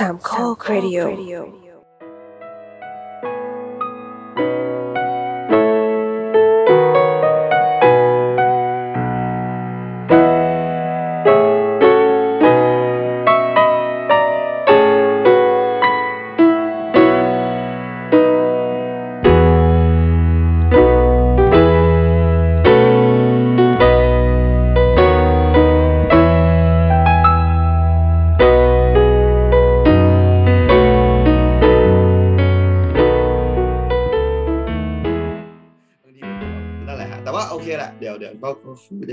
3ข้อครดิโอ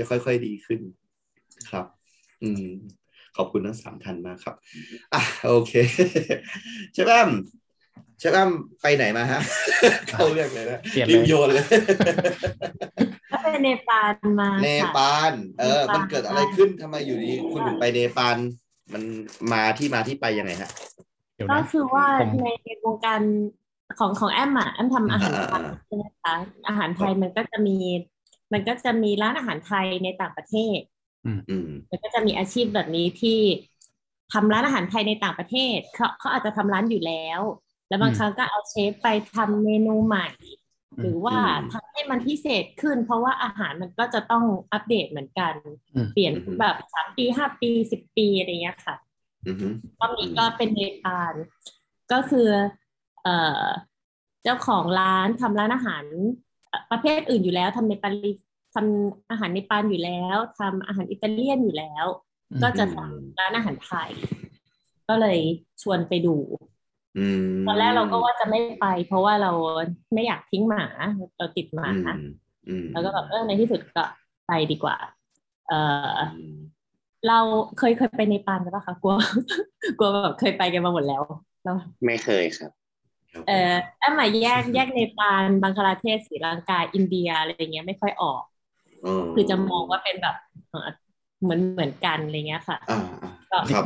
จะค่อยๆดีขึ้นครับขอบคุณทั้ง3ท่านมากครับอ่ะโอเคเชฟแอมไปไหนมาฮะเข้าเรื่องเลยนะรีบโยนเลยก็ไปเนปาลมาเนปาลมันเกิดอะไรขึ้นทำไมอยู่ดีคุณถึงไปเนปาลมันมาที่ไปยังไงฮะก็คือว่าในวงการของแอมอ่ะแอมทำอาหารไทยใช่ไหมคะอาหารไทยมันก็จะมีร้านอาหารไทยในต่างประเทศมันก็จะมีอาชีพแบบนี้ที่ทำร้านอาหารไทยในต่างประเทศเขาอาจจะทำร้านอยู่แล้วแล้วบางครั้งก็เอาเชฟไปทำเมนูใหม่หรือว่าทำให้มันพิเศษขึ้นเพราะว่าอาหารมันก็จะต้องอัปเดตเหมือนกันเปลี่ยนแบบ3ปี5ปี10ปีอะไรเงี้ยค่ะตอนนี้ก็เป็นเนปาลก็คือเจ้าของร้านทำร้านอาหารประเภทอื่นอยู่แล้วทำอาหารเนปาลอยู่แล้วทำอาหารอิตาเลียนอยู่แล้วก็จะทำร้านอาหารไทยก็เลยชวนไปดูตอนแรกเราก็ว่าจะไม่ไปเพราะว่าเราไม่อยากทิ้งหมาเราติดหมาแล้วก็แบบในที่สุดก็ไปดีกว่าเราเคยไปเนปาลกันป่ะคะกลัวแบบเคยไปกันมาหมดแล้วไม่เคยครับแอมแยกเนปาลบังคลาเทศศรีลังกาอินเดียอะไรเงี้ยไม่ค่อยออกคือจะมองว่าเป็นแบบเหมือนกันอะไรเงี้ยค่ะ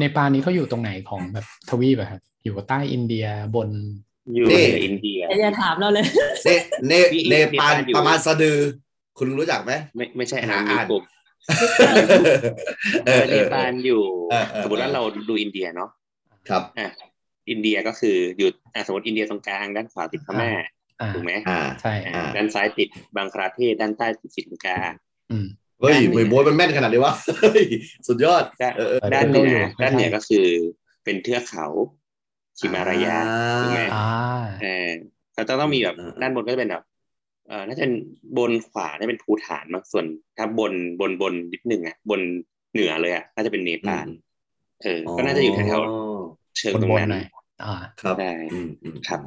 เนปาลนี้เขาอยู่ตรงไหนของแบบทวีปอะครับอยู่ใต้อินเดียบนอยู่เหนืออินเดียอย่าถามเราเลยเนปาลประมาณสะดือคุณรู้จักไหมไม่ใช่อ่านเนปาลอยู่สมมติว่าเราดูอินเดียเนาะครับอินเดียก็คืออยู่สมมติอินเดียตรงกลางด้านขวาติดพม่าถูกไหมใช่ด้านซ้ายติดบังคลาเทศด้านใต้ติดศรีลังกาเฮ้ยเหมือนโบยมันแม่นขนาดเลยวะสุดยอดด้านเหนือก็คือเป็นเทือกเขาหิมาลายาถูกไหมเขาต้องมีแบบด้านบนก็จะเป็นแบบน่าจะบนขวาน่าเป็นภูฐานเนาะส่วนถ้าบนนิดนึงอ่ะบนเหนือเลยอ่ะน่าจะเป็นเนปาลก็น่าจะอยู่แถวเชิงตรงนั้นครับได้ครับ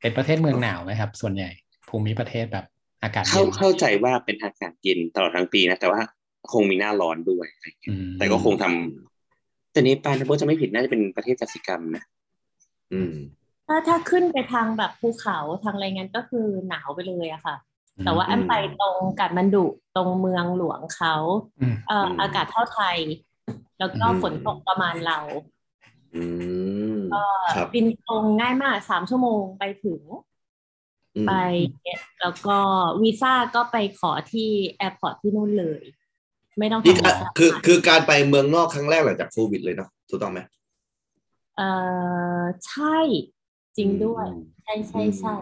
เป็นประเทศเมืองหนาวไหมครับส่วนใหญ่ภูมิประเทศแบบอากาศเข้าใจว่าเป็นอากาศเย็นตลอดทั้งปีนะแต่ว่าคงมีหน้าร้อนด้วยแต่ก็คงทำแต่เนปาลถ้าจะไม่ผิดน่าจะเป็นประเทศกสิกรรมนะถ้าขึ้นไปทางแบบภูเขาทางอะไรงั้นก็คือหนาวไปเลยอะค่ะแต่ว่าแอมไปตรงกาฐมันดุตรงเมืองหลวงเขาอากาศเท่าไทยแล้วก็ฝนตกประมาณเราก็บินตรงง่ายมาก3ชั่วโมงไปถึงไปแล้วก็วีซ่าก็ไปขอที่แอร์พอร์ตที่นู่นเลยไม่ต้องทำคือการไปเมืองนอกครั้งแรกหลังจากโควิดเลยเนาะถูกต้องไหมใช่จริงด้วยใช่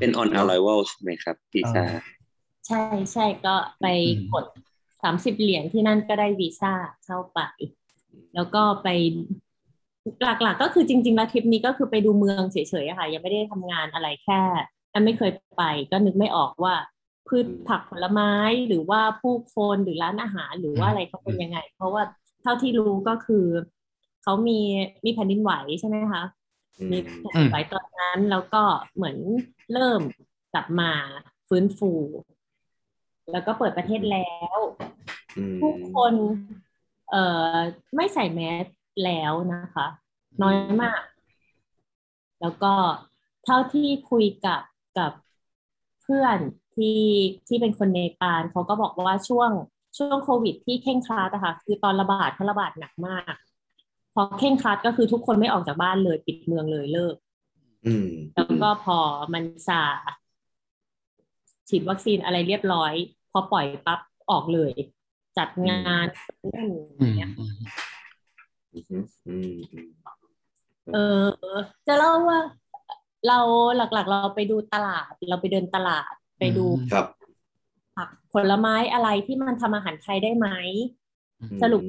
เป็นออนอะไลวัลใช่ไหมครับวีซ่าใช่ก็ไปกด$30ที่นั่นก็ได้วีซ่าเข้าไปแล้วก็ไปหลักๆก็คือจริงๆแล้วทริปนี้ก็คือไปดูเมืองเฉยๆค่ะยังไม่ได้ทำงานอะไรแค่ไม่เคยไปก็นึกไม่ออกว่าพืชผักผลไม้หรือว่าผู้คนหรือร้านอาหารหรือว่าอะไรเขาเป็นยังไงเพราะว่าเท่าที่รู้ก็คือเขามีแผ่นดินไหวใช่ไหมคะมีแผ่นดินไหวตอนนั้นแล้วก็เหมือนเริ่มกลับมาฟื้นฟูแล้วก็เปิดประเทศแล้วผู้คนไม่ใส่แมสแล้วนะคะน้อยมากแล้วก็เท่าที่คุยกับเพื่อนที่เป็นคนเนปาลเขาก็บอกว่าช่วงโควิดที่เคร่งครัดนะคะคือตอนระบาดหนักมากพอเคร่งครัดก็คือทุกคนไม่ออกจากบ้านเลยปิดเมืองเลยเลิกแล้วก็พอมันซาฉีดวัคซีนอะไรเรียบร้อยพอปล่อยปั๊บออกเลยจัดงานอย่างเงี้ย จะเล่าว่าเราหลักๆเราไปดูตลาดเราไปเดินตลาดไปดูผักผลไม้อะไรที่มันทำอาหารไทยได้ไหมสรุป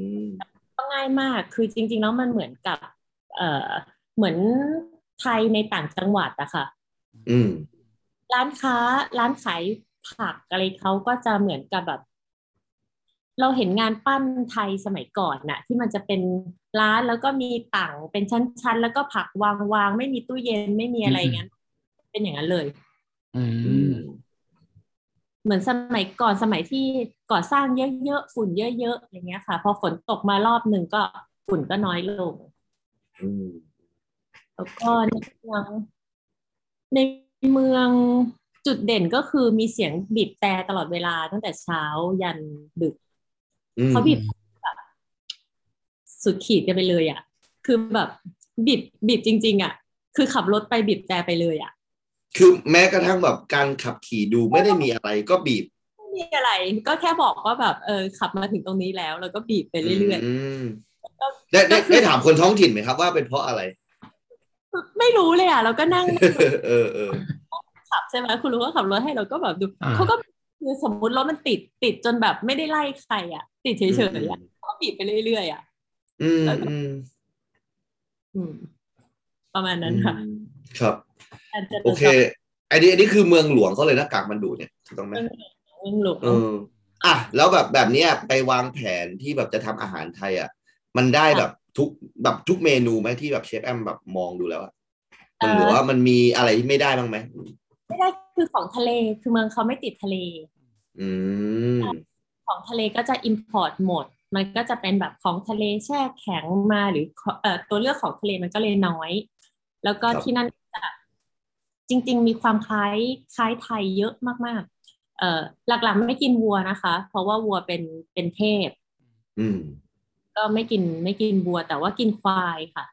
ก็ง่ายมากคือจริงๆแล้วมันเหมือนกับเหมือนไทยในต่างจังหวัดอะค่ะร้านขายผักอะไรเขาก็จะเหมือนกับแบบเราเห็นงานปั้นไทยสมัยก่อนน่ะที่มันจะเป็นร้านแล้วก็มีต่างเป็นชั้นๆแล้วก็ผักวางๆไม่มีตู้เย็นไม่มีอะไรงั้นเป็นอย่างนั้นเลยเหมือนสมัยก่อนสมัยที่ก่อสร้างเยอะๆฝุ่นเยอะๆอย่างเงี้ยค่ะพอฝนตกมารอบนึงก็ฝุ่นก็น้อยลงแล้วก็ในเมืองจุดเด่นก็คือมีเสียงบีบแตรตลอดเวลาตั้งแต่เช้ายันดึกเขาบีบแบบสุดขีดกันไปเลยอ่ะคือแบบบีบจริงๆอ่ะคือขับรถไปบีบแตรไปเลยอ่ะคือแม้กระทั่งแบบการขับขี่ดูไม่ได้มีอะไรก็บีบไม่มีอะไรก็แค่บอกว่าแบบขับมาถึงตรงนี้แล้วแล้วก็บีบไปเรื่อยๆได้ถามคนท้องถิ่นไหมครับว่าเป็นเพราะอะไรไม่รู้เลยอ่ะเราก็นั่งขับใช่ไหมคุณลุงก็ขับรถให้เราก็แบบดูเขาก็คือสมมุติรถมันติดจนแบบไม่ได้ไล่ใครอ่ะติดเฉยๆอ่ะก็บีบไปเรื่อยๆอ่ะประมาณนั้นค่ะครับโอเคอันนี้คือเมืองหลวงเขาเลยหน้ากากมันดุเนี่ยถูกต้องไหมเมืองหลวงอ่ะแล้วแบบนี้ไปวางแผนที่แบบจะทำอาหารไทยอ่ะมันได้แบบทุกเมนูไหมที่แบบเชฟแอมแบบมองดูแล้วอ่ะมันหรือว่ามันมีอะไรที่ไม่ได้บ้างไหมไม่ได้คือของทะเลคือเมืองเขาไม่ติดทะเลของทะเลก็จะ import หมดมันก็จะเป็นแบบของทะเลแช่แข็งมาหรือตัวเลือกของทะเลมันก็เลยน้อยแล้วก็ที่นั่นจริงๆมีความคล้ายไทยเยอะมากๆหลักๆไม่กินวัวนะคะเพราะว่าวัวเป็นเทพก็ไม่กินวัวแต่ว่ากินควายค่ะ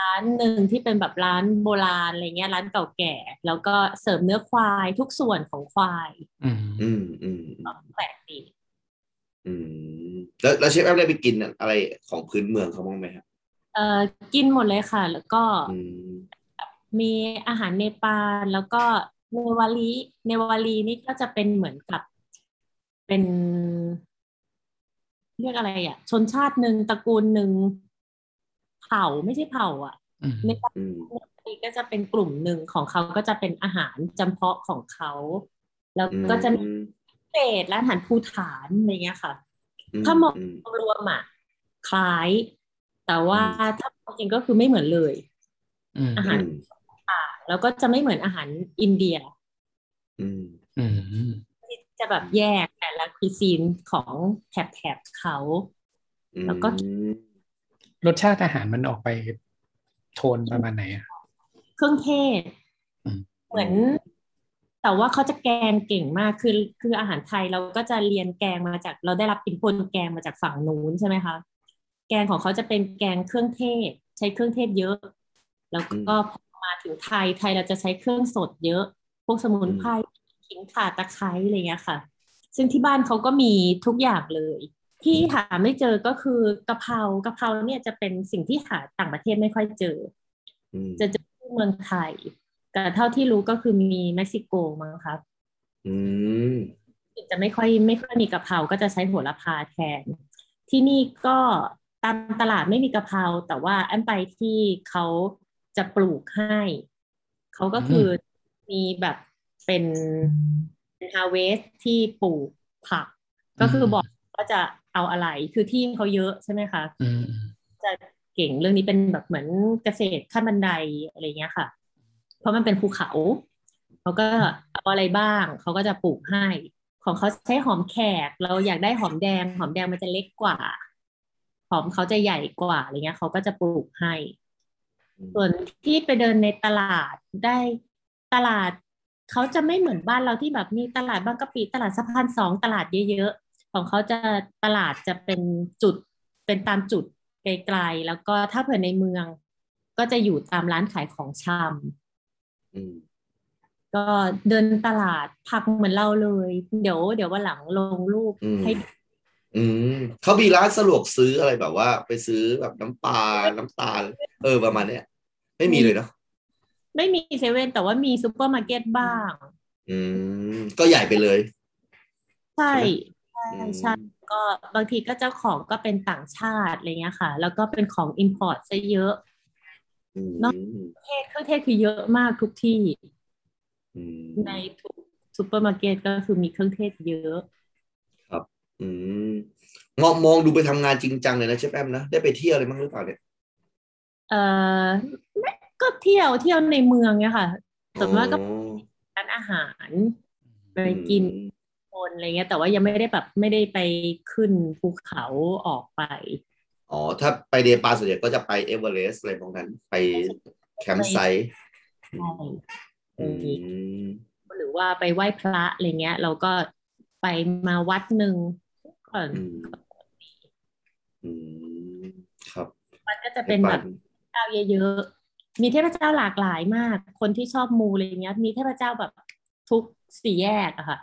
ร้านหนึ่งที่เป็นแบบร้านโบราณอะไรเงี้ยร้านเก่าแก่แล้วก็เสริมเนื้อควายทุกส่วนของควายแปลกดีแล้วเชฟแอมได้ไปกินอะไรของพื้นเมืองเขาบ้างไหมครับกินหมดเลยค่ะแล้วก็มีอาหารเนปาลแล้วก็เนวาลีนี่ก็จะเป็นเหมือนกับเป็นเรียกอะไรอ่ะชนชาติหนึ่งตระกูลหนึ่งเผ่าไม่ใช่เผ่าอ่ะในตระกูลนี้ก็จะเป็นกลุ่มหนึ่งของเขาก็จะเป็นอาหารจำเพาะของเขาแล้วก็จะมีเศษและอาหารภูฐานอะไรเงี้ยค่ะถ้ามองรวมอ่ะคล้ายแต่ว่าถ้าจริงก็คือไม่เหมือนเลยอาหารต่างแล้วก็จะไม่เหมือนอาหารอินเดียจะแบบแยกแต่ละคุยซีนของแถบเขาแล้วก็รสชาติอาหารมันออกไปโทนประมาณไหนอะเครื่องเทศเหมือนแต่ว่าเขาจะแกงเก่งมากคืออาหารไทยเราก็จะเรียนแกงมาจากเราได้รับอินพุตแกงมาจากฝั่งนู้นใช่ไหมคะแกงของเขาจะเป็นแกงเครื่องเทศใช้เครื่องเทศเยอะแล้วก็พอมาถึงไทยเราจะใช้เครื่องสดเยอะพวกสมุนไพรขิงข่าตะไคร้อะไรเงี้ยค่ะซึ่งที่บ้านเขาก็มีทุกอย่างเลยที่หาไม่เจอก็คือกะเพรากะเพราเนี่ยจะเป็นสิ่งที่หาต่างประเทศไม่ค่อยเจอจะเจอที่เมืองไทยแต่เท่าที่รู้ก็คือมีเม็กซิโกมั้งครับจะไม่ค่อยมีกะเพราก็จะใช้โหระพาแทนที่นี่ก็ตามตลาดไม่มีกะเพราแต่ว่าแอมไปที่เขาจะปลูกให้เขาก็คือมีแบบเป็น harvest ที่ปลูกผักก็คือบอกว่าจะเอาอะไรคือที่เขาเยอะใช่ไหมคะจะเก่งเรื่องนี้เป็นแบบเหมือนเกษตรขั้นบันไดอะไรเงี้ยค่ะเพราะมันเป็นภูเขาเขาก็เอาอะไรบ้างเขาก็จะปลูกให้ของเขาใช้หอมแขกเราอยากได้หอมแดงมันจะเล็กกว่าหอมเขาจะใหญ่กว่าอะไรเงี้ยเขาก็จะปลูกให้ส่วนที่ไปเดินในตลาดได้ตลาดเขาจะไม่เหมือนบ้านเราที่แบบมีตลาดบางกะปิตลาดสะพาน2ตลาดเยอะๆของเขาจะตลาดจะเป็นจุดเป็นตามจุดไกลๆแล้วก็ถ้าเผื่อในเมืองก็จะอยู่ตามร้านขายของชำก็เดินตลาดผักเหมือนเราเลยเดี๋ยววันหลังลงรูปให้ อืมเขามีร้านสะดวกซื้ออะไรแบบว่า ไปซื้อแบบน้ำปลาน้ำตาลประมาณเนี้ยไม่มีเลยเนาะไม่มีเซเว่นแต่ว่ามีซุปเปอร์มาร์เก็ตบ้างก็ใหญ่ไปเลยใช่ใช่ใช่ก็บางทีก็เจ้าของก็เป็นต่างชาติอะไรเงี้ยค่ะแล้วก็เป็นของ import ซะเยอะเนาะเครื่องเทศคือเยอะมากทุกที่ในทุกซุปเปอร์มาร์เก็ตก็คือมีเครื่องเทศเยอะครับมองดูไปทำงานจริงจังเลยนะเชฟแอมนะได้ไปเที่ยวอะไรบ้างหรือเปล่าเนี่ยก็เที่ยวในเมืองเนี่ยค่ะส่วนมากก็ร้านอาหารไปกินคนอะไรเงี้ยแต่ว่ายังไม่ได้ไปขึ้นภูเขาออกไปอ๋อถ้าไปเนปาลส่วนใหญ่ก็จะไปเอเวอเรสต์อะไรพวกนั้นไปแคมป์ไซต์หรือว่าไปไหว้พระอะไรเงี้ยเราก็ไปมาวัดหนึ่งก่อนครับมันก็จะเป็นแบบเจ้าเยอะๆมีเทพเจ้าหลากหลายมากคนที่ชอบมูอะไรเงี้ยมีเทพเจ้าแบบทุกสี่แยกอะค่ะ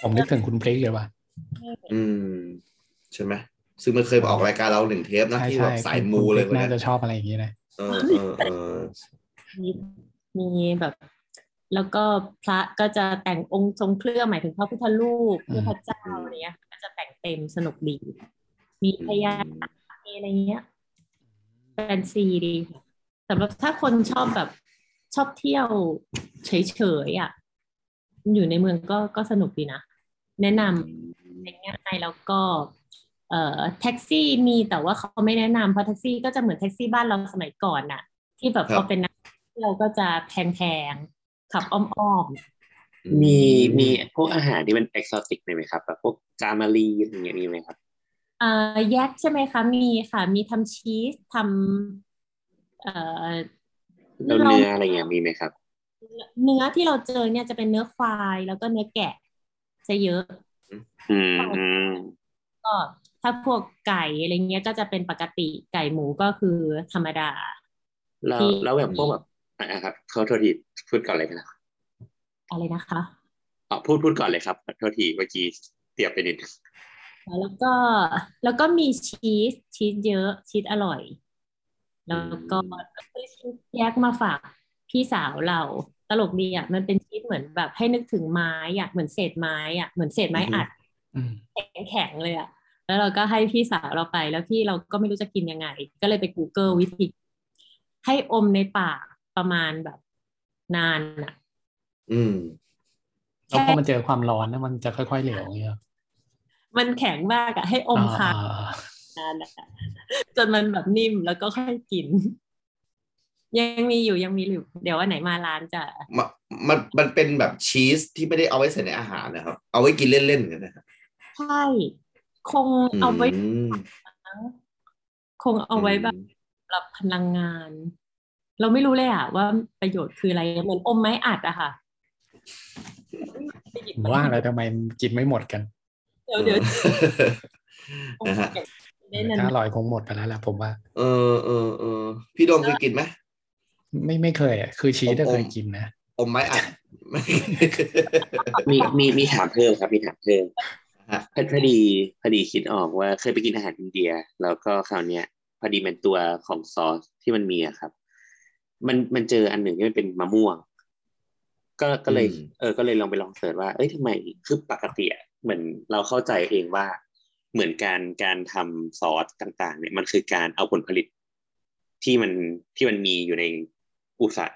ผมนึกถึงคุณเพลกเลยว่ะใช่ไหมซึ่งมันเคยออกรายการเรา1 เทปนะที่แบบสายมูเลยน่าจะชอบอะไรอย่างนี้นะมีแบบแล้วก็พระก็จะแต่งองค์ทรงเครื่องหมายถึงพระพุทธรูปพระเจ้าอะไรเงี้ยก็จะแต่งเต็มสนุกดีมีพญานาคมีอะไรเงี้ยแฟนซีดีสำหรับถ้าคนชอบแบบชอบเที่ยวเฉยๆอ่ะอยู่ในเมืองก็สนุกดีนะแนะนำง่ายๆแล้วก็แท็กซี่มีแต่ว่าเขาไม่แนะนำเพราะแท็กซี่ก็จะเหมือนแท็กซี่บ้านเราสมัยก่อนน่ะที่แบบพอเป็นนักเราก็จะแพงๆขับอ้อมๆมีพวกอาหารที่มันเอกซอติกไหมครับแบบพวกจามารีอะไรอย่างเงี้ยมีไหมครับแยกใช่ไหมคะมีค่ะมีทำชีสทำเนื้ออะไรอย่างเงี้ยมีไหมครับเนื้อที่เราเจอเนี่ยจะเป็นเนื้อควายแล้วก็เนื้อแกะจะเยอะก็ถ้าพวกไก่อะไรเงี้ยก็จะเป็นปกติไก่หมูก็คือธรรมดาแล้วแบบพวกแบบนะครับขอโทษทีพูดก่อนเลยนะอะไรนะคะพูดก่อนเลยครับขอโทษทีเมื่อกี้เตียบไปนิดแล้วก็มีชีสเยอะชีสอร่อยแล้วก็ชีสแยกมาฝากพี่สาวเราตลกดีอ่ะมันเป็นชีสเหมือนแบบให้นึกถึงไม้อ่ะเหมือนเศษไม้อ่ะเหมือนเศษไม้อัดแข็งๆเลยอ่ะแล้วเราก็ให้พี่สาวเราไปแล้วพี่เราก็ไม่รู้จะกินยังไงก็เลยไป Google วิธีให้อมในปากประมาณแบบนานอ่ะแล้วพอมันเจอความร้อนนะมันจะค่อยๆเหลวอย่างเงี้ยมันแข็งมากอ่ะให้อมค้างนานอ่ะจนมันแบบนิ่มแล้วก็ค่อยกินยังมีอยู่เดี๋ยววันไหนมาร้านจะมันเป็นแบบชีสที่ไม่ได้เอาไว้ใส่ในอาหารนะครับเอาไว้กินเล่นๆกันนะครับใช่คงเอาไว้แบบปรับพลังงานเราไม่รู้เลยอ่ะว่าประโยชน์คืออะไรเหมือนอมไม้อัดอะค่ะว่าอะไรทำไมกินไม่หมดกันเดี๋ยวถ้าอร่อยคงหมดไปแล้วล่ะผมว่าพี่โดมเคยกินไหมไม่เคยอ่ะคือชีสเคยกินนะอมไม้อัดมีถามเพิ่มครับมีถามเพิ่มพอดีคิดออกว่าเคยไปกินอาหารอินเดียแล้วก็คราวเนี้ยพอดีเป็นตัวของซอสที่มันมีอะครับมันเจออันหนึ่งที่มันเป็นมะม่วงก็เลยลองไปลองเสิร์ชว่าเอ้ยทำไมคือปกติเหมือนเราเข้าใจเองว่าเหมือนการทำซอสต่างๆเนี่ยมันคือการเอาผลผลิตที่มันมีอยู่ในอุตสาห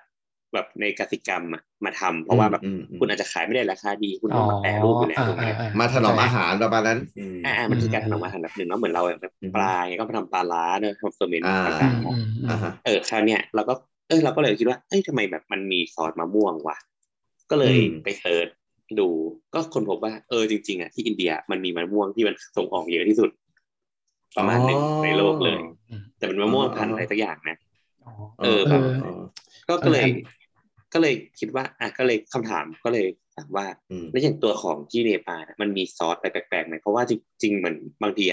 แบบในกสิกรรมมาทำเพราะว่าแบบคุณอาจจะขายไม่ได้ราคาดีคุณต้องมาแปรรูปอยู่แล้วมาถนอมอาหารประมาณนั้นมันคือการถนอมอาหารแบบหนึ่งเนาะเหมือนเราแบบปลาไงก็มาทำปลาล้าเนอะทำเฟอร์เมนต์ต่างๆคราวเนี้ยเราก็เลยคิดว่าเอ้ยทำไมแบบมันมีซอสมะม่วงวะก็เลยไปเสิร์ชดูก็คนพบว่าจริงๆที่อินเดียมันมีมะม่วงที่มันส่งออกเยอะที่สุดประมาณหนึ่งในโลกเลยแต่เป็นมะม่วงพันธุ์อะไรสักอย่างนะก็เลยคิดว่าก็เลยคำถามก็เลยถามว่าแล้วอย่างตัวของที่เนปาลมันมีซอสอะไรแปลกๆไหมเพราะว่าจริงๆเหมือนบางที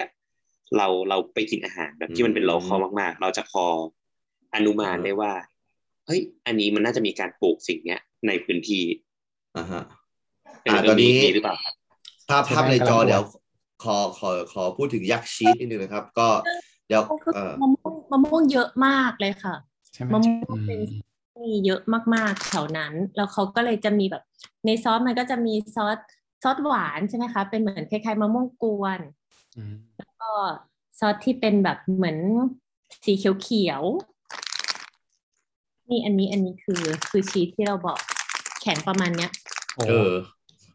เราไปกินอาหารแบบที่มันเป็นโลคอลมากๆเราจะพออนุมานได้ว่าเฮ้ยอันนี้มันน่าจะมีการปลูกสิ่งเนี้ยในพื้นที่ตอนนี้ภาพในจอเดี๋ยว ขอพูดถึงยักษ์ชีสนิดนึงนะครับก็เดี๋ยวมะม่วงเยอะมากเลยค่ะมะม่วงเป็นมีเยอะมากๆแถวนั้นแล้วเขาก็เลยจะมีแบบในซอสมันก็จะมีซอสหวานใช่ไหมคะเป็นเหมือนคล้ายๆมะม่วงกวนแล้วก็ซอสที่เป็นแบบเหมือนสีเขียวๆนี่อันนี้คือชีสที่เราบอกแข็งประมาณเนี้ย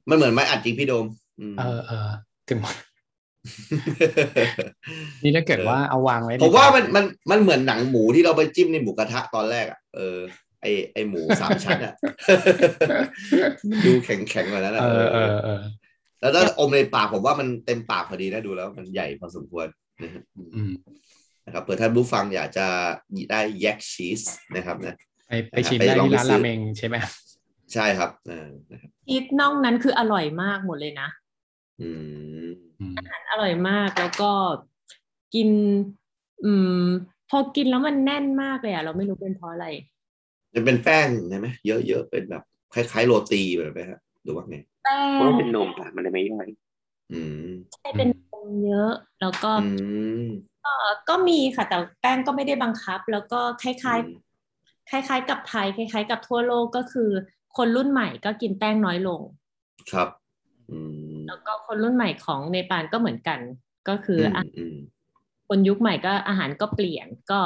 มันเหมือนไม้อัดจริงพี่โดมถึงนี่ถ้าเกิดว่าเอาวางไว้ผมว่ามันเหมือนหนังหมูที่เราไปจิ้มในหมูกระทะตอนแรกอ่ะไอหมูสามชั้นอ่ะดูแข็งๆกว่านั้นแล้วถ้าอมในปากผมว่ามันเต็มปากพอดีนะดูแล้วมันใหญ่พอสมควรนะครับเปิดท่านผู้ฟังอยากจะได้แยกชีสนะครับนะไปชิมได้ที่ร้านราเมงใช่ไหมใช่ครับชีสน่องนั้นคืออร่อยมากหมดเลยนะอาหารอร่อยมากแล้วก็กินพอกินแล้วมันแน่นมากเลยอ่ะเราไม่รู้เป็นเพราะอะไรจะเป็นแป้งใช่ไหมเยอะๆเป็นแบบคล้ายๆโรตีแบบนี้ฮะดูว่าไงเพราะว่าเป็นนมมันเลยไม่ย่อยใช่เป็นนมเยอะแล้วก็ก็มีค่ะแต่แป้งก็ไม่ได้บังคับแล้วก็คล้ายๆกับไทยคล้ายๆกับทั่วโลกก็คือคนรุ่นใหม่ก็กินแป้งน้อยลงครับแล้วก็คนรุ่นใหม่ของเนปาลก็เหมือนกันก็คือคนยุคใหม่ก็อาหารก็เปลี่ยนก็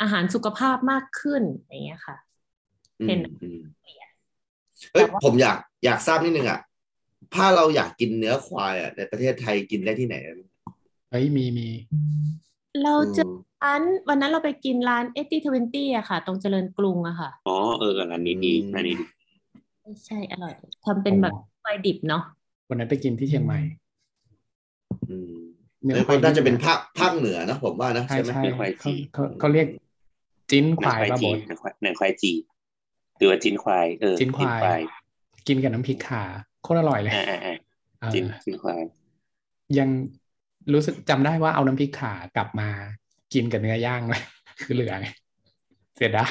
อาหารสุขภาพมากขึ้นอย่างเงี้ยค่ะเป็นเปลี่ยนผมอยากทราบนิดนึงอ่ะถ้าเราอยากกินเนื้อควายอ่ะในประเทศไทยกินได้ที่ไหนเฮ้ยมีเราจะอันวันนั้นเราไปกินร้าน8020อะค่ะตรงเจริญกรุงอะค่ะอ๋อร้านนี้ดีร้านนี้ไม่ใช่อร่อยทำเป็นแบบควายดิบเนาะวันนั้นไปกินที่เชียงใหม่เนื้อควายน่าจะเป็นภาคเหนือนะผมว่านะใช่ไหมเนื้อควายจีเขาเรียกจิ้นควายครับผมเนื้อควายจีหรือว่าจิ้นควายจิ้นควายกินกับน้ำพริกข่าโคตรอร่อยเลยจิ้นควายยังรู้สึกจำได้ว่าเอาน้ำพริกข่ากลับมากินกับเนื้อย่างเลยคือเหลือไงเสียดาย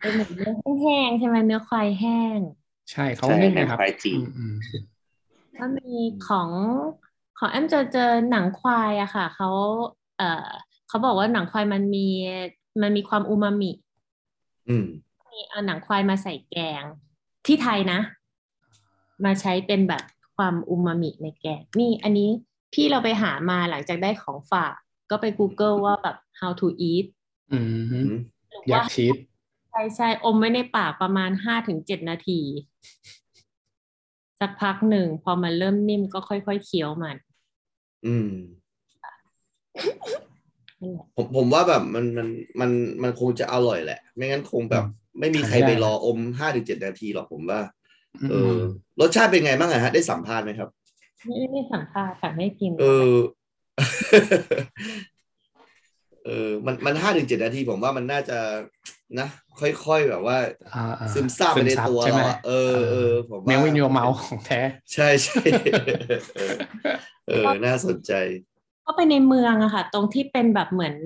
เป็นเหมือนเนื้อแห้งใช่ไหมเนื้อควายแห้งใช่เขาเล่นนะครับก็มีของแอมเจอหนังควายอะค่ะเขาบอกว่าหนังควายมันมีความอูมามิมีเอาหนังควายมาใส่แกงที่ไทยนะมาใช้เป็นแบบความอูมามิในแกงนี่อันนี้พี่เราไปหามาหลังจากได้ของฝากก็ไป Google ว่าแบบ how to eat อยากชีสใช่อมไว้ในปากประมาณ 5-7 นาทีสักพักหนึ่งพอมันเริ่มนิ่มก็ค่อยๆเคี้ยวมันผมว่าแบบมันคงจะอร่อยแหละไม่งั้นคงแบบไม่มีใครไปรออม 5-7 นาทีหรอกผมว่ารสชาติเป็นไงบ้างฮะได้สัมภาษณ์ไหมครับไม่ได้สัมภาษณ์ค่ะไม่กินมัน 5-7 นาทีผมว่ามันน่าจะนะค่อยๆแบบว่าซึมซาบไปในตัวเราผมว่าแมววินโยเมาของแท้ใช่ใช่น่าสนใจก็ไปในเมืองอะค่ะตรงที่เป็นแบบเหมือน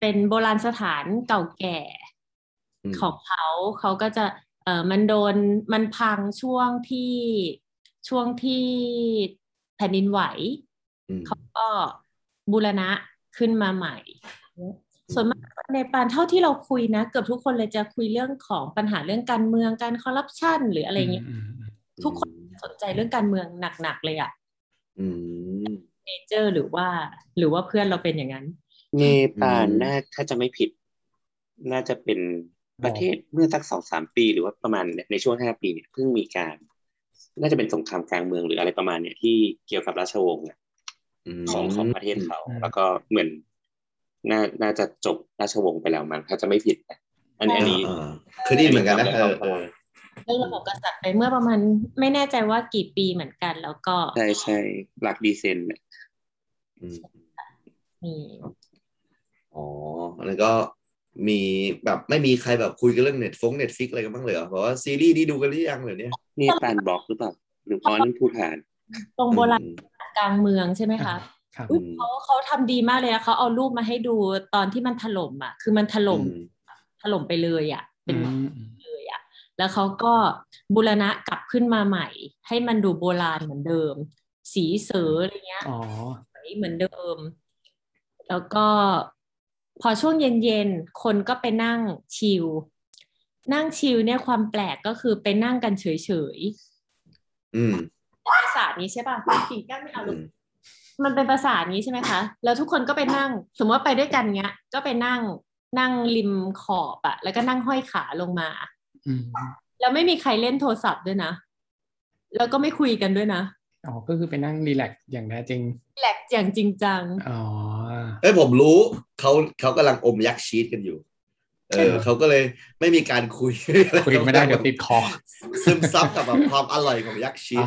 เป็นโบราณสถานเก่าแก่ของเขาก็จะมันพังช่วงที่แผ่นดินไหวเขาก็บูรณะขึ้นมาใหม่ส่วนมากในปานเท่าที่เราคุยนะเกือบทุกคนเลยจะคุยเรื่องของปัญหาเรื่องการเมืองการคอร์รัปชันหรืออะไรอย่างเงี้ยทุกคนสนใจเรื่องการเมืองหนักๆเลยอ่ะเนเจอร์หรือว่าเพื่อนเราเป็นอย่างนั้นเนปาลน่าถ้าจะไม่ผิดน่าจะเป็นประเทศเมื่อสัก 2-3 ปีหรือว่าประมาณในช่วง5ปีเนี่ยเพิ่งมีการน่าจะเป็นสงครามกลางเมืองหรืออะไรประมาณเนี่ยที่เกี่ยวกับราชวงศ์ของประเทศเขาแล้วก็เหมือนน่าจะจบราชวงศ์ไปแล้วมั้งถ้าจะไม่ผิดอันนี้คือนี่เหมือนกันนะเรื่องระบบกษัตริย์ไปเมื่อประมาณไม่แน่ใจว่ากี่ปีเหมือนกันแล้วก็ใช่หลักดีเซนแล้วก็มีแบบไม่มีใครแบบคุยกันเรื่องNetflix อะไรกันบ้างเลยเหรอเพราะว่าซีรีส์นี้ดูกันหรือยังเลยเนี่ยนี่ปานบอกหรือเปล่าหรือพอนั่นพูดผ่านตรงโบราณกลางเมืองใช่ไหมคะเขาทำดีมากเลยนะเขาเอารูปมาให้ดูตอนที่มันถล่มอ่ะคือมันถล่มไปเลยอ่ะเป็นเลยอ่ะแล้วเขาก็บูรณะกลับขึ้นมาใหม่ให้มันดูโบราณเหมือนเดิม สีเสืออะไรเงี้ยเหมือนเดิมแล้วก็พอช่วงเย็นๆคนก็ไปนั่งชิลเนี่ยความแปลกก็คือไปนั่งกันเฉยๆปราสาทนี้ใช่ป่ะกิ่งแก้วไม่เอาลูกมันเป็นปราสาทนี้ใช่ไหมคะแล้วทุกคนก็ไปนั่งสมมติว่าไปด้วยกันเงี้ยก็ไปนั่งริมขอบอะแล้วก็นั่งห้อยขาลงมาแล้วไม่มีใครเล่นโทรศัพท์ด้วยนะแล้วก็ไม่คุยกันด้วยนะอ๋อก็คือไปนั่งรีแลกซ์อย่างแท้จริงรีแลกซ์อย่างจริงจังอ๋อเอ้ยผมรู้เขากำลังอมยักษ์ชีสกันอยู่เขาก็เลยไม่มีการคุยไม่ได้เดี๋ยวติดคอซึมซับกับแบบความอร่อยของยักษ์ชีส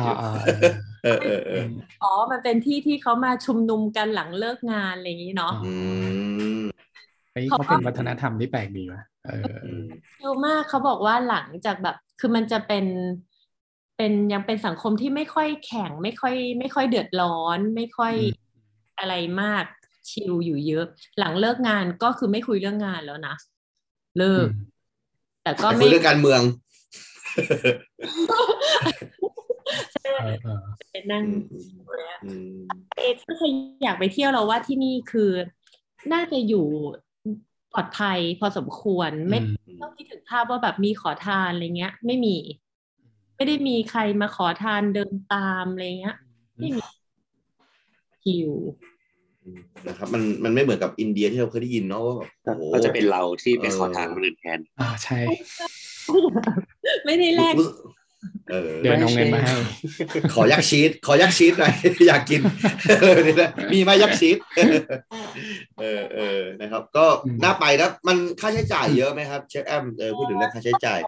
อ๋อมันเป็นที่ที่เขามาชุมนุมกันหลังเลิกงานอะไรอย่างนี้เนาะเขาเป็นวัฒนธรรมที่แปลกดีวะเยอะมากเขาบอกว่าหลังจากแบบคือมันจะเป็นยังเป็นสังคมที่ไม่ค่อยแข็งไม่ค่อยเดือดร้อนไม่ค่อยอะไรมากชิลอยู่เยอะหลังเลิกงานก็คือไม่คุยเรื่องงานแล้วนะเลิกแต่ก็ไม่คุยเรื่องการเมืองใช่เป็นนั่งถ้าใครอยากไปเที่ยวเราว่าที่นี่คือน่าจะอยู่ปลอดภัยพอสมควรไม่ต้องคิดถึงภาพว่าแบบมีขอทานอะไรเงี้ยไม่ได้มีใครมาขอทานเดินตามอะไรเงี้ยไม่มีคิวนะครับมันไม่เหมือนกับอินเดียที่เราเคยได้ยินเนาะว่าก็จะเป็นเราที่ไปขอทานคนอื่นแทนใช่ไม่ได้แลกเดี๋ยวน้องเงินมาให้ขอยักชีสหน่อยอยากกินมีไหมยักชีสนะครับก็น่าไปนะมันค่าใช้จ่ายเยอะไหมครับเชฟแอมพูดถึงเรื่องค่าใช้จ่าย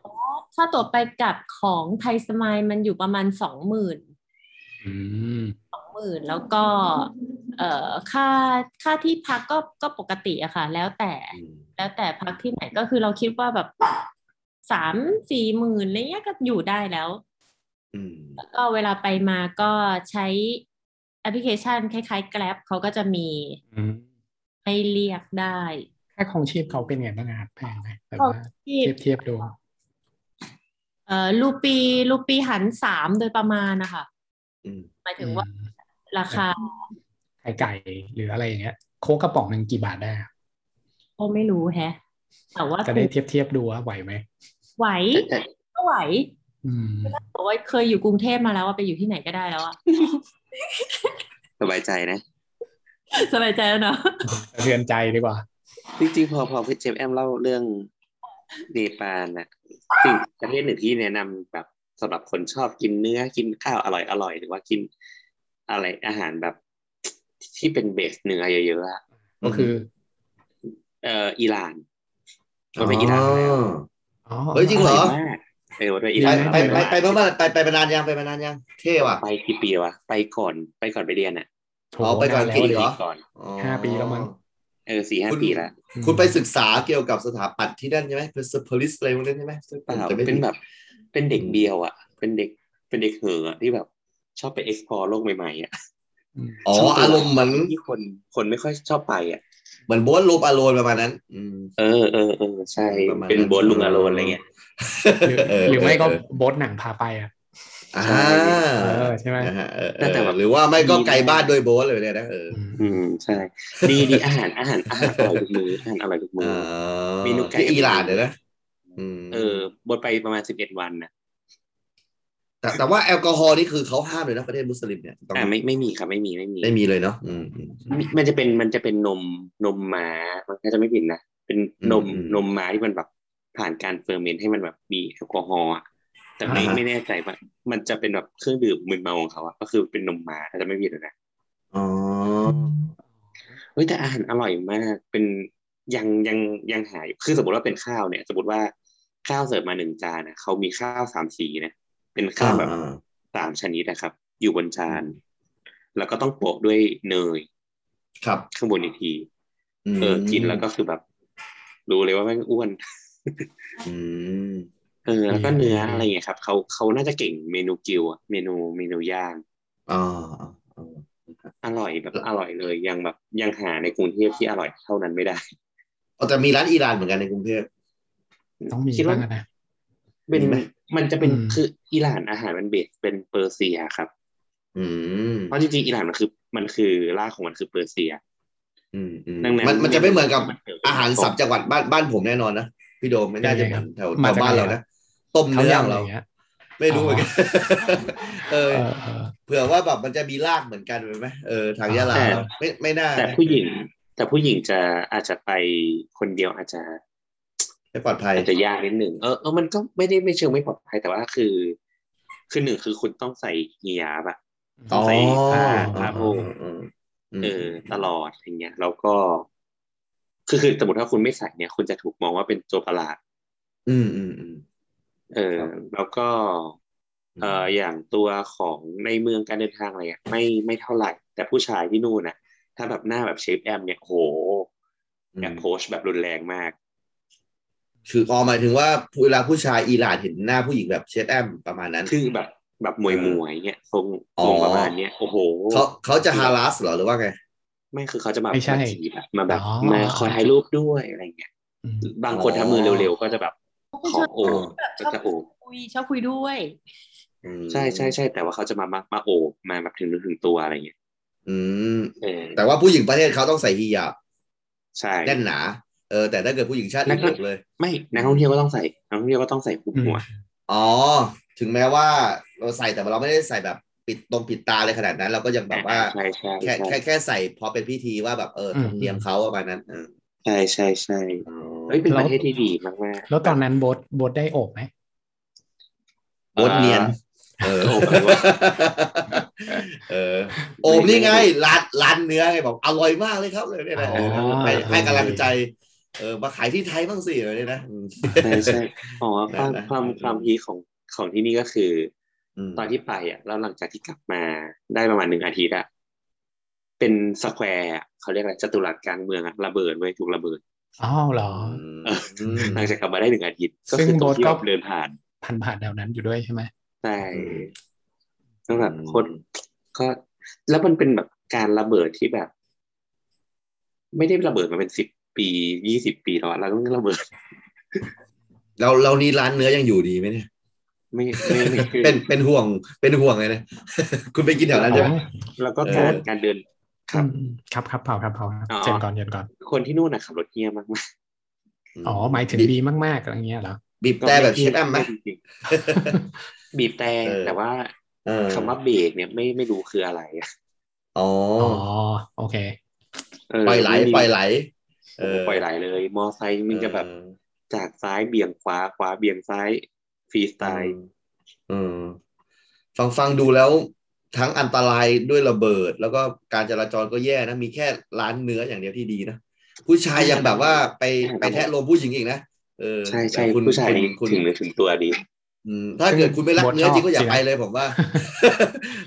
ถ้าตัวไปกลับของไทยสมายมันอยู่ประมาณ 20,000 แล้วก็ค่าที่พักก็ปกติอะค่ะแล้วแต่พักที่ไหนก็คือเราคิดว่าแบบ 3-4 หมื่นอะไรเงี้ยก็อยู่ได้แล้วแล้วก็เวลาไปมาก็ใช้แอปพลิเคชันคล้ายๆ Grab เขาก็จะมีให้เรียกได้ค่าของชีพเขาเป็นไงบ้างครับแพงไหมแบบว่าเทียบดูรูปีหัน3โดยประมาณนะคะหมายถึงว่าราคาไก่หรืออะไรอย่างเงี้ยโค้กกระป๋องนึงกี่บาทได้โอ้ไม่รู้แฮะแต่ว่าจะได้เทียบดูว่าไหวไหมไหวก็ไหวบอกว่าเคยอยู่กรุงเทพมาแล้วว่าไปอยู่ที่ไหนก็ได้แล้วอะสบายใจนะสบายใจแล้วเนาะสะเทือนใจดีกว่าจริงๆพอพี่เจฟแอมเล่าเรื่องเนปาลนะสิ่งประเทศหนึ่งที่แนะนำแบบสำหรับคนชอบกินเนื้อกินข้าวอร่อยๆหรือว่ากินอะไรอาหารแบบที่เป็นเบสเนื้อเยอะๆก็คืออิหร่านเราไปอิหร่านแล้วเฮ้ยจริงเหรอไปนานยังเท่ว่ะไปกี่ปีวะไปก่อนไปเรียนอ่ะไปก่อนกี่ปีเหรอ5 ปีแล้วมั้ง4-5 ปีแล้วคุณไปศึกษาเกี่ยวกับสถาปัตย์ที่นั่นใช่ไหมเป็นสเปอริสอะไรพวกนั้นใช่ไหมเป็นแบบเป็นเด็กเดียวอ่ะเป็นเด็กเห่อที่แบบชอบไป explore โลกใหม่ๆอ่ะอ๋ออารมณ์เหมือนที่คนไม่ค่อยชอบไปอ่ะเหมือนโบสลบอารมณ์ประมาณนั้นใช่เป็นโบสลุงอารมณ์อะไรเงี้ยหรือไม่ก็โบสหนังพาไปอ่ะใช่ไหมแต่หรือว่าไม่ก็ไกลบ้านโดยโบสเลยเนี่ยนะใช่ดีอาหารอร่อยทุกมื้อเมนูไก่อิหร่านเลยนะบทไปประมาณ11 วันนะแต่ว่าแอลกอฮอล์นี่คือเขาห้ามเลยนะประเทศมุสลิมเนี่ยไม่มีครับไม่มีเลยเนาะมันจะเป็นนมม้ามันก็จะไม่ผิดนะเป็นนมม้าที่มันแบบผ่านการเฟอร์เมนต์ให้มันแบบมีแอลกอฮอล์แต่ไม่แน่ใจว่ามันจะเป็นแบบเครื่องดื่มมึนเมาของเขาอะก็คือเป็นนมม้าจะไม่ผิดนะอ๋อเฮ้ยแต่อาหารอร่อยมากเป็นยังหายคือสมมติว่าเป็นข้าวเนี่ยสมมติว่าข้าวเสิร์ฟมา1 จานนะเขามีข้าว3 สีนะเป็นข้าวแบบ3 ชนิดนะครับอยู่บนจานแล้วก็ต้องโปะด้วยเนยครับข้างบนอีกทีกินแล้วก็คือแบบรู้เลยว่ามันอ้วนแล้วก็เนื้ออะไรอย่างเงี้ยครับเขาน่าจะเก่งเมนูกิวเมนูย่างอร่อยแบบอร่อยเลยยังหาในกรุงเทพที่อร่อยเท่านั้นไม่ได้แต่มีร้านอิหร่านเหมือนกันในกรุงเทพต้องมีคิดว่าเป็นมันจะเป็นคืออิหร่านอาหารมันเบสเป็นเปอร์เซียครับ เพราะจริงๆอิหร่านมันคือรากของมันคือเปอร์เซียมันจะไม่เหมือนกับอาหารสับจังหวัดบ้านผมแน่นอนนะพี่โดมไม่น่าจะเหมือนแถวบ้านเรานะต้มเนื้อเราไม่รู้เหมือนกันเผื่อว่าแบบมันจะมีรากเหมือนกันไหมทางยะลาไม่น่าแต่ผู้หญิงจะอาจจะไปคนเดียวอาจจะไม่ปลอดภัยอาจจะยากนิดหนึ่งมันก็ไม่ได้ไม่เชิงไม่ปลอดภัยแต่ว่าคือหนึ่งคือคุณต้องใส่ฮิญาบอะต้องใส่ผ้าโพกตลอดอย่างเงี้ยแล้วก็คือสมมติถ้าคุณไม่ใส่เนี่ยคุณจะถูกมองว่าเป็นตัวประหลาดแล้วก็อย่างตัวของในเมืองการเดินทางอะไรอะไม่เท่าไหร่แต่ผู้ชายที่นู่นนะถ้าแบบหน้าแบบเชฟแอมเนี่ยโหแอปโพสแบบรุนแรงมากคือออหมายถึงว่าเวลาผู้ชายอิหร่านเห็นหน้าผู้หญิงแบบเชฟแอมประมาณนั้นคือแบบมวยๆเนี่ยทรงประมาณเนี้ยโอ้โหเขาจะฮารัสเหรอหรือว่าไงไม่คือเขาจะมาจีบมาแบบมาขอถ่ายรูปด้วยอะไรเงี้ยบางคนทำมือเร็วๆก็จะแบบขอโอบจะโอบชอบคุยด้วยใช่ใช่แต่ว่าเขาจะมาโอบมาแบบถึงตัวอะไรเงี้ยแต่ว่าผู้หญิงประเทศเขาต้องใส่ฮิญาบใช่แน่นหนาแต่ถ้าเกิดผู้หญิงชาติอื่นเลยไม่นักท่องเที่ยวก็ต้องใส่นักท่องเที่ยวก็ต้องใส่คลุมหัวอ๋อถึงแม้ว่าเราใส่แต่เราไม่ได้ใส่แบบปิดตรงปิดตาเลยขนาดนั้นเราก็ยังแบบว่าแค่ใส่พอเป็นพิธีว่าแบบธรรมเนียมเขาประมาณนั้นใช่ใช่ใช่เป็นประเทศที่ดีมากแม่แล้วตอนนั้นโบ๊ทได้โอบไหมโบ๊ทเนียนโอบนี่ไงร้านเนื้อไงบอกอร่อยมากเลยครับเลยเนี่ยให้กำลังใจมาขายที่ไทยบ้างสิเลยนะใช่ใช่อ๋อความพีของที่นี่ก็คือตอนที่ไปอ่ะแล้วหลังจากที่กลับมาได้ประมาณ1อาทิตย์อ่ะเป็นสแควร์เขาเรียกอะไรจัตุรัสกลางเมืองอ่ะระเบิดไว้ถูกระเบิดอ้าวเหรอหลังจากกลับมาได้1อาทิตย์ก็คือโดนก็เดินผ่านแถวนั้นอยู่ด้วยใช่ไหมใช่ก็แบบคนก็แล้วมันเป็นแบบการระเบิดที่แบบไม่ได้ระเบิดมาเป็น10 ปี20 ปีแล้วเราต้องระเบิดเรานี่ร้านเนื้อยังอยู่ดีไหมเนี่ยไม่เป็นห่วงเลยนะคุณไปกินแถวนั้นใช่ไหมแล้วก็การเดินครับเผาเย็นก่อนคนที่นู่นน่ะขับรถเหี้ยมากอ๋อหมายถึงดีมากๆอะไรเงี้ยเหรอบีบแต่แบบเชฟแอมมั้ยบีบแต่แต่ว่าคำว่าเบรกเนี่ยไม่รู้คืออะไรอ๋อโอเคปล่อยไหลปล่อยไหลเลยมอไซค์มันจะแบบจากซ้ายเบี่ยงขวาขวาเบี่ยงซ้ายฟรีสไตล์ฟังดูแล้วทั้งอันตรายด้วยระเบิดแล้วก็การจราจรก็แย่นะมีแค่ร้านเนื้ออย่างเดียวที่ดีนะผู้ชายยังแบบว่าไปแทะโลมผู้หญิงอีกนะใช่ใช่ผู้ชายคุณถึงตัวดีถ้าเกิดคุณไม่รักเนื้อจริงก็อย่าไปเลยผมว่า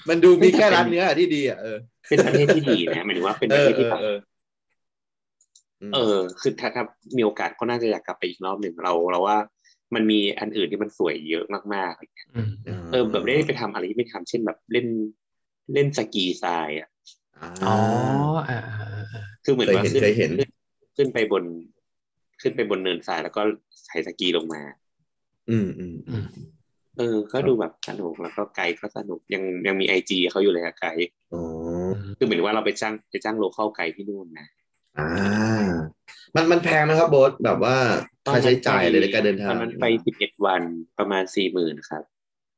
มันดูมีแค่ร้านเนื้อที่ดีอ่ะเป็นประเทศที่ดีนะหมายถึงว่าเป็นประเทศที่แบบคือถ้ามีโอกาสก็น่าจะอยากกลับไปอีกรอบหนึ่งเราว่ามันมีอันอื่นที่มันสวยเยอะมากๆแบบได้ไปทำอะไรที่ไม่ทำเช่นแบบเล่นเล่นสกีทรายอ่ะอ๋อคือเหมือนว่าขึ้นไปบนเนินทรายแล้วก็ใส่สกีลงมาก็ดูแบบสนุกแล้วก็ไกด์ก็สนุกยังมี IG เขาอยู่เลยไกด์คือเหมือนว่าเราไปจ้างโลคอลไกด์ที่นู่นนะมันแพงนะครับโบ๊ทแบบว่าค่าใช้จ่ายเลยในการเดินทางมันไป11วันประมาณ 40,000 ครับ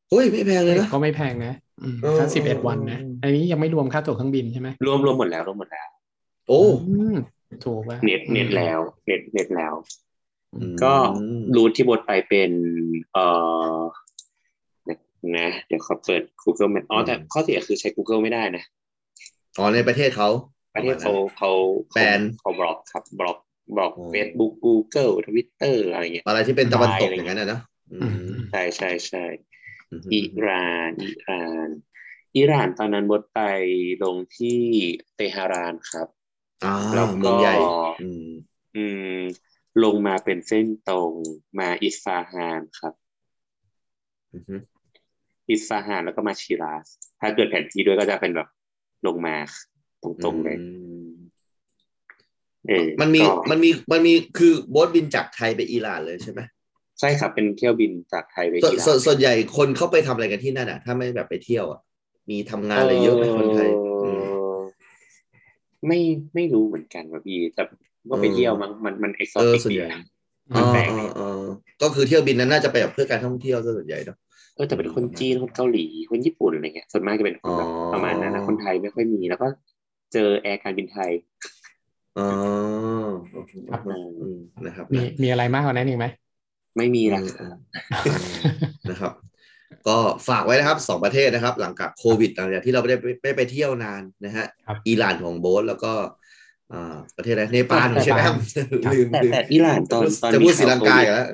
โอ้ยไม่แพงเลยนะก็ไม่แพงนะแค่11วันนะอันนี้ยังไม่รวมค่าตั๋วเครื่องบินใช่ไหมรวมหมดแล้วโอ้ถูกป่ะเน็ตแล้วก็รูทที่โบ๊ทไปเป็นนะเดี๋ยวขอเปิด Google Map อ๋อแต่ข้อเสียคือใช้ Google ไม่ได้นะอ๋อในประเทศเขาบล็อกครับบล็อก Facebook Google Twitter อะไรเงี้ยอะไรที่เป็นตะวันตกอย่างนั้นนะใช่ใช่ใช่อิหร่านตอนนั้นบดไปลงที่เตหะรานครับแล้วก็ลงมาเป็นเส้นตรงมาอิสฟาฮานครับอิสฟาฮานแล้วก็มาชิราซถ้าเกิดแผนที่ด้วยก็จะเป็นแบบลงมาตรงๆเลยมันมีคือโบ๊ทบินจากไทยไปอิหร่านเลยใช่ไหมใช่ครับเป็นเที่ยวบินจากไทยไปอิหร่านส่วนใหญ่คนเข้าไปทำอะไรกันที่นั่นอ่ะถ้าไม่แบบไปเที่ยวอ่ะ มีทำงานอะไรเยอะไหมคนไทยไม่รู้เหมือนกันว่าพี่แต่ว่าไปเที่ยวมันเอกซอติกดีนะมันแปลกก็คือเที่ยวบินนั้นน่าจะไปแบบเพื่อการท่องเที่ยวส่วนใหญ่เนาะแต่เป็นคนจีนคนเกาหลีคนญี่ปุ่นอะไรเงี้ยส่วนมากจะเป็นคนแบบประมาณนั้นนะคนไทยไม่ค่อยมีแล้วก็เจอแอร์การบินไทยนะครับมีอะไรมากกว่านั้นอีกไหมไม่มีแล้วนะครับก็ฝากไว้นะครับ2ประเทศนะครับหลังจากโควิดหลังจากที่เราไม่ได้ไปเที่ยวนานนะฮะอิหร่านของโบ๊ทแล้วก็ประเทศอะไรเนปาลใช่ไหมครับแต่อิหร่านตอนจะพูดศรีลังกาแล้ว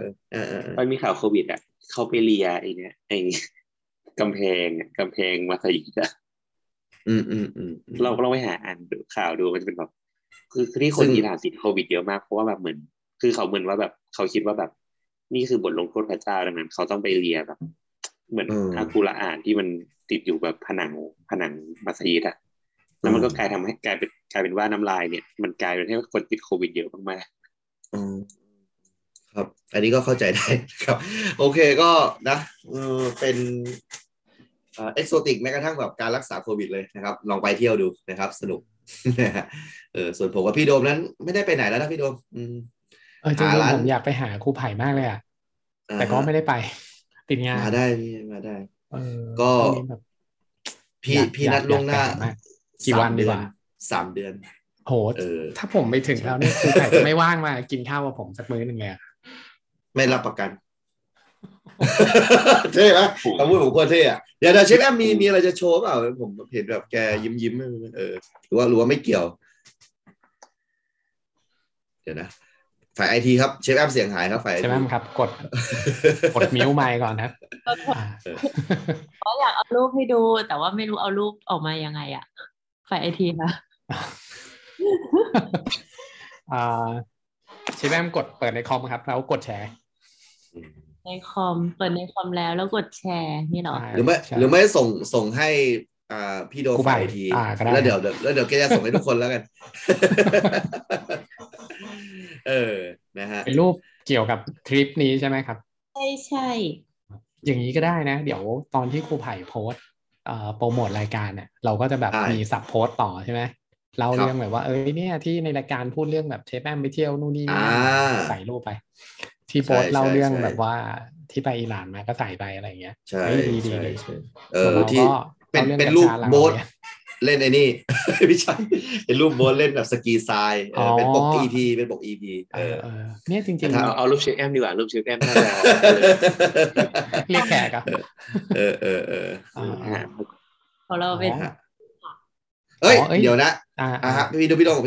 ตอนมีข่าวโควิดอ่ะเขาไปเลียไอ้เนี่ยไอ้กำแพงมัสยิดอ่ะเราไปหาอ่านข่าวดูมันจะเป็นแบบคือที่คนอิหร่านติดโควิดเยอะมากเพราะว่าแบบเหมือนคือเขาเหมือนว่าแบบเขาคิดว่าแบบนี่คือบทลงโทษพระเจ้าดังนั้นเขาต้องไปเลียแบบเหมือนอากุรอานที่มันติดอยู่แบบผนังมัสยิดอ่ะแล้วมันก็กลายเป็นว่าน้ำลายเนี่ยมันกลายเป็นให้คนติดโควิดเยอะมากๆครับอันนี้ก็เข้าใจได้ครับโอเคก็นะเป็นเอ็กโซติกแม้กระทั่งแบบการรักษาโควิดเลยนะครับลองไปเที่ยวดูนะครับสนุกส่วนผมกับพี่โดมนั้นไม่ได้ไปไหนแล้วนะพี่โดมจริงๆผมอยากไปหาครูไผ่มากเลยอ่ะแต่ก็ไม่ได้ไปติดงานมาได้ก็พี่นัดล่วงหน้ากี่วันดีกว่า3 เดือนโหถ้าผมไปถึงแล้วเนี่ยครูไผ่จะไม่ว่างมากินข้าวกับผมสักมื้อนึงเลยอ่ะไม่รับประกันเท่ไหมคำพูดผมโคตรเท่อะเดี๋ยวเชฟแอมมีอะไรจะโชว์เปล่าผมเห็นแบบแกยิ้มหรือว่าไม่เกี่ยวเดี๋ยวนะฝ่ายไอทีครับเชฟแอมเสียงหายครับฝ่ายเชฟแอมครับกดมิวไมค์ก่อนครับเขาอยากเอารูปให้ดูแต่ว่าไม่รู้เอารูปออกมายังไงอะฝ่ายไอทีค่ะเชฟแอมกดเปิดในคอมครับแล้วกดแชร์ในคอมเปิดในคอมแล้วกดแชร์นี่หรอหรือไม่ส่งให้พี่โดมฝ่ายทีแล้วเดี๋ยวแกจะส่งให้ทุกคนแล้วกันนะฮะเป็นรูปเกี่ยวกับทริปนี้ใช่ไหมครับใช่อย่างนี้ก็ได้นะเดี๋ยวตอนที่ครูไผ่โพสโปรโมทรายการเนี่ยเราก็จะแบบมีซับโพสต่อใช่ไหมเราเรื่องแบบว่าเนี่ยที่ในรายการพูดเรื่องแบบเชฟแอมไปเที่ยวนู่นนี่ใส่รูปไปที่โพสเล่าเรื่องแบบว่าที่ไปอิหร่านมาก็ใส่ไปอะไรอย่างเงี้ยใช่ที่เป็นรูปโบ๊ทเล่นไอ้นี่ไม่ใช่เป็นรูปโบ๊ทเล่นแบบสกีทรายเป็นปก EP เนี่ยจริงๆเอารูปเชฟแอมดีกว่ารูปเชฟแอมน่าจะเรียกแขกครับของเราเป็นเอ้ยเดี๋ยวนะพี่โดมก่อน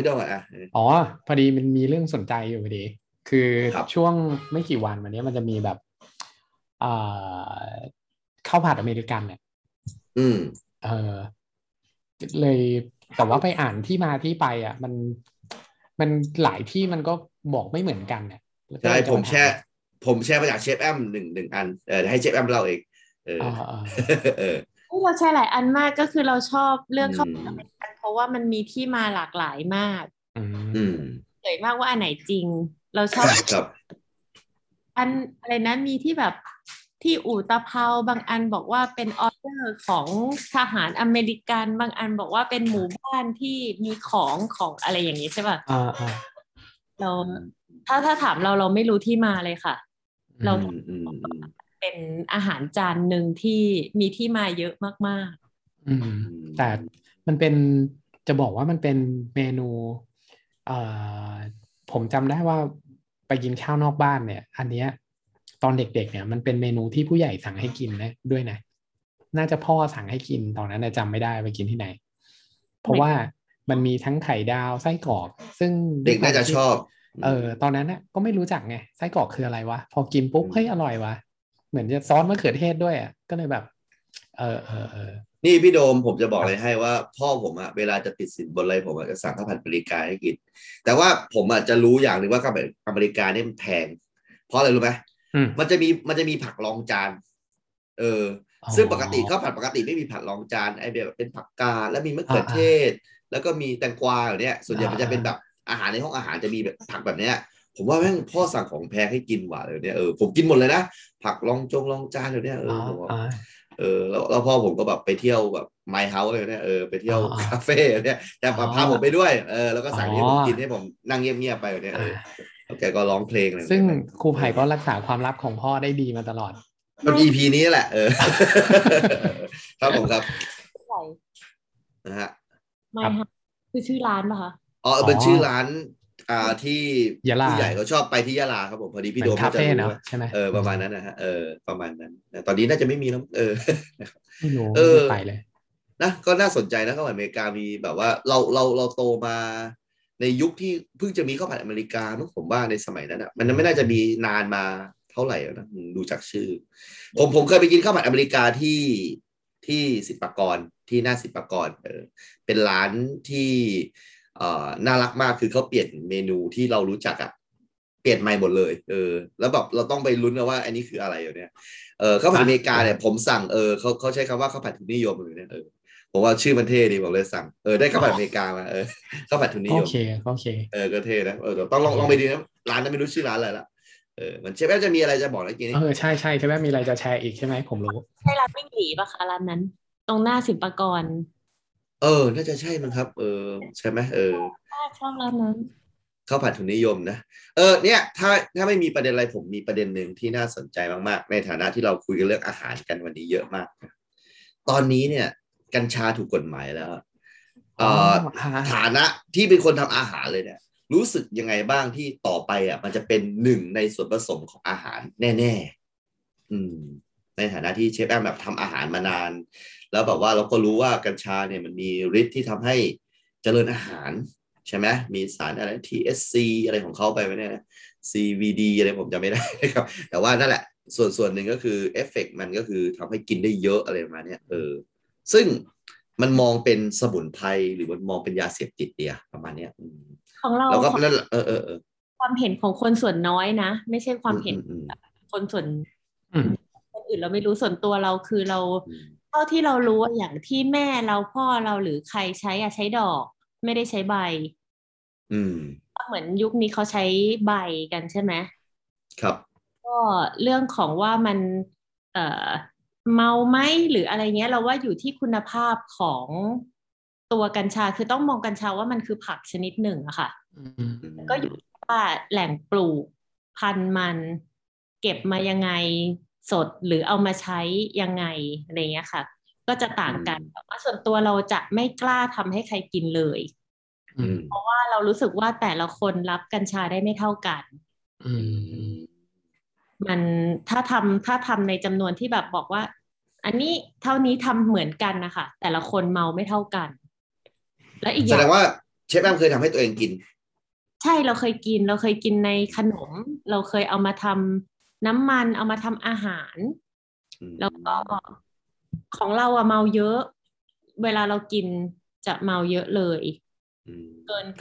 พอดีมันมีเรื่องสนใจอยู่พอดีคือช่วงไม่กี่วันมานี้มันจะมีแบบข้าวผัดอเมริกันเนี่ยเลยแต่ว่าไปอ่านที่มาที่ไปอ่ะมันหลายที่มันก็บอกไม่เหมือนกันเนี่ยใช่ผมแช่มาจากเชฟแอมหนึ่งอันให้เชฟแอมเราเองเราแช่หลายอันมากก็คือเราชอบเรื่องข้าวผัดอเมริกันเพราะว่ามันมีที่มาหลากหลายมากสวยมากว่าอันไหนจริงเราชอบอันอะไรนะมีที่แบบที่อู่ตะเภาบางอันบอกว่าเป็นออเดอร์ของทหารอเมริกันบางอันบอกว่าเป็นหมู่บ้านที่มีของอะไรอย่างนี้ใช่ป่ะเราถ้าถามเราไม่รู้ที่มาเลยค่ะเราเป็นอาหารจานหนึ่งที่มีที่มาเยอะมากๆแต่มันเป็นจะบอกว่ามันเป็นเมนูผมจำได้ว่าไปกินข้าวนอกบ้านเนี่ยอันเนี้ยตอนเด็กๆเนี่ยมันเป็นเมนูที่ผู้ใหญ่สั่งให้กินนะด้วยนะน่าจะพ่อสั่งให้กินตอนนั้นจำไม่ได้ไปกินที่ไหนเพราะว่ามันมีทั้งไข่ดาวไส้กรอกซึ่งเด็กน่าจะชอบตอนนั้นน่ะก็ไม่รู้จักไงไส้กรอกคืออะไรวะพอกินปุ๊บเฮ้ยอร่อยวะเหมือนจะซอสมะเขือเทศด้วยอ่ะก็เลยแบบนี่พี่โดมผมจะบอกอะไรให้ว่าพ่อผมอะเวลาจะติดสินบนอะไรผมจะสั่งข้าวผัดอเมริกาให้กินแต่ว่าผมอะจะรู้อย่างหนึ่งว่าข้าวผัดอเมริกาเนี่ยมันแพงเพราะอะไรรู้ไหมมันจะมีผักรองจานซึ่งปกติข้าวผัดปกติไม่มีผักรองจานไอแบบเป็นผักกาดแล้วมีมะเขือเทศแล้วก็มีแตงกวาอย่างเนี้ยส่วนใหญ่มันจะเป็นแบบอาหารในห้องอาหารจะมีแบบผักแบบเนี้ยผมว่าแม่งพ่อสั่งของแพงให้กินหว่าเลยเนี่ยผมกินหมดเลยนะผักรองจานเลยเนี่ย แล้วพ่อผมก็แบบไปเที่ยวแบบไมค์เฮาส์เลยเนี่ยไปเที่ยวคาเฟ่เนี่ยแต่พาผมไปด้วยแล้วก็สั่งให้ผมกินให้ผมนั่งเงียบๆไปเนี่ยแกก็ร้องเพลงอะไรซึ่งครูไผ่ก็รักษาความลับของพ่อได้ดีมาตลอดตอน EP นี้แหละครับผมครับนะฮะไม่ค่ะคือชื่อร้านป่ะคะอ๋อเป็นชื่อร้านที่ผู้ใหญ่เขาชอบไปที่ยะลาครับผมพอดีพี่โดมเขาจะรู้ใช่ไหมประมาณนั้นนะฮะประมาณนั้นตอนนี้น่าจะไม่มีแล้วไปเลยนะก็น่าสนใจนะข้าวผัดอเมริกามีแบบว่าเราโตมาในยุคที่เพิ่งจะมีข้าวผัดอเมริกาเนอะผมว่าในสมัยนั้นอ่ะมันไม่น่าจะมีนานมาเท่าไหร่แล้วนะดูจากชื่อผมเคยไปกินข้าวผัดอเมริกาที่ศิลปากรที่หน้าศิลปากรเป็นร้านที่น่ารักมากคือเขาเปลี่ยนเมนูที่เรารู้จักอ่ะเปลี่ยนใหม่หมดเลยแล้วแบบเราต้องไปลุ้นกันว่าอันนี้คืออะไรอยู่เนี่ยข้าวผัดอเมริกาเนี่ยผมสั่งเขาใช้คำว่าข้าวผัดทุนนิยมอยู่เนี่ยผมว่าชื่อมันเท่ดีผมเลยสั่งได้ข้าวผัดอเมริกามาข้าวผัดทุนนิยมโอเคก็เท่นะต้องลองไปดีนะร้านนั้นไม่รู้ชื่อร้านอะไรละมันเชฟแอ๊บจะมีอะไรจะบอกอะไรกินนี่ใช่เชฟแอ๊บมีอะไรจะแชร์อีกใช่ไหมผมรู้ใช่ร้านวิ่งหลีป่ะคะร้านนั้นตรงหน้าศิลปากรน่าจะใช่มั้งครับใช่ไหมชอบร้านนั้นข้าวผัดทุนนิยมนะเนี่ยถ้าไม่มีประเด็นอะไรผมมีประเด็นหนึ่งที่น่าสนใจมากๆในฐานะที่เราคุยกันเรื่องอาหารกันวันนี้เยอะมากตอนนี้เนี่ยกัญชาถูกกฎหมายแล้วฐานะที่เป็นคนทำอาหารเลยเนี่ยรู้สึกยังไงบ้างที่ต่อไปอ่ะมันจะเป็นหนึ่งในส่วนผสมของอาหารแน่ๆในฐานะที่เชฟแอมแบบทำอาหารมานานแล้วแบบว่าเราก็รู้ว่ากัญชาเนี่ยมันมีฤทธิ์ที่ทำให้เจริญอาหารใช่ไหมมีสารอะไร THC อะไรของเขาไปไหมเนี่ย CBD อะไรผมจำไม่ได้ครับแต่ว่านั่นแหละส่วนหนึ่งก็คือเอฟเฟกต์มันก็คือทำให้กินได้เยอะอะไรมาเนี่ยซึ่งมันมองเป็นสมุนไพรหรือมันมองเป็นยาเสพติดเดียประมาณนี้ของเราแล้วก็นั่นความเห็นของคนส่วนน้อยนะไม่ใช่ความเห็นคนส่วนคนอื่นเราไม่รู้ส่วนตัวเราคือเราเท่าที่เรารู้อย่างที่แม่เราพ่อเราหรือใครใช้อะใช้ดอกไม่ได้ใช้ใบเหมือนยุคนี้เขาใช้ใบกันใช่ไหมครับก็เรื่องของว่ามันเมาไหมหรืออะไรเงี้ยเราว่าอยู่ที่คุณภาพของตัวกัญชาคือต้องมองกัญชาว่ามันคือผักชนิดหนึ่งอะค่ะก็อยู่ว่าแหล่งปลูกพันธุ์มันเก็บมายังไงสดหรือเอามาใช้ยังไงอะไรเงี้ยค่ะก็จะต่างกันแต่ว่าส่วนตัวเราจะไม่กล้าทำให้ใครกินเลยเพราะว่าเรารู้สึกว่าแต่ละคนรับกัญชาได้ไม่เท่ากันมันถ้าทำในจำนวนที่แบบบอกว่าอันนี้เท่านี้ทำเหมือนกันนะคะแต่ละคนเมาไม่เท่ากันและอีกอย่างแสดงว่าเชฟแอมเคยทำให้ตัวเองกินใช่เราเคยกินในขนมเราเคยเอามาทำน้ำมันเอามาทำอาหารแล้วก็ของเราอะเมาเยอะเวลาเรากินจะเมาเยอะเลยเกินเ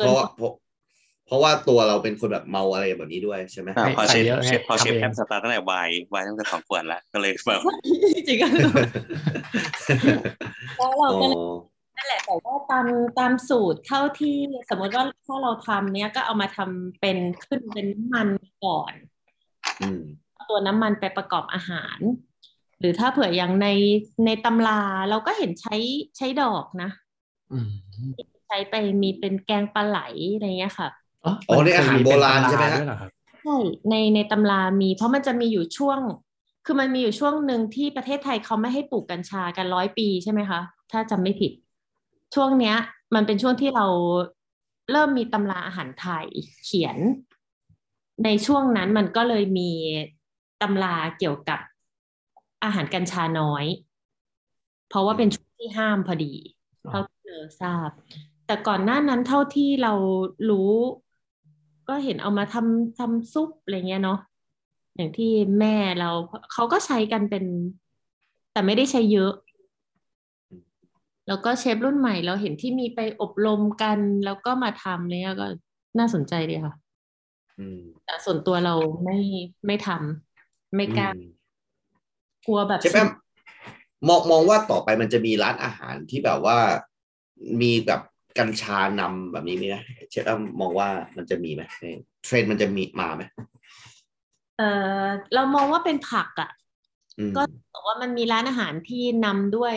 พราะว่าตัวเราเป็นคนแบบเมาอะไรแบบนี้ด้วยใช่ไหมพอเชฟแอมสตาร์ตั้งแต่วายตั้งแต่2ขวดแล้วก็เลยแบบจริงก็แล้วเราก็นั่นแหละแต่ว่าตามสูตรเท่าที่สมมติว่าถ้าเราทำเนี้ยก็เอามาทำเป็นขึ้นเป็นน้ำมันก่อนตัวน้ำมันไปประกอบอาหารหรือถ้าเผื่ออย่างในตำราเราก็เห็นใช้ดอกนะใช้ไปมีเป็นแกงปลาไหลอะไรเงี้ยค่ะอ๋อในอาหารโบราณใช่ไหมครับใช่ในตำรามีเพราะมันจะมีอยู่ช่วงคือมันมีอยู่ช่วงหนึ่งที่ประเทศไทยเขาไม่ให้ปลูกกัญชากัน100 ปีใช่ไหมคะถ้าจำไม่ผิดช่วงเนี้ยมันเป็นช่วงที่เราเริ่มมีตำราอาหารไทยเขียนในช่วงนั้นมันก็เลยมีตำราเกี่ยวกับอาหารกัญชาน้อยเพราะว่าเป็นช่วงที่ห้ามพอดีเท่าที่เราทราบแต่ก่อนหน้านั้นเท่าที่เรารู้ก็เห็นเอามาทำซุปอะไรเงี้ยเนาะอย่างที่แม่เราเขาก็ใช้กันเป็นแต่ไม่ได้ใช้เยอะแล้วก็เชฟรุ่นใหม่เราเห็นที่มีไปอบรมกันแล้วก็มาทำเนี่ยก็น่าสนใจดีค่ะแต่ส่วนตัวเราไม่ทำไม่กล้ากลัวแบบเชฟมองว่าต่อไปมันจะมีร้านอาหารที่แบบว่ามีแบบกัญชานำแบบนี้ไหมนะเชฟมองว่ามันจะมีไหมเทรนด์มันจะมีมาไหมเรามองว่าเป็นผักอ่ะ ก็บอกว่ามันมีร้านอาหารที่นำด้วย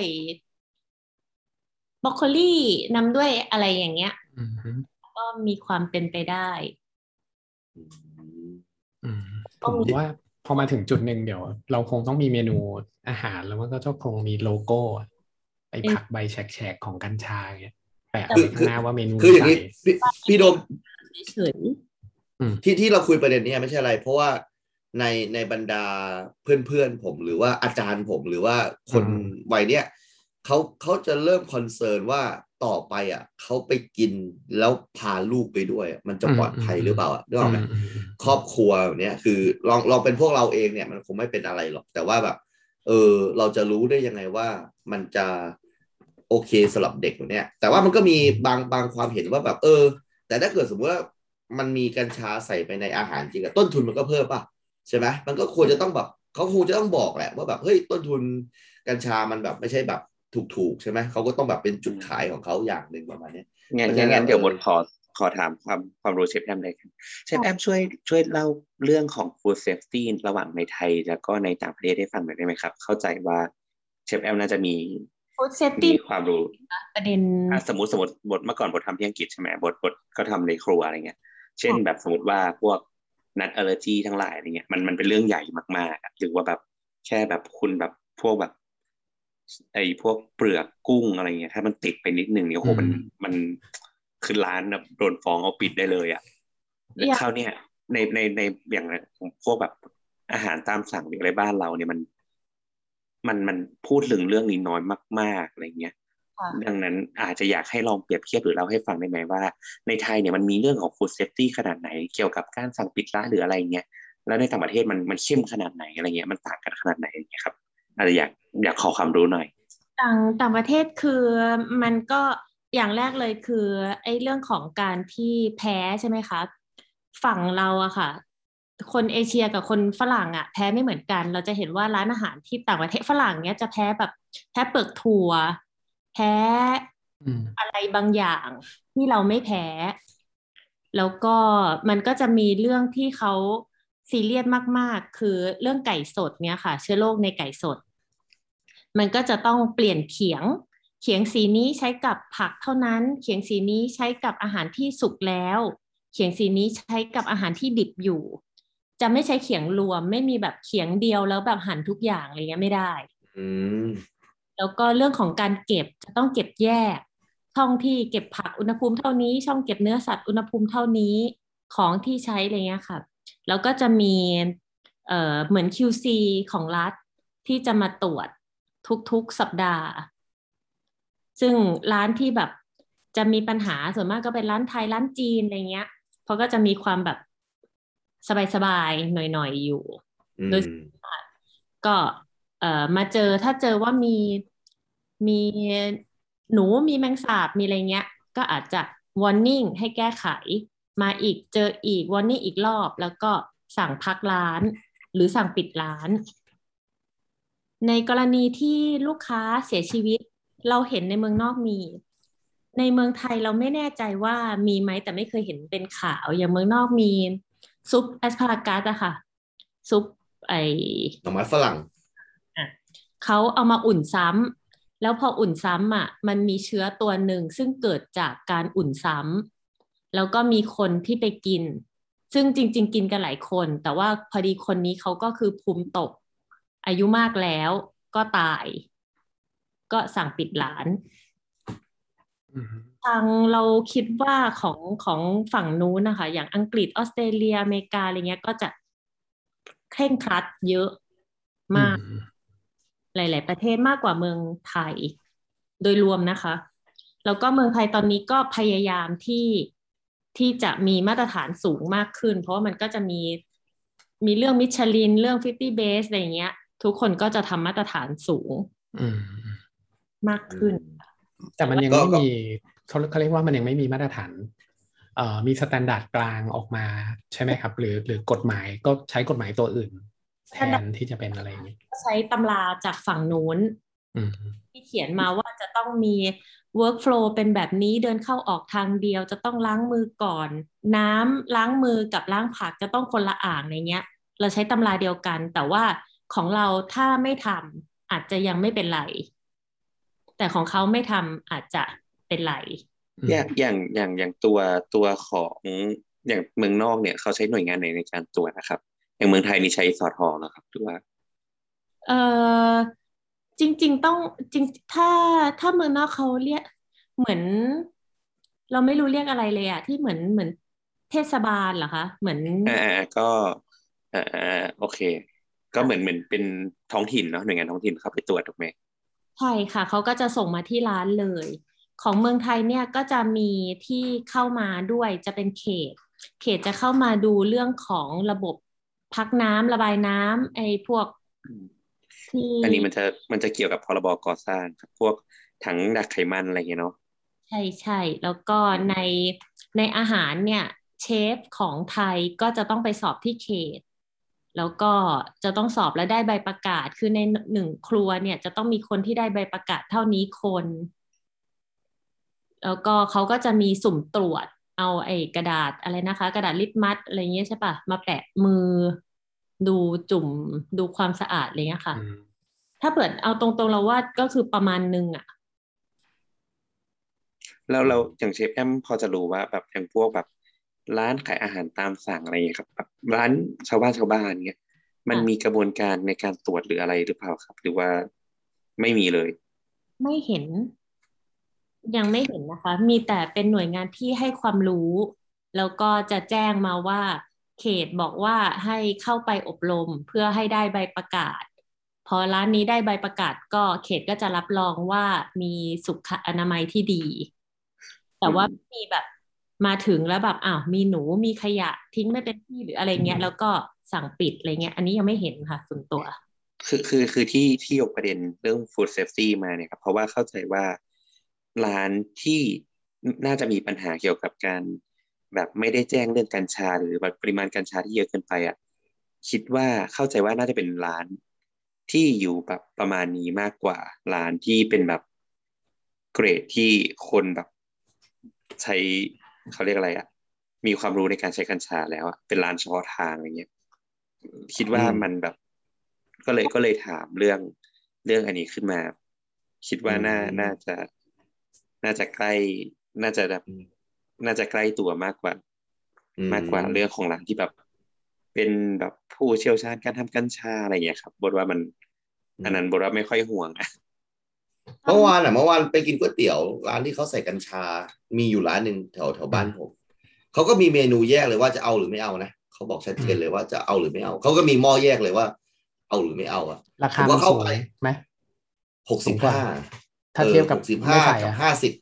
บรอกโคลีนำด้วยอะไรอย่างเงี้ยก็มีความเป็นไปได้ผมว่าพอมาถึงจุดหนึ่งเดี๋ยวเราคงต้องมีเมนูอาหารแล้วมันก็คงมีโลโก้ไอ้ผักใบแฉกๆของกัญชาเงี้ยแปะข้างหน้าว่าเมนูคืออย่างนี้พี่โดมที่เราคุยประเด็นนี้ไม่ใช่อะไรเพราะว่าในบรรดาเพื่อนๆผมหรือว่าอาจารย์ผมหรือว่าคนวัยเนี้ยเขาจะเริ่มคอนเซิร์นว่าต่อไปอ่ะเขาไปกินแล้วพาลูกไปด้วยมันจะปลอดภัยหรือเปล่าอ่ะด้วยมั้ยครอบครัวเนี้ยคือลองเป็นพวกเราเองเนี่ยมันคงไม่เป็นอะไรหรอกแต่ว่าแบบเราจะรู้ได้ยังไงว่ามันจะโอเคสำหรับเด็กเนี่ยแต่ว่ามันก็มีบางความเห็นว่าแบบแต่ถ้าเกิดสมมติว่ามันมีกัญชาใส่ไปในอาหารจริงอ่ะต้นทุนมันก็เพิ่มป่ะใช่มั้ยมันก็ควรจะต้องแบบเค้าคงจะต้องบอกแหละว่าแบบเฮ้ยต้นทุนกัญชามันแบบไม่ใช่แบบถูกใช่ไหมเขาก็ต้องแบบเป็นจุดขายของเขาอย่างหนึ่งประมาณนี้งั้นเดี๋ยวหมดขอถามความรู้เชฟแอมได้ครับเชฟแอมช่วยเล่าเรื่องของ food safety ระหว่างในไทยแล้วก็ในต่างประเทศให้ฟังหน่อยได้ไหมครับเข้าใจว่าเชฟแอมน่าจะมี food safety ความรู้ประเด็นสมมติบทเมื่อก่อนบททำที่อังกฤษใช่ไหมบทก็ทำในครัวอะไรเงี้ยเช่นแบบสมมติว่าพวก nut allergy ทั้งหลายอะไรเงี้ยมันเป็นเรื่องใหญ่มากๆหรือว่าแบบแค่แบบคุณแบบพวกแบบไอ้พวกเปลือกกุ้งอะไรเงี้ยถ้ามันติดไปนิดนึงเนี่ยโหมันขึ้นร้านแบบโดนฟ้องเอาปิดได้เลยอ่ะแล้วคราวเนี้ยในอย่างพวกแบบอาหารตามสั่งหรืออะไรบ้านเราเนี่ยมันพูดถึงเรื่องนี้น้อยมากๆอะไรเงี้ยดังนั้นอาจจะอยากให้ลองเปรียบเทียบหรือเล่าให้ฟังได้ไหมว่าในไทยเนี่ยมันมีเรื่องของ food safety ขนาดไหนเกี่ยวกับการสั่งปิดร้านหรืออะไรเงี้ยแล้วในต่างประเทศมันเข้มขนาดไหนอะไรเงี้ยมันต่างกันขนาดไหนอย่างเงี้ยครับอะไรอยากขอความรู้หน่อยต่างประเทศคือมันก็อย่างแรกเลยคือไอ้เรื่องของการที่แพ้ใช่ไหมคะฝั่งเราอะค่ะคนเอเชียกับคนฝรั่งอะแพ้ไม่เหมือนกันเราจะเห็นว่าร้านอาหารที่ต่างประเทศฝรั่งเนี้ยจะแพ้แบบแพ้เปลือกถั่วแพ้อะไรบางอย่างที่เราไม่แพ้แล้วก็มันก็จะมีเรื่องที่เขาซีเรียสมากๆคือเรื่องไก่สดเนี่ยค่ะเชื้อโรคในไก่สดมันก็จะต้องเปลี่ยนเขียงสีนี้ใช้กับผักเท่านั้นเขียงสีนี้ใช้กับอาหารที่สุกแล้วเขียงสีนี้ใช้กับอาหารที่ดิบอยู่จะไม่ใช้เขียงรวมไม่มีแบบเขียงเดียวแล้วแบบหั่นทุกอย่างอะไรเงี้ยไม่ได้แล้วก็เรื่องของการเก็บจะต้องเก็บแยกช่องที่เก็บผักอุณหภูมิเท่านี้ช่องเก็บเนื้อสัตว์อุณหภูมิเท่านี้ของที่ใช้อะไรเงี้ยค่ะแล้วก็จะมีเหมือน QC ของรัฐที่จะมาตรวจทุกๆสัปดาห์ซึ่งร้านที่แบบจะมีปัญหาส่วนมากก็เป็นร้านไทยร้านจีนอะไรเงี้ยเพราะก็จะมีความแบบสบายๆหน่อยๆอยู่โดยก็มาเจอถ้าเจอว่ามีหนูมีแมงสาบมีอะไรเงี้ยก็อาจจะ warning ให้แก้ไขมาอีกเจออีกวันนี้อีกรอบแล้วก็สั่งพักร้านหรือสั่งปิดร้านในกรณีที่ลูกค้าเสียชีวิตเราเห็นในเมืองนอกมีในเมืองไทยเราไม่แน่ใจว่ามีไหมแต่ไม่เคยเห็นเป็นข่าวอย่างเมืองนอกมีซุปแอสพารากัสอะค่ะซุปไอ้หน่อไม้ฝรั่งเขาเอามาอุ่นซ้ำแล้วพออุ่นซ้ำอะมันมีเชื้อตัวหนึ่งซึ่งเกิดจากการอุ่นซ้ำแล้วก็มีคนที่ไปกินซึ่งจริงๆกินกันหลายคนแต่ว่าพอดีคนนี้เขาก็คือภูมิตกอายุมากแล้วก็ตายก็สั่งปิดร้าน ทางเราคิดว่าของฝั่งนู้นนะคะอย่างอังกฤษออสเตรเลียอเมริกาอะไรเงี้ยก็จะเคร่งครัดเยอะมาก หลายๆประเทศมากกว่าเมืองไทยโดยรวมนะคะแล้วก็เมืองไทยตอนนี้ก็พยายามที่จะมีมาตรฐานสูงมากขึ้นเพราะว่ามันก็จะมีเรื่องมิชลินเรื่อง50เบสอะไรอย่างเงี้ยทุกคนก็จะทำมาตรฐานสูงมากขึ้นแต่มันยังไม่มีเขาเรียกว่ามันยังไม่มีมาตรฐานมีสแตนดาร์ดกลางออกมาใช่ไหมครับหรือกฎหมายก็ใช้กฎหมายตัวอื่นแทนที่จะเป็นอะไรอย่างเงี้ยใช้ตำราจากฝั่งนู้นที่เขียนมาว่าจะต้องมีworkflow เป็นแบบนี้เดินเข้าออกทางเดียวจะต้องล้างมือก่อนน้ำล้างมือกับล้างผักจะต้องคนละอ่างในเงี้ยเราใช้ตำราเดียวกันแต่ว่า ของเราถ้าไม่ทำอาจจะยังไม่เป็นไรแต่ของเขาไม่ทำอาจจะเป็นไรอย่างตัวของอย่างเมืองนอกเนี่ยเขาใช้หน่วยงานไหนในการตรวจนะครับอย่างเมืองไทยนี่ใช้สท.เหรอครับหรือว่าจริงๆต้องจริงถ้าเมืองนอกเขาเรียกเหมือนเราไม่รู้เรียกอะไรเลยอ่ะที่เหมือนเทศบาลเหรอคะเหมือนก็โอเคก็เหมือนเป็นท้องถิ่นเนาะหน่วยงานท้องถิ่นเข้าไปตรวจถูกไหมใช่ค่ะเขาก็จะส่งมาที่ร้านเลยของเมืองไทยเนี่ยก็จะมีที่เข้ามาด้วยจะเป็นเขตจะเข้ามาดูเรื่องของระบบพักน้ำระบายน้ำไอ้พวกที่อันนี้มันจะเกี่ยวกับพรบก่อสร้างพวกถังดักไขมันอะไรอย่างเงี้ยเนาะใช่ๆแล้วก็ในอาหารเนี่ยเชฟของไทยก็จะต้องไปสอบที่เขตแล้วก็จะต้องสอบแล้วได้ใบประกาศคือใน1ครัวเนี่ยจะต้องมีคนที่ได้ใบประกาศเท่านี้คนแล้วก็เขาก็จะมีสุ่มตรวจเอาไอ้กระดาษอะไรนะคะกระดาษลิตมัสอะไรเงี้ยใช่ป่ะมาแปะมือดูจุ่มดูความสะอาดอะไรเงี้ยค่ะถ้าเปิดเอาตรงๆเราว่าก็คือประมาณนึงอ่ะแล้วเราอย่างเชฟแอมพอจะรู้ว่าแบบอย่างพวกแบบร้านขายอาหารตามสั่งอะไรอย่างเงี้ยครับแบบร้านชาวบ้านเงี้ยมันมีกระบวนการในการตรวจหรืออะไรหรือเปล่าครับหรือว่าไม่มีเลยไม่เห็นยังไม่เห็นนะคะมีแต่เป็นหน่วยงานที่ให้ความรู้แล้วก็จะแจ้งมาว่าเขตบอกว่าให้เข้าไปอบรมเพื่อให้ได้ใบประกาศพอร้านนี้ได้ใบประกาศก็เขตก็จะรับรองว่ามีสุขอนามัยที่ดีแต่ว่ามีแบบมาถึงแล้วแบบอ้าวมีหนูมีขยะทิ้งไม่เป็นที่หรืออะไรเงี้ยแล้วก็สั่งปิดอะไรเงี้ยอันนี้ยังไม่เห็นค่ะส่วนตัวคือที่ยกประเด็นเรื่อง food safety มาเนี่ยครับเพราะว่าเข้าใจว่าร้านที่น่าจะมีปัญหาเกี่ยวกับการแบบไม่ได้แจ้งเรื่องกัญชาหรือแบบปริมาณกัญชาที่เยอะเกินไปอ่ะคิดว่าเข้าใจว่าน่าจะเป็นร้านที่อยู่แบบประมาณนี้มากกว่าร้านที่เป็นแบบเกรดที่คนแบบใช้เขาเรียกอะไรอ่ะมีความรู้ในการใช้กัญชาแล้วอ่ะเป็นร้านเฉพาะทางอะไรเงี้ยคิดว่ามันแบบก็เลยถามเรื่องอันนี้ขึ้นมาคิดว่าน่าจะใกล้น่าจะใกล้ตัวมากกว่าเรื่องของร้านที่แบบเป็นแบบผู้เชี่ยวชาญการทำกัญชาอะไรอย่างเงี้ยครับบทว่ามันอันนั้นบทว่าไม่ค่อยห่วงเมื่อวานไปกินก๋วยเตี๋ยวร้านที่เขาใส่กัญชามีอยู่ร้านนึงแถวบ้านผมเขาก็มีเมนูแยกเลยว่าจะเอาหรือไม่เอานะเขาบอกชัดเจนเลยว่าจะเอาหรือไม่เอาเขาก็มีหม้อแยกเลยว่าเอาหรือไม่เอาอะราคาเข้าไปไหม65ถ้าเทียบกับ65กับ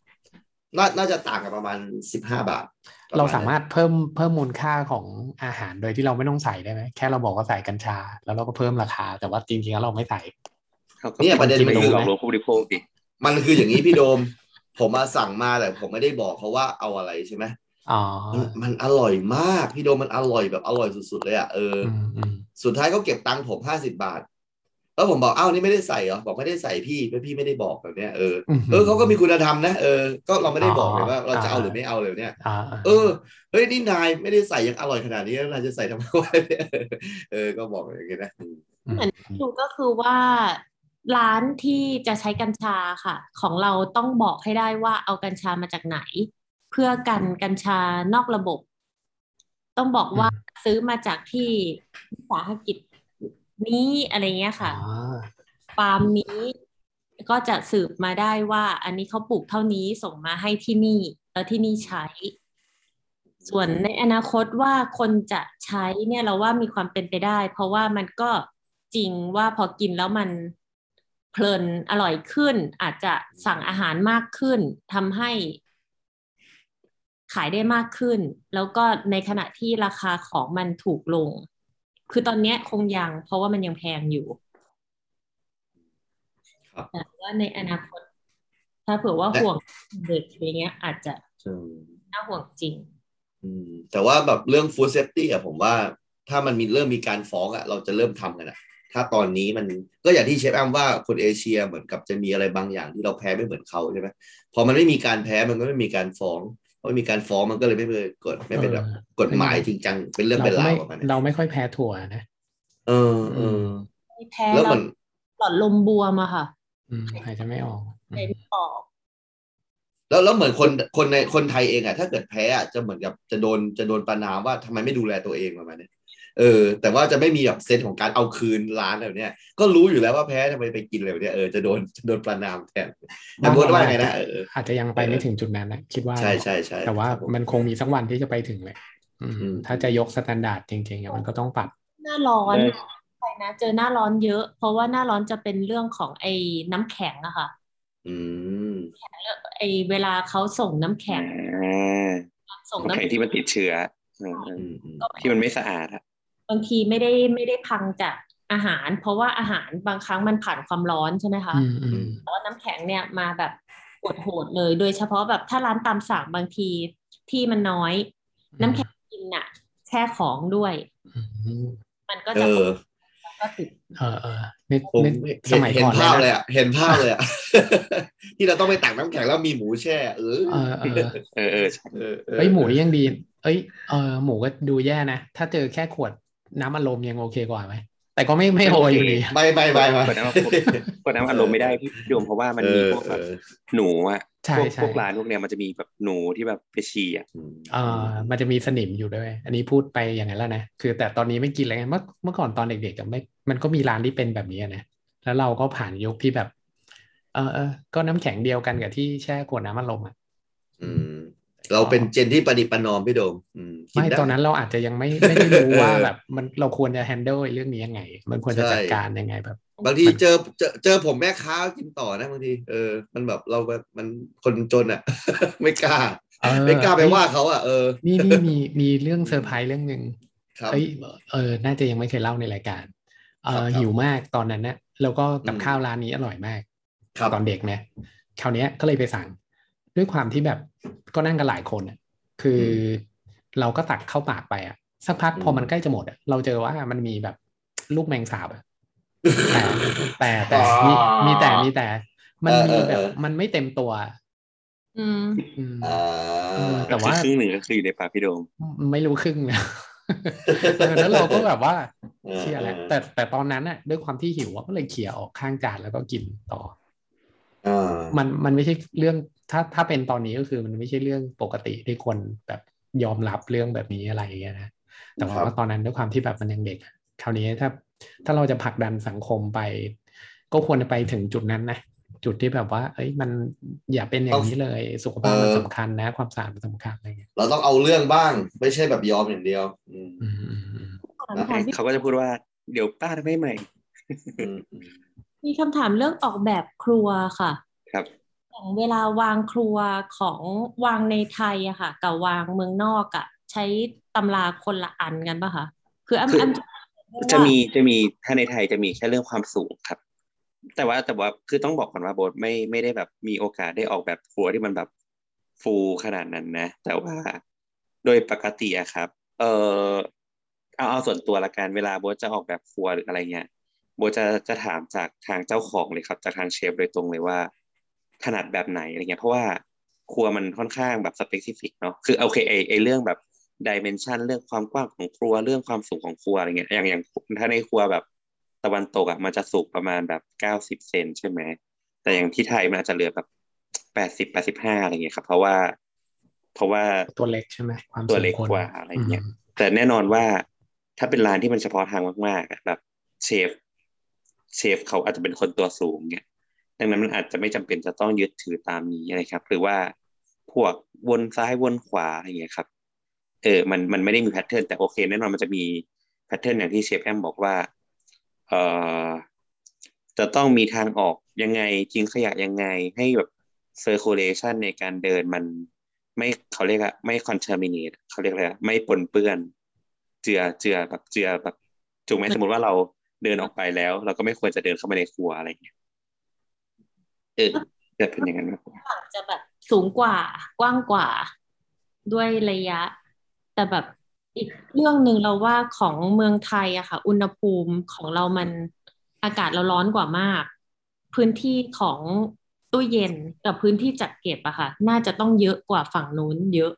50น่าจะต่างกันประมาณ15 บาทเราสามารถเพิ่มมูลค่าของอาหารโดยที่เราไม่ต้องใส่ได้ไหมแค่เราบอกว่าใส่กัญชาแล้วเราก็เพิ่มราคาแต่ว่าจริงๆแล้วเราไม่ใส่เนี่ยประเด็นมันคือของผู้บริโภคดิมันคืออย่างนี้พี่โดมผมมาสั่งมาแต่ผมไม่ได้บอกเขาว่าเอาอะไรใช่ไหมอ๋อมันอร่อยมากพี่โดมมันอร่อยแบบอร่อยสุดๆเลยอ่ะสุดท้ายเขาเก็บตังค์ผม50 บาทแล้วผมบอกอ้าวนี่ไม่ได้ใส่เหรอบอกไม่ได้ใส่พี่ไม่ได้บอกแบบเนี้ยเขาก็มีคุณธรรมนะก็เราไม่ได้บอกเลยว่าเราจะเอาหรือไม่เอาเลยเนี่ยเฮ้ยนี่นายไม่ได้ใส่ยังอร่อยขนาดนี้แล้วนายจะใส่ทำไมวะก็บอกอย่างงี้นะเหมือนดูก็คือว่าร้านที่จะใช้กัญชาค่ะของเราต้องบอกให้ได้ว่าเอากัญชามาจากไหนเพื่อกันกัญชานอกระบบต้องบอกว่าซื้อมาจากที่วิสาหกิจนี้อะไรเงี้ยค่ะฟาร์มนี้ก็จะสืบมาได้ว่าอันนี้เขาปลูกเท่านี้ส่งมาให้ที่นี่แล้วที่นี่ใช้ส่วนในอนาคตว่าคนจะใช้เนี่ยเราว่ามีความเป็นไปได้เพราะว่ามันก็จริงว่าพอกินแล้วมันเพลินอร่อยขึ้นอาจจะสั่งอาหารมากขึ้นทำให้ขายได้มากขึ้นแล้วก็ในขณะที่ราคาของมันถูกลงคือตอนนี้คงยังเพราะว่ามันยังแพงอยู่แต่ว่าในอนาคตถ้าเผื่อว่าห่วงเด็กอะไรเงี้ยอาจจะน่าห่วงจริงแต่ว่าแบบเรื่อง food safety อะผมว่าถ้ามันมีเริ่มมีการฟ้องอะเราจะเริ่มทำกันอะถ้าตอนนี้มันก็อย่างที่เชฟแอมว่าคนเอเชียเหมือนกับจะมีอะไรบางอย่างที่เราแพ้ไม่เหมือนเขาใช่ไหมพอมันไม่มีการแพ้มันก็ไม่มีการฟ้องไม่มีการฟ้องมันก็เลยไม่เป็นกฎไม่เป็นแบบกฎหมายจริงจังเป็นเรื่องเป็นราวประมาณนั้นเราไม่ค่อยแพ้ถั่วนะ แพ้แล้วหลอดลมบวมอะค่ะหายใจไม่ออกแล้วเหมือนคนไทยเองอะถ้าเกิดแพ้อะจะเหมือนกับจะโดนประณามว่าทำไมไม่ดูแลตัวเองประมาณนี้แต่ว่าจะไม่มีแบบเซนส์ของการเอาคืนร้านแบบเนี้ยก็รู้อยู่แล้วว่าแพ้ทำไมไปกินอะไรแบบเนี้ยจะโดนประณามแทนแต่พูดว่าไงนะอาจจะยังไปไม่ถึงจุดนั้นนะคิดว่าใช่ใช่ใช่แต่ว่ามันคงมีสักวันที่จะไปถึงแหละถ้าจะยกสแตนดาร์ดจริงๆมันก็ต้องปรับหน้าร้อนไปนะเจอหน้าร้อนเยอะเพราะว่าหน้าร้อนจะเป็นเรื่องของไอ้น้ำแข็งอะค่ะแข็งแล้วไอ้เวลาเขาส่งน้ำแข็งส่งน้ำแข็งที่มันติดเชื้อที่มันไม่สะอาดอะบางทีไม่ได้พังจากอาหารเพราะว่าอาหารบางครั้งมันผ่านความร้อนใช่ไหมคะเพราะน้ำแข็งเนี่ยมาแบบโหดๆเลยโดยเฉพาะแบบถ้าร้านตามสั่งบางทีที่มันน้อยน้ำแข็งกินน่ะแช่ของด้วยมันก็จะติดเห็นภาพเลยอ่ะเห็นภาพเลยอ่ะที่เราต้องไปตักน้ำแข็งแล้วมีหมูแช่ไอ้หมูยังดีหมูก็ดูแย่นะถ้าเจอแค่ขวดน้ำอารมณ์ยังโอเคกว่าไหมแต่ก็ไม่โออยู่ดีไม่ขวดน้ำอารมณ์ไม่ได้พี่โยมเพราะว่ามันมีพวกแบบหนูอ่ะพวกร้านพวกเนี้ยมันจะมีแบบหนูที่แบบไปฉี่อ่ะมันจะมีสนิมอยู่ด้วยอันนี้พูดไปอย่างนั้นแล้วนะคือแต่ตอนนี้ไม่กินแล้วไงเมื่อก่อนตอนเด็กๆก็ไม่มันก็มีร้านที่เป็นแบบนี้นะแล้วเราก็ผ่านยุคที่แบบก็น้ำแข็งเดียวกันกับที่แช่ขวดน้ำอารมณ์อ่ะเราเป็นเจนที่ประดิษฐ์ประนอมพี่โดมไม่ตอนนั้นเราอาจจะยังไม่ได้รู้ว่าแบบมันเราควรจะ handle เรื่องนี้ยังไงมันควรจะจัดการยังไงแบบบางทีเจอผมแม่ค้ากินต่อนะบางทีมันแบบเราแบบมันคนจนอ่ะไม่กล้าไปว่าเขาอ่ะนี่มีเรื่องเซอร์ไพรส์เรื่องนึงน่าจะยังไม่เคยเล่าในรายการหิวมากตอนนั้นนะแล้วก็กับข้าวร้านนี้อร่อยมากตอนเด็กนะคราวนี้ก็เลยไปสั่งด้วยความที่แบบก็นั่งกันหลายคนอ่ะคือเราก็ตักเข้าปากไปอ่ะสักพักพอมันใกล้จะหมดอ่ะเราเจอว่ามันมีแบบลูกแมงสาบอ่ะแต่มีแต่มันมีแบบมันไม่เต็มตัวแต่ว่าครึ่งหนึ่งก็คืออยู่ในปากพี่โดมไม่รู้ครึ่งนะแล้วเราก็แบบว่าเชี่ยแหละแต่ตอนนั้นอ่ะด้วยความที่หิวก็เลยเขี่ยออกข้างจานแล้วก็กินต่อมันไม่ใช่เรื่องถ้าเป็นตอนนี้ก็คือมันไม่ใช่เรื่องปกติที่คนแบบยอมรับเรื่องแบบนี้อะไรอย่างเงี้ยนะแต่ว่าตอนนั้นด้วยความที่แบบมันยังเด็กคราวนี้ถ้าเราจะผลักดันสังคมไปก็ควรจะไปถึงจุดนั้นนะจุดที่แบบว่ามันอย่าเป็นอย่างนี้เลยสุขภาพมันสำคัญนะความสะอาดมันสำคัญอะไรเงี้ยเราต้องเอาเรื่องบ้างไม่ใช่แบบยอมอย่างเดียวเขาก็จะพูดว่าเดี๋ยวป้าทำให้ใหม่มีคำถามเรื่องออกแบบครัวค่ะครับของเวลาวางครัวของวางในไทยอะค่ะกับวางเมืองนอกอะใช้ตำราคนละอันกันป่ะคะคืออันจะมีถ้าในไทยจะมีแค่เรื่องความสูงครับแต่ว่าคือต้องบอกก่อนว่าโบสไม่ได้แบบมีโอกาสได้ออกแบบครัวที่มันแบบฟูขนาดนั้นนะแต่ว่าโดยปกติอะครับเอาส่วนตัวละกันเวลาโบสจะออกแบบครัวหรืออะไรเงี้ยโบจะถามจากทางเจ้าของเลยครับจากทางเชฟโดยตรงเลยว่าขนาดแบบไหนอะไรเงี้ยเพราะว่าครัวมันค่อนข้างแบบสเปซิฟิกเนาะคือโอเคไอเรื่องแบบดิเมนชันเรื่องความกว้างของครัวเรื่องความสูงของครัวอะไรเงี้ยอย่างถ้าในครัวแบบตะวันตกอ่ะมันจะสูงประมาณแบบ90เซนใช่ไหมแต่อย่างที่ไทยมันอาจจะเหลือแบบ80 85อะไรเงี้ยครับเพราะว่าตัวเล็กใช่ไหมตัวเล็กกว่าอะไรเงี้ยแต่แน่นอนว่าถ้าเป็นร้านที่มันเฉพาะทางมากๆแบบเชฟเขาอาจจะเป็นคนตัวสูงเงี้ยดังนั้นมันอาจจะไม่จำเป็นจะต้องยึดถือตามนี้นะครับหรือว่าพวกวนซ้ายวนขวาอะไรอย่างเงี้ยครับมันไม่ได้มีแพทเทิร์นแต่โอเคแน่นอนมันจะมีแพทเทิร์นอย่างที่เชฟแอมบอกว่าจะต้องมีทางออกยังไงทิ้งขยะยังไงให้แบบเซอร์คูลเลชันในการเดินมันไม่เขาเรียกอะไม่คอนทามิเนตเขาเรียกอะไรไม่ปนเปื้อนเจือแบบถูกไหมสมมติว่าเราเดินออกไปแล้วเราก็ไม่ควรจะเดินเข้ามาในครัวอะไรอย่างเงี้ยจะเป็นอย่างนั้นมากกว่าจะแบบสูงกว่ากว้างกว่าด้วยระยะแต่แบบอีกเรื่องนึงเราว่าของเมืองไทยอะค่ะอุณหภูมิของเรามันอากาศเราร้อนกว่ามากพื้นที่ของตู้เย็นกับพื้นที่จัดเก็บอะค่ะน่าจะต้องเยอะกว่าฝั่งนู้นเยอะ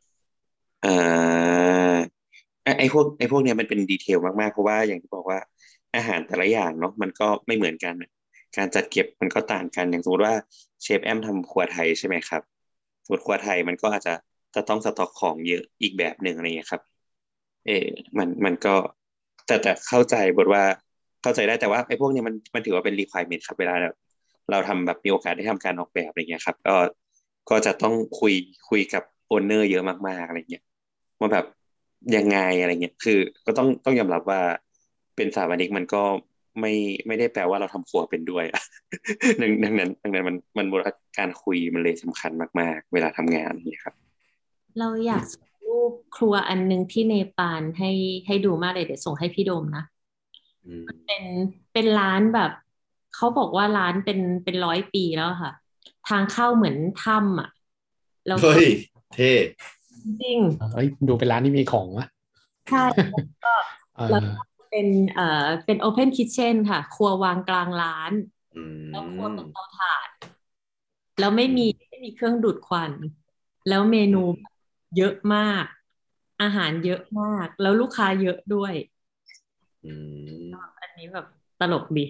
ไอพวกเนี้ยมันเป็นดีเทลมากๆเพราะว่าอย่างที่บอกว่า อาหารแต่ละอย่างเนาะมันก็ไม่เหมือนกันการจัดเก็บมันก็ต่างกันอย่างสมมติว่าเชฟแอมทำครัวไทยใช่ไหมครับสูตรครัวไทยมันก็อาจจะต้องสต็อกของเยอะอีกแบบหนึ่งอะไรอย่างนี้ครับมันก็แต่เข้าใจบทว่าเข้าใจได้แต่ว่าไอ้พวกนี้มันถือว่าเป็น requirement ครับเวลาเราทำแบบมีโอกาสได้ทำการออกแบบอะไรเงี้ยครับก็จะต้องคุยกับโอนเนอร์เยอะมากๆอะไรเงี้ยว่าแบบยังไงอะไรเงี้ยคือก็ต้องยอมรับว่าเป็นสถาปนิกมันก็ไม่ได้แปลว่าเราทำครัวเป็นด้วยดังนั้นมันบทการคุยมันเลยสำคัญมากๆเวลาทำงานนี่ครับเราอยากส่งรูปครัวอันนึงที่เนปาลให้ดูมากเลยเดี๋ยวส่งให้พี่โดมนะมันเป็นร้านแบบเขาบอกว่าร้านเป็นร้อยปีแล้วค่ะทางเข้าเหมือนถ้ำอ่ะแล้วเฮ้ยเท่จริงเฮ้ยดูเป็นร้านที่มีของวะใช่ก็แล้วเป็น open kitchen ค่ะครัววางกลางร้านแล้วครัวเป็นเตาถ่านแล้วไม่มีเครื่องดูดควันแล้วเมนูเยอะมากอาหารเยอะมากแล้วลูกค้าเยอะด้วยอันนี้แบบตลกดี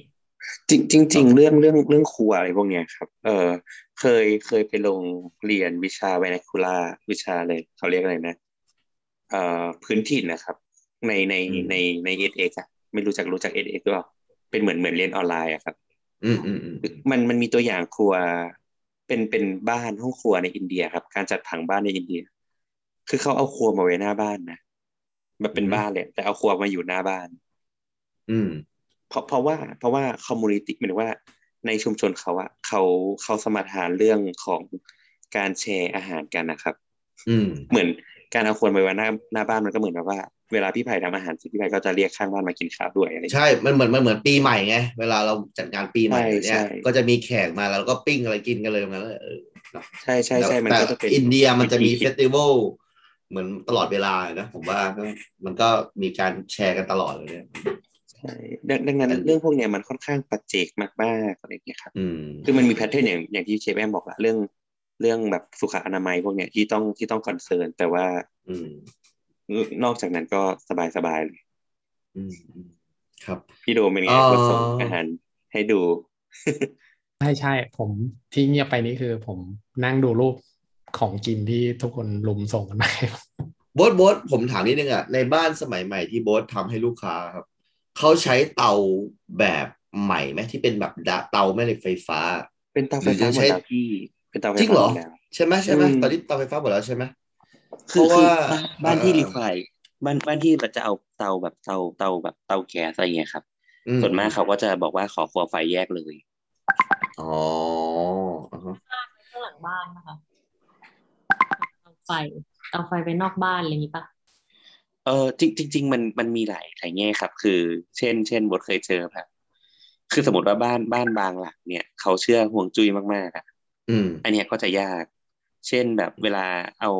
จริงเรื่องครัวอะไรพวกเนี้ยครับเคยไปลงเรียนวิชาเวนาคูล่าวิชาอะไรเขาเรียกอะไรนะพื้นถิ่นนะครับใน EdX อ่ะไม่รู้จัก EdX หรอเป็นเหมือนเรียนออนไลน์อ่ะครับมันมีตัวอย่างครัวเป็นบ้านห้องครัวในอินเดียครับการจัดผังบ้านในอินเดียคือเขาเอาครัวมาไว้หน้าบ้านนะมันเป็นบ้านเลยแต่เอาครัวมาอยู่หน้าบ้านเพราะว่าคอมมูนิตี้หมายถึงว่าในชุมชนเขาอะเขาสมรรถนะเรื่องของการแชร์อาหารกันนะครับเหมือนการเอาครัวมาไว้หน้าบ้านมันก็เหมือนแบบว่าเวลาพี่ไผ่ทำอาหารเสร็จพี่ไผ่ก็จะเรียกข้างบ้านมากินข้าวด้วยอะไรใช่มันเหมือนปีใหม่ไงเวลาเราจัดงานปีใหม่เนี่ยก็จะมีแขกมาแล้วก็ปิ้งอะไรกินกันเลยมันใช่ใช่ใช่มันก็จะเป็นอินเดียมันจะมีเฟสติวัลเหมือนตลอดเวลานะผมว่ามันก็มีการแชร์กันตลอดเลยเนี่ยใช่ดังนั้นเรื่องพวกเนี้ยมันค่อนข้างปัจเจกมากๆอะไรอย่างเงี้ยครับคือมันมีแพทเทิร์นอย่างที่เชฟแอมบอกละเรื่องแบบสุขอนามัยพวกเนี้ยที่ต้องคอนเซิร์นแต่ว่านอกจากนั้นก็สบายๆเลยครับพี่โดมเป็นไงคนส่งอาหารให้ดูใช่ๆผมที่เงียบไปนี่คือผมนั่งดูรูปของกินที่ทุกคนลุมส่งกันมาโบ๊ทผมถามนิดนึงอ่ะในบ้านสมัยใหม่ที่โบ๊ททำให้ลูกค้าครับเขาใช้เตาแบบใหม่ไหมที่เป็นแบบเตาไม่เหล็กไฟฟ้าเป็นเตาไฟฟ้าหมดแล้วพี่เป็นเตาไฟฟ้าจริงเหรอใช่ไหมใช่ไหมตอนนี้เตาไฟฟ้าหมดแล้วใช่ไหมคือบ้านที่รีไฟบ้านที่จะเอาเตาแบบเตาแบบเตาแก๊สอะไรเงี้ยครับส่วนมากเขาก็จะบอกว่าขอครัวไฟแยกเลยอ๋อข้างหลังบ้านนะคะเตาไฟไปนอกบ้านอะไรอย่างนี้ปะจริงมันมีหลายแง่ครับคือเช่นบทเคยเจอครับคือสมมติว่าบ้านบางหลังเนี่ยเขาเชื่อห่วงจุ้ยมากๆอ่ะอันเนี้ยก็จะยากเช่นแบบเวลาเอา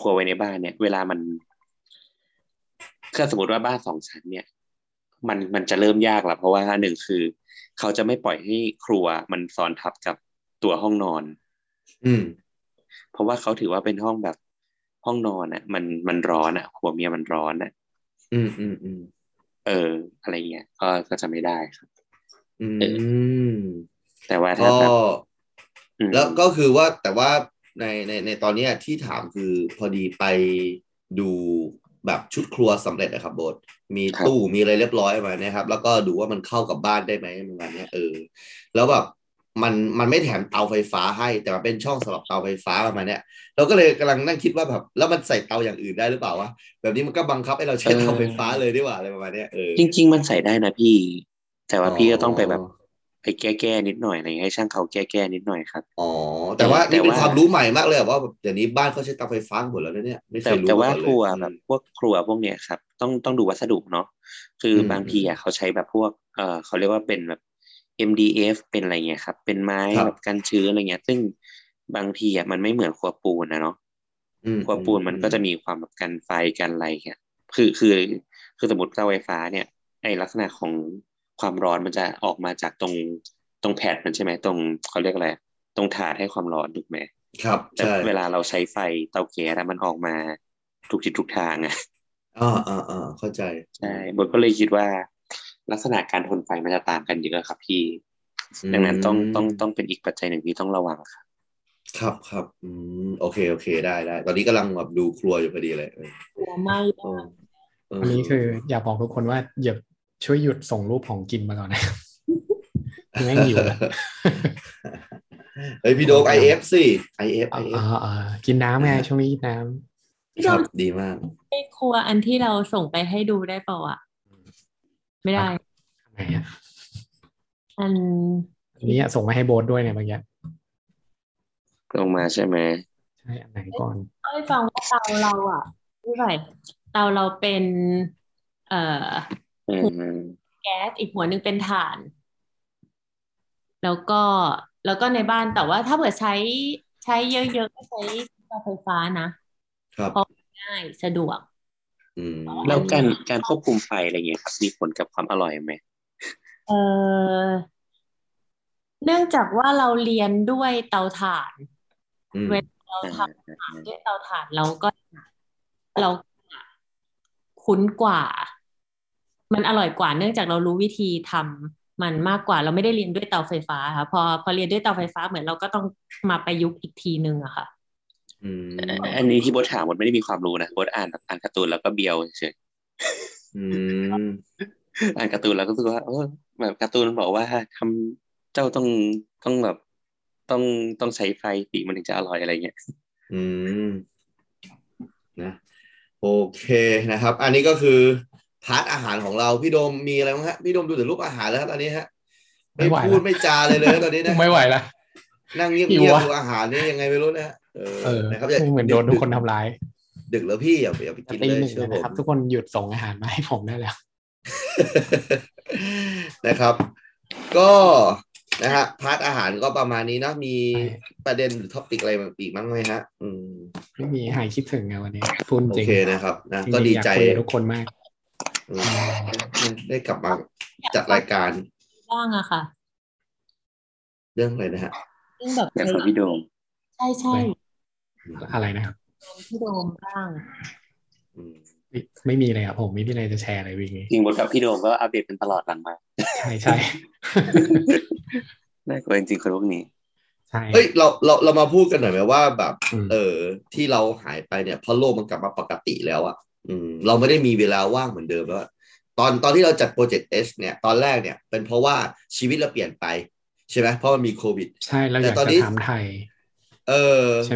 ครัวไว้ในบ้านเนี่ยเวลามันคือสมมติว่าบ้านสองชั้นเนี่ยมันจะเริ่มยากละเพราะว่าหนึ่งคือเขาจะไม่ปล่อยให้ครัวมันซ้อนทับกับตัวห้องนอนเพราะว่าเขาถือว่าเป็นห้องแบบห้องนอนอ่ะมันร้อนอ่ะครัวเมียมันร้อนอ่ะอะไรเงี้ยก็จะไม่ได้ครับแต่ว่าถ้าแล้วก็คือว่าแต่ว่าในตอนนี้ที่ถามคือพอดีไปดูแบบชุดครัวสำเร็จนะครับโบสมีตู้มีอะไรเรียบร้อยมานะครับแล้วก็ดูว่ามันเข้ากับบ้านได้ไหมประมาณนี้แล้วแบบมันไม่แถมเตาไฟฟ้าให้แต่มันเป็นช่องสำหรับเตาไฟฟ้าประมาณนี้เราก็เลยกำลังนั่งคิดว่าแบบแล้วมันใส่เตาอย่างอื่นได้หรือเปล่าวะแบบนี้มันก็บังคับให้เราใช้เตาไฟฟ้าเลยดีกว่าอะไรประมาณนี้จริงๆมันใส่ได้นะพี่แต่ว่าพี่ก็ต้องไปแบบไปแก้นิดหน่อยอะไรให้ช่างเขาแก้นิดหน่อยครับอ๋อแต่ว่านี่เป็นความรู้ใหม่มากเลยว่าแบบเดี๋ยวนี้บ้านเขาใช้เตาไฟฟ้าหมดแล้วเนี่ยไม่เคยรู้แต่ว่าครัวแบบพวกครัวพวกเนี้ยครับต้องดูวัสดุเนาะคือบางทีอ่ะเขาใช้แบบพวกเขาเรียกว่าเป็นแบบ MDF เป็นอะไรเงี้ยครับเป็นไม้แบบกันชื้นอะไรเงี้ยซึ่งบางทีอ่ะมันไม่เหมือนครัวปูนนะเนาะครัวปูนมันก็จะมีความแบบกันไฟกันอะไรเงี้ยคือสมมติเตาไฟฟ้าเนี่ยไอลักษณะของความร้อนมันจะออกมาจากตรงแผดมันใช่ไหมตรงเขาเรียกอะไรตรงถาดให้ความร้อนถูกไหมครับแต่เวลาเราใช้ไฟเตาแก๊สมันออกมาทุกทิศทุกทางอ่ะเข้าใจใช่ผมก็เลยคิดว่า ลักษณะการทนไฟมันจะต่างกันเยอะครับพี่ดังนั้นต้องเป็นอีกปัจจัยหนึ่งที่ต้องระวังครับครับโอเคได้ตอนนี้กำลังแบบดูครัวอยู่พอดีเลยครัวไหม้อันนี้คืออยากบอกทุกคนว่าอย่าช่วยหยุดส่งรูปของกินมาก่อนนะแม่งอยู่นะเฮ้ยพี่โดก IF สิ IF กินน้ำไงช่วงนี้กินน้ำครับดีมากไอ้ครัวอันที่เราส่งไปให้ดูได้เปล่าอ่ะไม่ได้ทำไมอ่ะอันนี้ส่งมาให้โบสด้วยเนี่ยบางอย่างลงมาใช่ไหมใช่อันไหนก่อนเอ้ยฟังว่าเตาเราอ่ะพี่ไผ่เตาเราเป็นแก๊สอีกหัวหนึ่งเป็นถ่านแล้วก็ในบ้านแต่ว่าถ้าเกิดใช้เยอะๆก็ใช้เตาไฟฟ้านะครับง่ายสะดวกแล้วการควบคุมไฟอะไรอย่างเงี้ยครับมีผลกับความอร่อยไหมเนื่องจากว่าเราเรียนด้วยเตาถ่านเวลาเราทำอาหารด้วยเตาถ่านเราคุ้นกว่ามันอร่อยกว่าเนื่องจากเรารู้วิธีทำมันมากกว่าเราไม่ได้เรียนด้วยเตาไฟฟ้าค่ะพอเรียนด้วยเตาไฟฟ้าเหมือนเราก็ต้องมาประยุกต์อีกทีนึงอะค่ะอันนี้ที่บดถามบดไม่ได้มีความรู้นะบดอ่านการ์ตูนแล้วก็เบียวเฉยอ่านการ์ตูนแล้วก็รู้สึกว่าโอ้แบบการ์ตูนบอกว่าทำเจ้าต้องแบบต้องใช้ไฟติมันถึงจะอร่อยอะไรเงี้ยนะโอเคนะครับอันนี้ก็คือพาร์ทอาหารของเราพี่โดมมีอะไรบ้างฮะพี่โดมดูแต่รูปอาหารแล้วครับตอนนี้ฮะไม่พูดไม่จาเลยตอนนี้นะไม่ไหวละนั่งเงียบๆดูอาหารนี่ยังไงไม่รู้นะฮะนะครับเหมือนโดนทุกคนทำร้ายดึกแล้วพี่อย่าไปกินเลยนะครับทุกคนหยุดส่งอาหารมาให้ผมได้แล้วนะครับก็นะฮะพาร์ทอาหารก็ประมาณนี้นะมีประเด็นหรือท็อปิกอะไรอีกบ้างไหมฮะไม่มีหายคิดถึงไงวันนี้พูดจริงโอเคนะครับนะก็ดีใจทุกคนมากได้กลับมาจัดรายการบ้างอะค่ะเรื่องอะไรนะฮะเรื่องแบบพี่โดมใช่อะไรนะครับพี่โดมบ้างไม่มีเลยครับผมไม่มีอะไรจะแชร์อะไรวิ่งจริงบทกับพี่โดมก็อัปเดตเป็นตลอดหลังมาใช่น่ากลัวจริงๆคนพวกนี้ใช่เฮ้ยเรามาพูดกันหน่อยไหมว่าแบบที่เราหายไปเนี่ยพอโลกมันกลับมาปกติแล้วอ่ะเราไม่ได้มีเวลาว่างเหมือนเดิมแล้วตอนที่เราจัด Project H เนี่ยตอนแรกเนี่ยเป็นเพราะว่าชีวิตเราเปลี่ยนไปใช่ไหมเพราะมันมีโควิดใช่แล้วตอนนี้ถามไทย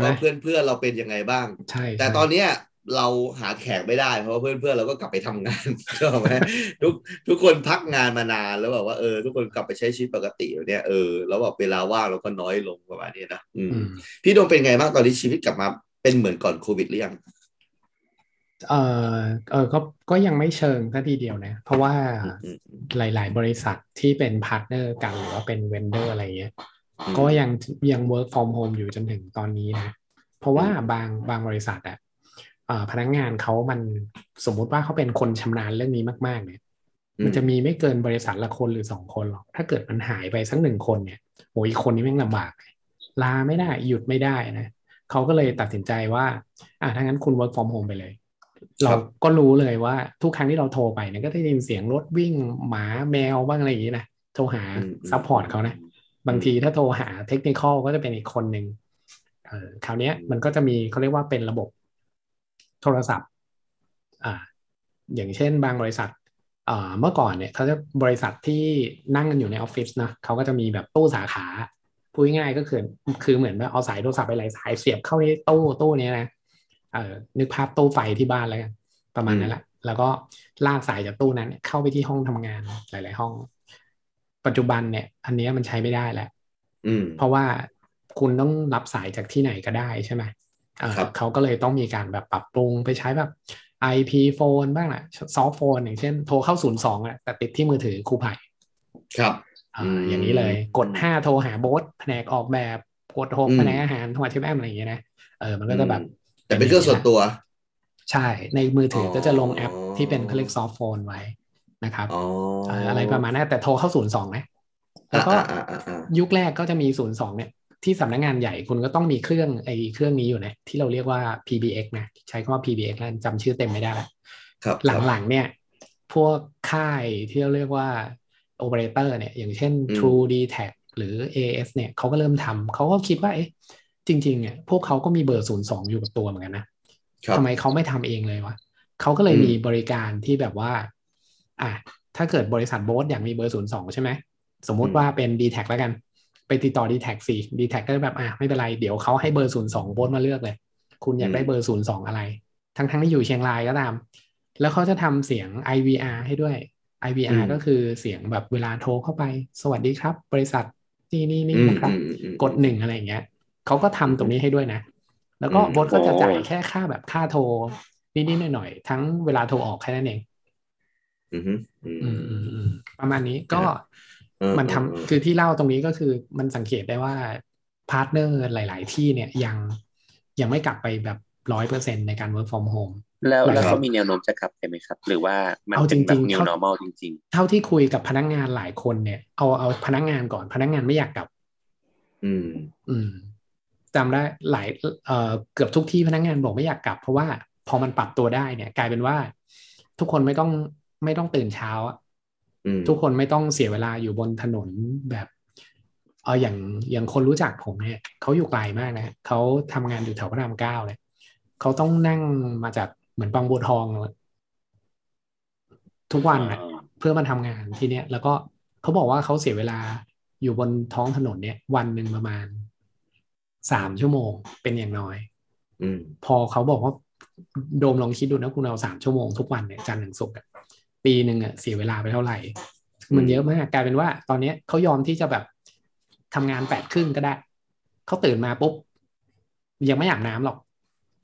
ว่าเพื่อนเราเป็นยังไงบ้างใช่แต่ตอนเนี้ยเราหาแขกไม่ได้เพราะว่าเพื่อนเราก็กลับไปทำงานใช่ไหมทุกคนพักงานมานานแล้วแบบว่าทุกคนกลับไปใช้ชีวิตปกติอย่างเนี้ยแล้วแบบเวลาว่างเราก็น้อยลงประมาณนี้นะพี่โดมเป็นไงบ้างตอนนี้ชีวิตกลับมาเป็นเหมือนก่อนโควิดหรือยังก็ยังไม่เชิงก็ทีเดียวนะเพราะว่าหลายๆบริษัทที่เป็นพาร์ทเนอร์กันหรือว่าเป็นเวนเดอร์อะไรเงี้ยก็ยัง work from home อยู่จนถึงตอนนี้นะเพราะว่าบางบริษัทอะพนักงานเขามันสมมุติว่าเขาเป็นคนชำนาญเรื่องนี้มากๆเนี่ยมันจะมีไม่เกินบริษัทละคนหรือ2คนหรอกถ้าเกิดมันหายไปสัก1คนเนี่ยโอ้ยคนนี้แม่งลำบากลาไม่ได้หยุดไม่ได้นะเขาก็เลยตัดสินใจว่าถ้างั้นคุณ work from home ไปเลยเราก็รู้เลยว่าทุกครั้งที่เราโทรไปเนี่ยก็ได้ยินเสียงรถวิ่งหมาแมวบ้างอะไรอย่างนี้นะโทรหาซัพพอร์ตเขานะบางทีถ้าโทรหาเทคนิคอลก็จะเป็นอีกคนนึงคราวนี้มันก็จะมีเขาเรียกว่าเป็นระบบโทรศัพท์อย่างเช่นบางบริษัทเมื่อก่อนเนี่ยเขาจะบริษัทที่นั่งกันอยู่ในออฟฟิศนะเขาก็จะมีแบบตู้สาขาพูดง่ายก็คือเหมือนว่าเอาสายโทรศัพท์ไปหลายสายเสียบเข้าในตู้นี้นะนึกภาพตู้ไฟที่บ้านแล้วกันประมาณนั้นแหละแล้วก็ลากสายจากตู้นั้นเข้าไปที่ห้องทำงานหลายๆห้องปัจจุบันเนี่ยอันนี้มันใช้ไม่ได้แล้วเพราะว่าคุณต้องรับสายจากที่ไหนก็ได้ใช่ไหมเขาก็เลยต้องมีการแบบปรับปรุงไปใช้แบบ IP phone บ้างแหละซอฟต์โฟนอย่างเช่นโทรเข้า02อ่ะแต่ติดที่มือถือครูไผ่ครับอย่างนี้เลยกด5โทรหาโบสแผนกออกแบบกด6แผนกอาหารโทรมาที่แอมอะไรอย่างเงี้ยนะมันก็จะแบบแต่เป็นเครื่องส่วนตัวใช่ในมือถือก็จะลงแอปที่เป็นเขาเรียกซอฟต์โฟนไว้นะครับอะไรประมาณนั้นแต่โทรเข้า02นะแล้วก็ยุคแรกก็จะมี02เนี่ยที่สำนักงานใหญ่คุณก็ต้องมีเครื่องนี้อยู่นะที่เราเรียกว่า PBX นะใช้คำว่า PBX แล้วจำชื่อเต็มไม่ได้หลังๆเนี่ยพวก ค่ายที่เราเรียกว่าโอเปอเรเตอร์เนี่ยอย่างเช่น True d t a c หรือ AS เนี่ยเขาก็เริ่มทำเขาก็คิดว่าเอ๊ะจริงๆเนี่ยพวกเขาก็มีเบอร์02อยู่กับตัวเหมือนกันนะทำไมเขาไม่ทำเองเลยวะเขาก็เลยมีบริการที่แบบว่าอ่ะถ้าเกิดบริษัทโบสอยากมีเบอร์02ใช่ไหมสมมุติว่าเป็น d t a c แล้วกันไปติดต่อ d t a c สิ d t a c ก็แบบอ่ะไม่เป็นไรเดี๋ยวเขาให้เบอร์02โบสมาเลือกเลยคุณอยากได้เบอร์02อะไรทั้งที่อยู่เชียงรายก็ตามแล้วเขาจะทำเสียง IVR ให้ด้วย IVR ก็คือเสียงแบบเวลาโทรเข้าไปสวัสดีครับบริษัทนี่นะครับกด1อะไรอย่างเงี้ยเขาก็ทำตรงนี้ให้ด้วยนะแล้วก็บอสก็จะจ่ายแค่ค่าแบบค่าโทรนิดๆหน่อยๆทั้งเวลาโทรออกแค่นั้นเองประมาณนี้ก็มันทำคือที่เล่าตรงนี้ก็คือมันสังเกตได้ว่าพาร์ทเนอร์หลายๆที่เนี่ยยังไม่กลับไปแบบ 100% ในการ work from homeแล้วเขามีแนวโน้มจะกลับไปไหมครับหรือว่ามันเป็นแบบ new normal จริงๆเท่าที่คุยกับพนักงานหลายคนเนี่ยเอาพนักงานก่อนพนักงานไม่อยากกลับจำได้หลายเกือบทุกที่พนักงานบอกไม่อยากกลับเพราะว่าพอมันปรับตัวได้เนี่ยกลายเป็นว่าทุกคนไม่ต้องตื่นเช้าทุกคนไม่ต้องเสียเวลาอยู่บนถนนแบบอย่างคนรู้จักผมเนี่ยเขาอยู่ไกลมากนะเขาทำงานอยู่แถวพระราม9เลยเขาต้องนั่งมาจากเหมือนบางบัวทองทุกวันนะเพื่อมาทำงานที่เนี้ยแล้วก็เขาบอกว่าเขาเสียเวลาอยู่บนท้องถนนเนี่ยวันหนึ่งประมาณ3 ชั่วโมงเป็นอย่างน้อยพอเขาบอกว่าโดมลองคิดดูนะคุณเอา3 ชั่วโมงทุกวันเนี่ยจันทร์ถึงศุกร์ปีหนึ่งอ่ะเสียเวลาไปเท่าไหร่มันเยอะมากกลายเป็นว่าตอนนี้เขายอมที่จะแบบทำงาน8 ครึ่งก็ได้เขาตื่นมาปุ๊บยังไม่อาบน้ำหรอก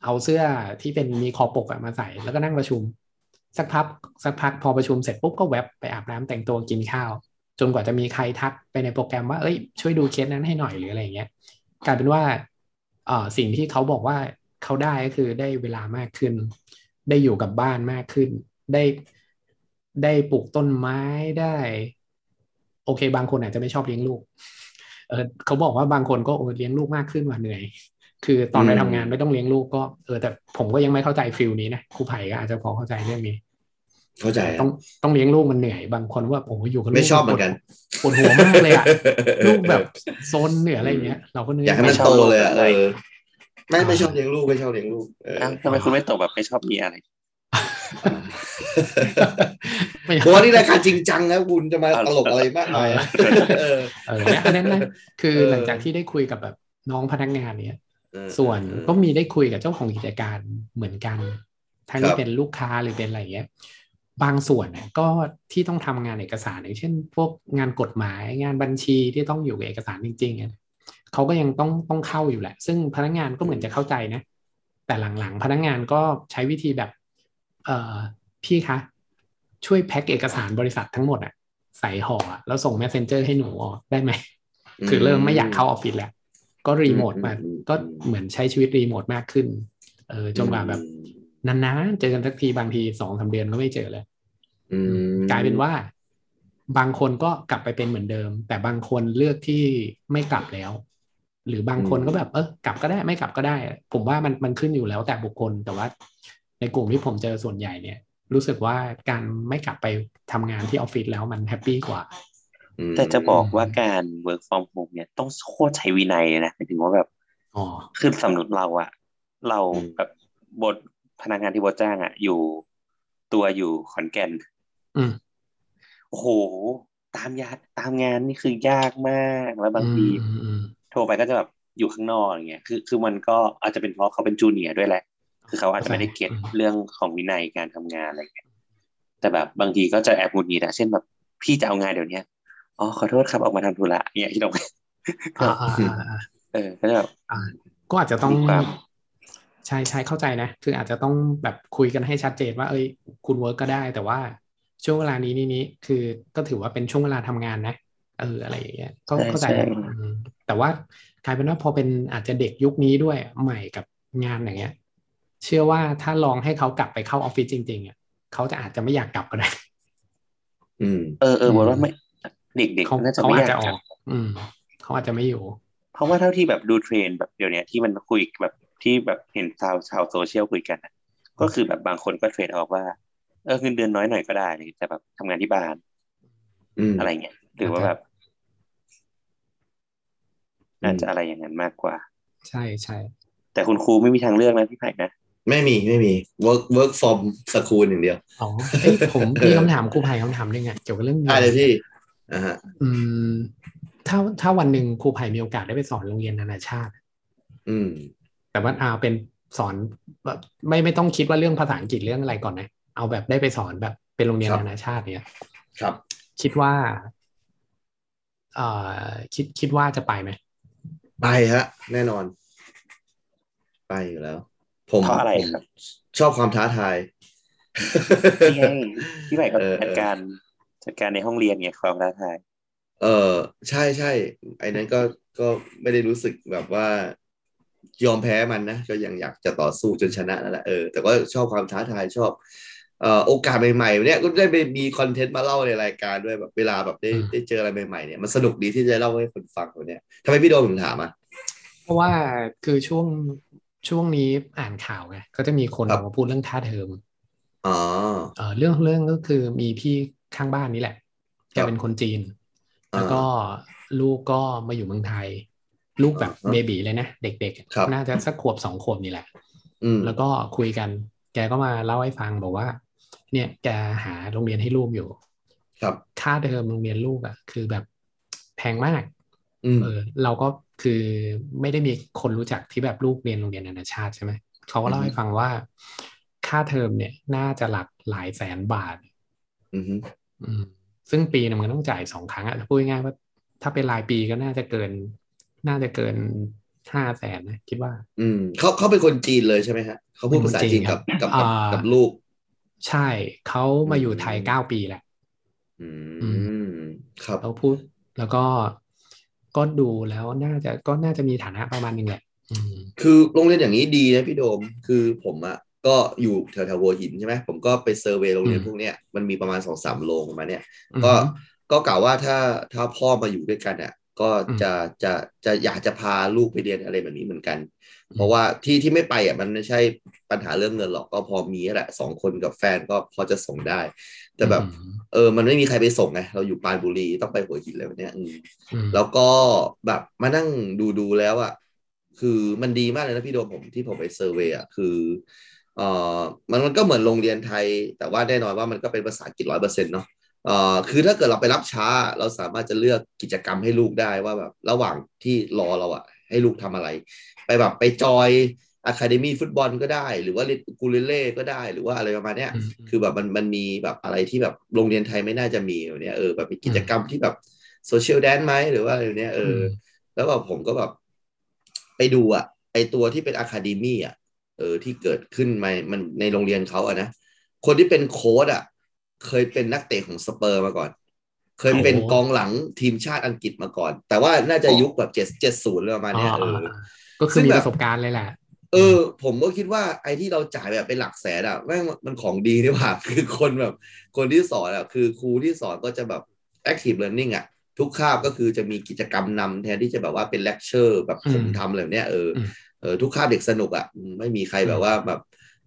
เอาเสื้อที่เป็นมีคอปกมาใส่แล้วก็นั่งประชุมสักพักพอประชุมเสร็จปุ๊บก็แวบไปอาบน้ำแต่งตัวกินข้าวจนกว่าจะมีใครทักไปในโปรแกรมว่าเอ้ยช่วยดูเคสนั้นให้หน่อยหรืออะไรอย่างเงี้ยกลายเป็นว่าสิ่งที่เขาบอกว่าเขาได้ก็คือได้เวลามากขึ้นได้อยู่กับบ้านมากขึ้นได้ปลูกต้นไม้ได้โอเคบางคนอาจจะไม่ชอบเลี้ยงลูกเขาบอกว่าบางคนก็เลี้ยงลูกมากขึ้นว่าเหนื่อยคือตอนไปทำงานไม่ต้องเลี้ยงลูกก็แต่ผมก็ยังไม่เข้าใจฟิลนี้นะครูไผ่ก็อาจจะพอเข้าใจเรื่องนี้เข้าใจต้องเลี้ยงลูกมันเหนื่อยบางคนว่าผมอยู่กับลูกไม่ชอบเหมือนกันปวดหัวมากเลยอ่ะลูกแบบโซนเหนื่อยอะไรอย่างเงี้ยเราก็อยากให้มันโตเลยอ่ะไม่ชอบเลี้ยงลูกไม่ชอบเลี้ยงลูกทำไมคุณไม่ตอบแบบไม่ชอบมีอะไรเพราะนี่รายการจริงจังนะคุณจะมาตลกอะไรมากมายอันนั้นนะคือหลังจากที่ได้คุยกับแบบน้องพนักงานเนี่ยส่วนก็มีได้คุยกับเจ้าของกิจการเหมือนกันทั้งที่เป็นลูกค้าหรือเป็นอะไรอย่างเงี้ยบางส่วนเนี่ยก็ที่ต้องทำงานเอกสารอย่างเช่นพวกงานกฎหมายงานบัญชีที่ต้องอยู่กับเอกสารจริงๆเนี่ยเขาก็ยังต้องเข้าอยู่แหละซึ่งพนักงานก็เหมือนจะเข้าใจนะแต่หลังๆพนักงานก็ใช้วิธีแบบพี่คะช่วยแพ็คเอกสารบริษัททั้งหมดอ่ะใส่ห่อแล้วส่ง Messenger ให้หนูออกได้ไหมคือเริ่มไม่อยากเข้าออฟฟิศแล้วก็รีโมทมาก็เหมือนใช้ชีวิตรีโมทมากขึ้นจนกว่าแบบนานๆเจอกันสักทีบางที 2-3 เดือนก็ไม่เจอเลยกลายเป็นว่าบางคนก็กลับไปเป็นเหมือนเดิมแต่บางคนเลือกที่ไม่กลับแล้วหรือบางคนก็แบบกลับก็ได้ไม่กลับก็ได้ผมว่ามันขึ้นอยู่แล้วแต่บุคคลแต่ว่าในกลุ่มที่ผมเจอส่วนใหญ่เนี่ยรู้สึกว่าการไม่กลับไปทำงานที่ออฟฟิศแล้วมันแฮปปี้กว่าแต่จะบอกว่าการ work from home เนี่ยต้องโคตรใช้วินัยนะหมายถึงว่าแบบคือสำหรับเราอะเราแบบบทพนักงานที่บทจ้างอะอยู่ขอนแก่นโอ้โหตามงานนี่คือยากมากแล้วบางทีโทรไปก็จะแบบอยู่ข้างนอกอย่างเงี้ยคือมันก็อาจจะเป็นเพราะเขาเป็นจูเนียร์ด้วยแหละคือเขาอาจจะไม่ได้เก็ตเรื่องของวินัยการทำงานอะไรเงี้ยแต่แบบบางทีก็จะแอบหงุดหงิดนะเช่นแบบพี่จะเอางานเดี๋ยวนี้อ๋อขอโทษครับออกมาทำธุระเนี่ยที่ตรงนี้ก็อาจจะต้องใช่ๆเข้าใจนะคืออาจจะต้องแบบคุยกันให้ชัดเจนว่าคุณเวิร์กก็ได้แต่ว่าช่วงเวลานี้คือก็ถือว่าเป็นช่วงเวลาทำงานนะอะไรอย่างเงี้ยก็เข้าใจแต่ว่ากลายเป็นว่าพอเป็นอาจจะเด็กยุคนี้ด้วยใหม่กับงานอย่างเงี้ยเชื่อว่าถ้าลองให้เขากลับไปเข้าออฟฟิศจริงๆอ่ะเขาจะอาจจะไม่อยากกลับก็ได้บอกว่าไม่เด็กๆน่าจะไม่อยากกลับเขาอาจจะไม่อยู่เพราะว่าเท่าที่แบบดูเทรนแบบเดี๋ยวนี้ที่มันคุยแบบที่แบบเห็นชาวโซเชียลคุยกันก็คือแบบบางคนก็เทรนออกว่า เงินเดือนน้อยหน่อยก็ได้แต่แบบทำงานที่บ้านอะไรเงี้ยหรือว่าแบบน่าจะอะไรอย่างนั้นมากกว่าใช่ใช่แต่คุณครูไม่มีทางเลือกนะพี่ไผ่นะไม่มี work from school อย่างเดียวอ๋อผมมีคำถามครูไผ่คำถามนึงอ่ะเกี่ยวกับเรื่องอะไรพี่ถ้าวันหนึ่งครูไผ่มีโอกาสได้ไปสอนโรงเรียนนานาชาติแต่ว่าเป็นสอนแบบไม่ต้องคิดว่าเรื่องภาษาอังกฤษเรื่องอะไรก่อนนะเอาแบบได้ไปสอนแบบเป็นโรงเรียนนานาชาติเนี่ยครับคิดว่าจะไปไหมไปฮะแน่นอนไปอยู่แล้วผมชอบความท้าทายที่ไหนก็จัดการในห้องเรียนเนี่ยความท้าทายใช่ใช่ไอ้นั้นก็ไม่ได้รู้สึกแบบว่ายอมแพ้มันนะก็ยังอยากจะต่อสู้จนชนะนั่นแหละแต่ก็ชอบความท้าทายชอบโอกาสใหม่ๆเนี่ยก็ได้ไปมีคอนเทนต์มาเล่าในรายการด้วยแบบเวลาแบบได้เจออะไรใหม่ๆเนี่ยมันสนุกดีที่จะเล่าให้คนฟังคนเนี้ยทำไมพี่โดมถึงถามอ่ะเพราะว่าคือช่วงนี้อ่านข่าวไงก็จะมีคนออกมาพูดเรื่องท่าเทอมเรื่องก็คือมีพี่ข้างบ้านนี่แหละแกเป็นคนจีนแล้วก็ลูกก็มาอยู่เมืองไทยลูกแบบเบบี๋เลยนะเด็กๆน่าจะสักขวบ2ขวบนี่แหละแล้วก็คุยกันแกก็มาเล่าให้ฟังบอกว่าเนี่ยแกหาโรงเรียนให้ลูกอยู่ครับค่าเทอมโรงเรียนลูกอ่ะคือแบบแพงมากเราก็คือไม่ได้มีคนรู้จักที่แบบลูกเรียนโรงเรียนนานาชาติใช่ไหมเขาก็เล่าให้ฟังว่าค่าเทอมเนี่ยน่าจะหลักหลายแสนบาทซึ่งปีนึงมันต้องจ่าย2ครั้งอ่ะพูดง่ายว่าถ้าเป็นรายปีก็น่าจะเกิน 500,000 นะคิดว่าเขาเป็นคนจีนเลยใช่ไหมฮะเขาพูดภาษาจีนกับลูกใช่เขามาอยู่ไทย9ปีแหละครับเขาพูดแล้วก็ดูแล้วน่าจะมีฐานะประมาณนึงแหละคือโรงเรียนอย่างนี้ดีนะพี่โดมคือผมอ่ะก็อยู่แถวๆหัวหินใช่ไหมผมก็ไปเซอร์เวย์โรงเรียนพวกเนี้ยมันมีประมาณ 2-3 โรงประมาณเนี้ยก็กล่าวว่าถ้าพ่อมาอยู่ด้วยกันอ่ะก็จะอยากจะพาลูกไปเรียนอะไรแบบนี้เหมือนกันเพราะว่าที่ไม่ไปอ่ะมันไม่ใช่ปัญหาเรื่องเงินหรอกก็พอมีแหละ2คนกับแฟนก็พอจะส่งได้แต่แบบมันไม่มีใครไปส่งไงเราอยู่ปานบุรีต้องไปหัวหินเลยวันเนี้ยแล้วก็แบบมานั่งดูแล้วอ่ะคือมันดีมากเลยนะพี่โดมผมที่ผมไปเซอร์เวย์อ่ะคือมันก็เหมือนโรงเรียนไทยแต่ว่าแน่นอนว่ามันก็เป็นภาษาอังกฤษ 100% เนาะคือถ้าเกิดเราไปรับช้าเราสามารถจะเลือกกิจกรรมให้ลูกได้ว่าแบบระหว่างที่รอเราอะให้ลูกทำอะไรไปแบบไปจอยอะคาเดมี่ฟุตบอลก็ได้หรือว่าเล่นกูเลเล่ก็ได้หรือว่าอะไรประมาณเนี้ยคือแบบมันมีแบบอะไรที่แบบโรงเรียนไทยไม่น่าจะมีเนี้ยแบบเป็นกิจกรรมที่แบบโซเชียลแดนซ์ไหมหรือว่าอะไรเนี้ยแล้วแบบผมก็แบบไปดูอะไอตัวที่เป็นอะคาเดมี่อะที่เกิดขึ้นมามันในโรงเรียนเขาอะนะคนที่เป็นโค้ชอะเคยเป็นนักเตะของสเปอร์มาก่อนเคยเป็นกองหลังทีมชาติอังกฤษมาก่อนแต่ว่าน่าจะยุคแบบ70เลยประมาณนี้ก็คือมีประสบการณ์เลยแหละผมก็คิดว่าไอ้ที่เราจ่ายแบบเป็นหลักแสนอ่ะแม่งมันของดีนี่หว่าคือคนแบบคนที่สอนอ่ะคือครูที่สอนก็จะแบบ active learning อ่ะทุกคาบก็คือจะมีกิจกรรมนำแทนที่จะแบบว่าเป็นเลคเชอร์แบบผมทำอะไรเนี้ยทุกคาบเด็กสนุกอ่ะไม่มีใครแบบว่าแบบ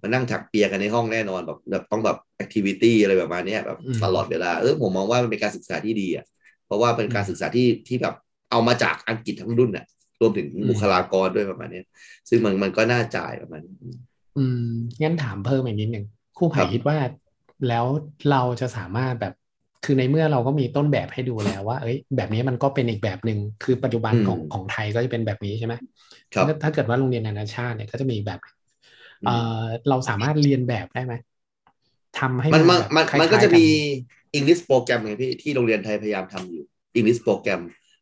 มานั่งถักเปียกันในห้องแน่นอนแบบต้องแบบแอคทิวิตี้อะไรแบบมาเนี้ยแบบตลอดเวลาผมมองว่ามันเป็นการศึกษาที่ดีอ่ะเพราะว่าเป็นการศึกษาที่แบบเอามาจากอังกฤษทั้งรุ่นอ่ะรวมถึงบุคลากรด้วยประมาณนี้ซึ่งมันก็น่าจ่ายประมาณงั้นถามเพิ่มอีกนิดนึงครูไผ่คิดว่าแล้วเราจะสามารถแบบคือในเมื่อเราก็มีต้นแบบให้ดูแล้วว่าแบบนี้มันก็เป็นอีกแบบนึงคือปัจจุบันของไทยก็จะเป็นแบบนี้ใช่ไหมถ้าเกิดว่าโรงเรียนนานาชาติเนี่ยก็จะมีแบบเราสามารถเรียนแบบได้ไหมทำให้มันก็จะมี English Program ไงพี่ที่โรงเรียนไทยพยายามทำอยู่ English Program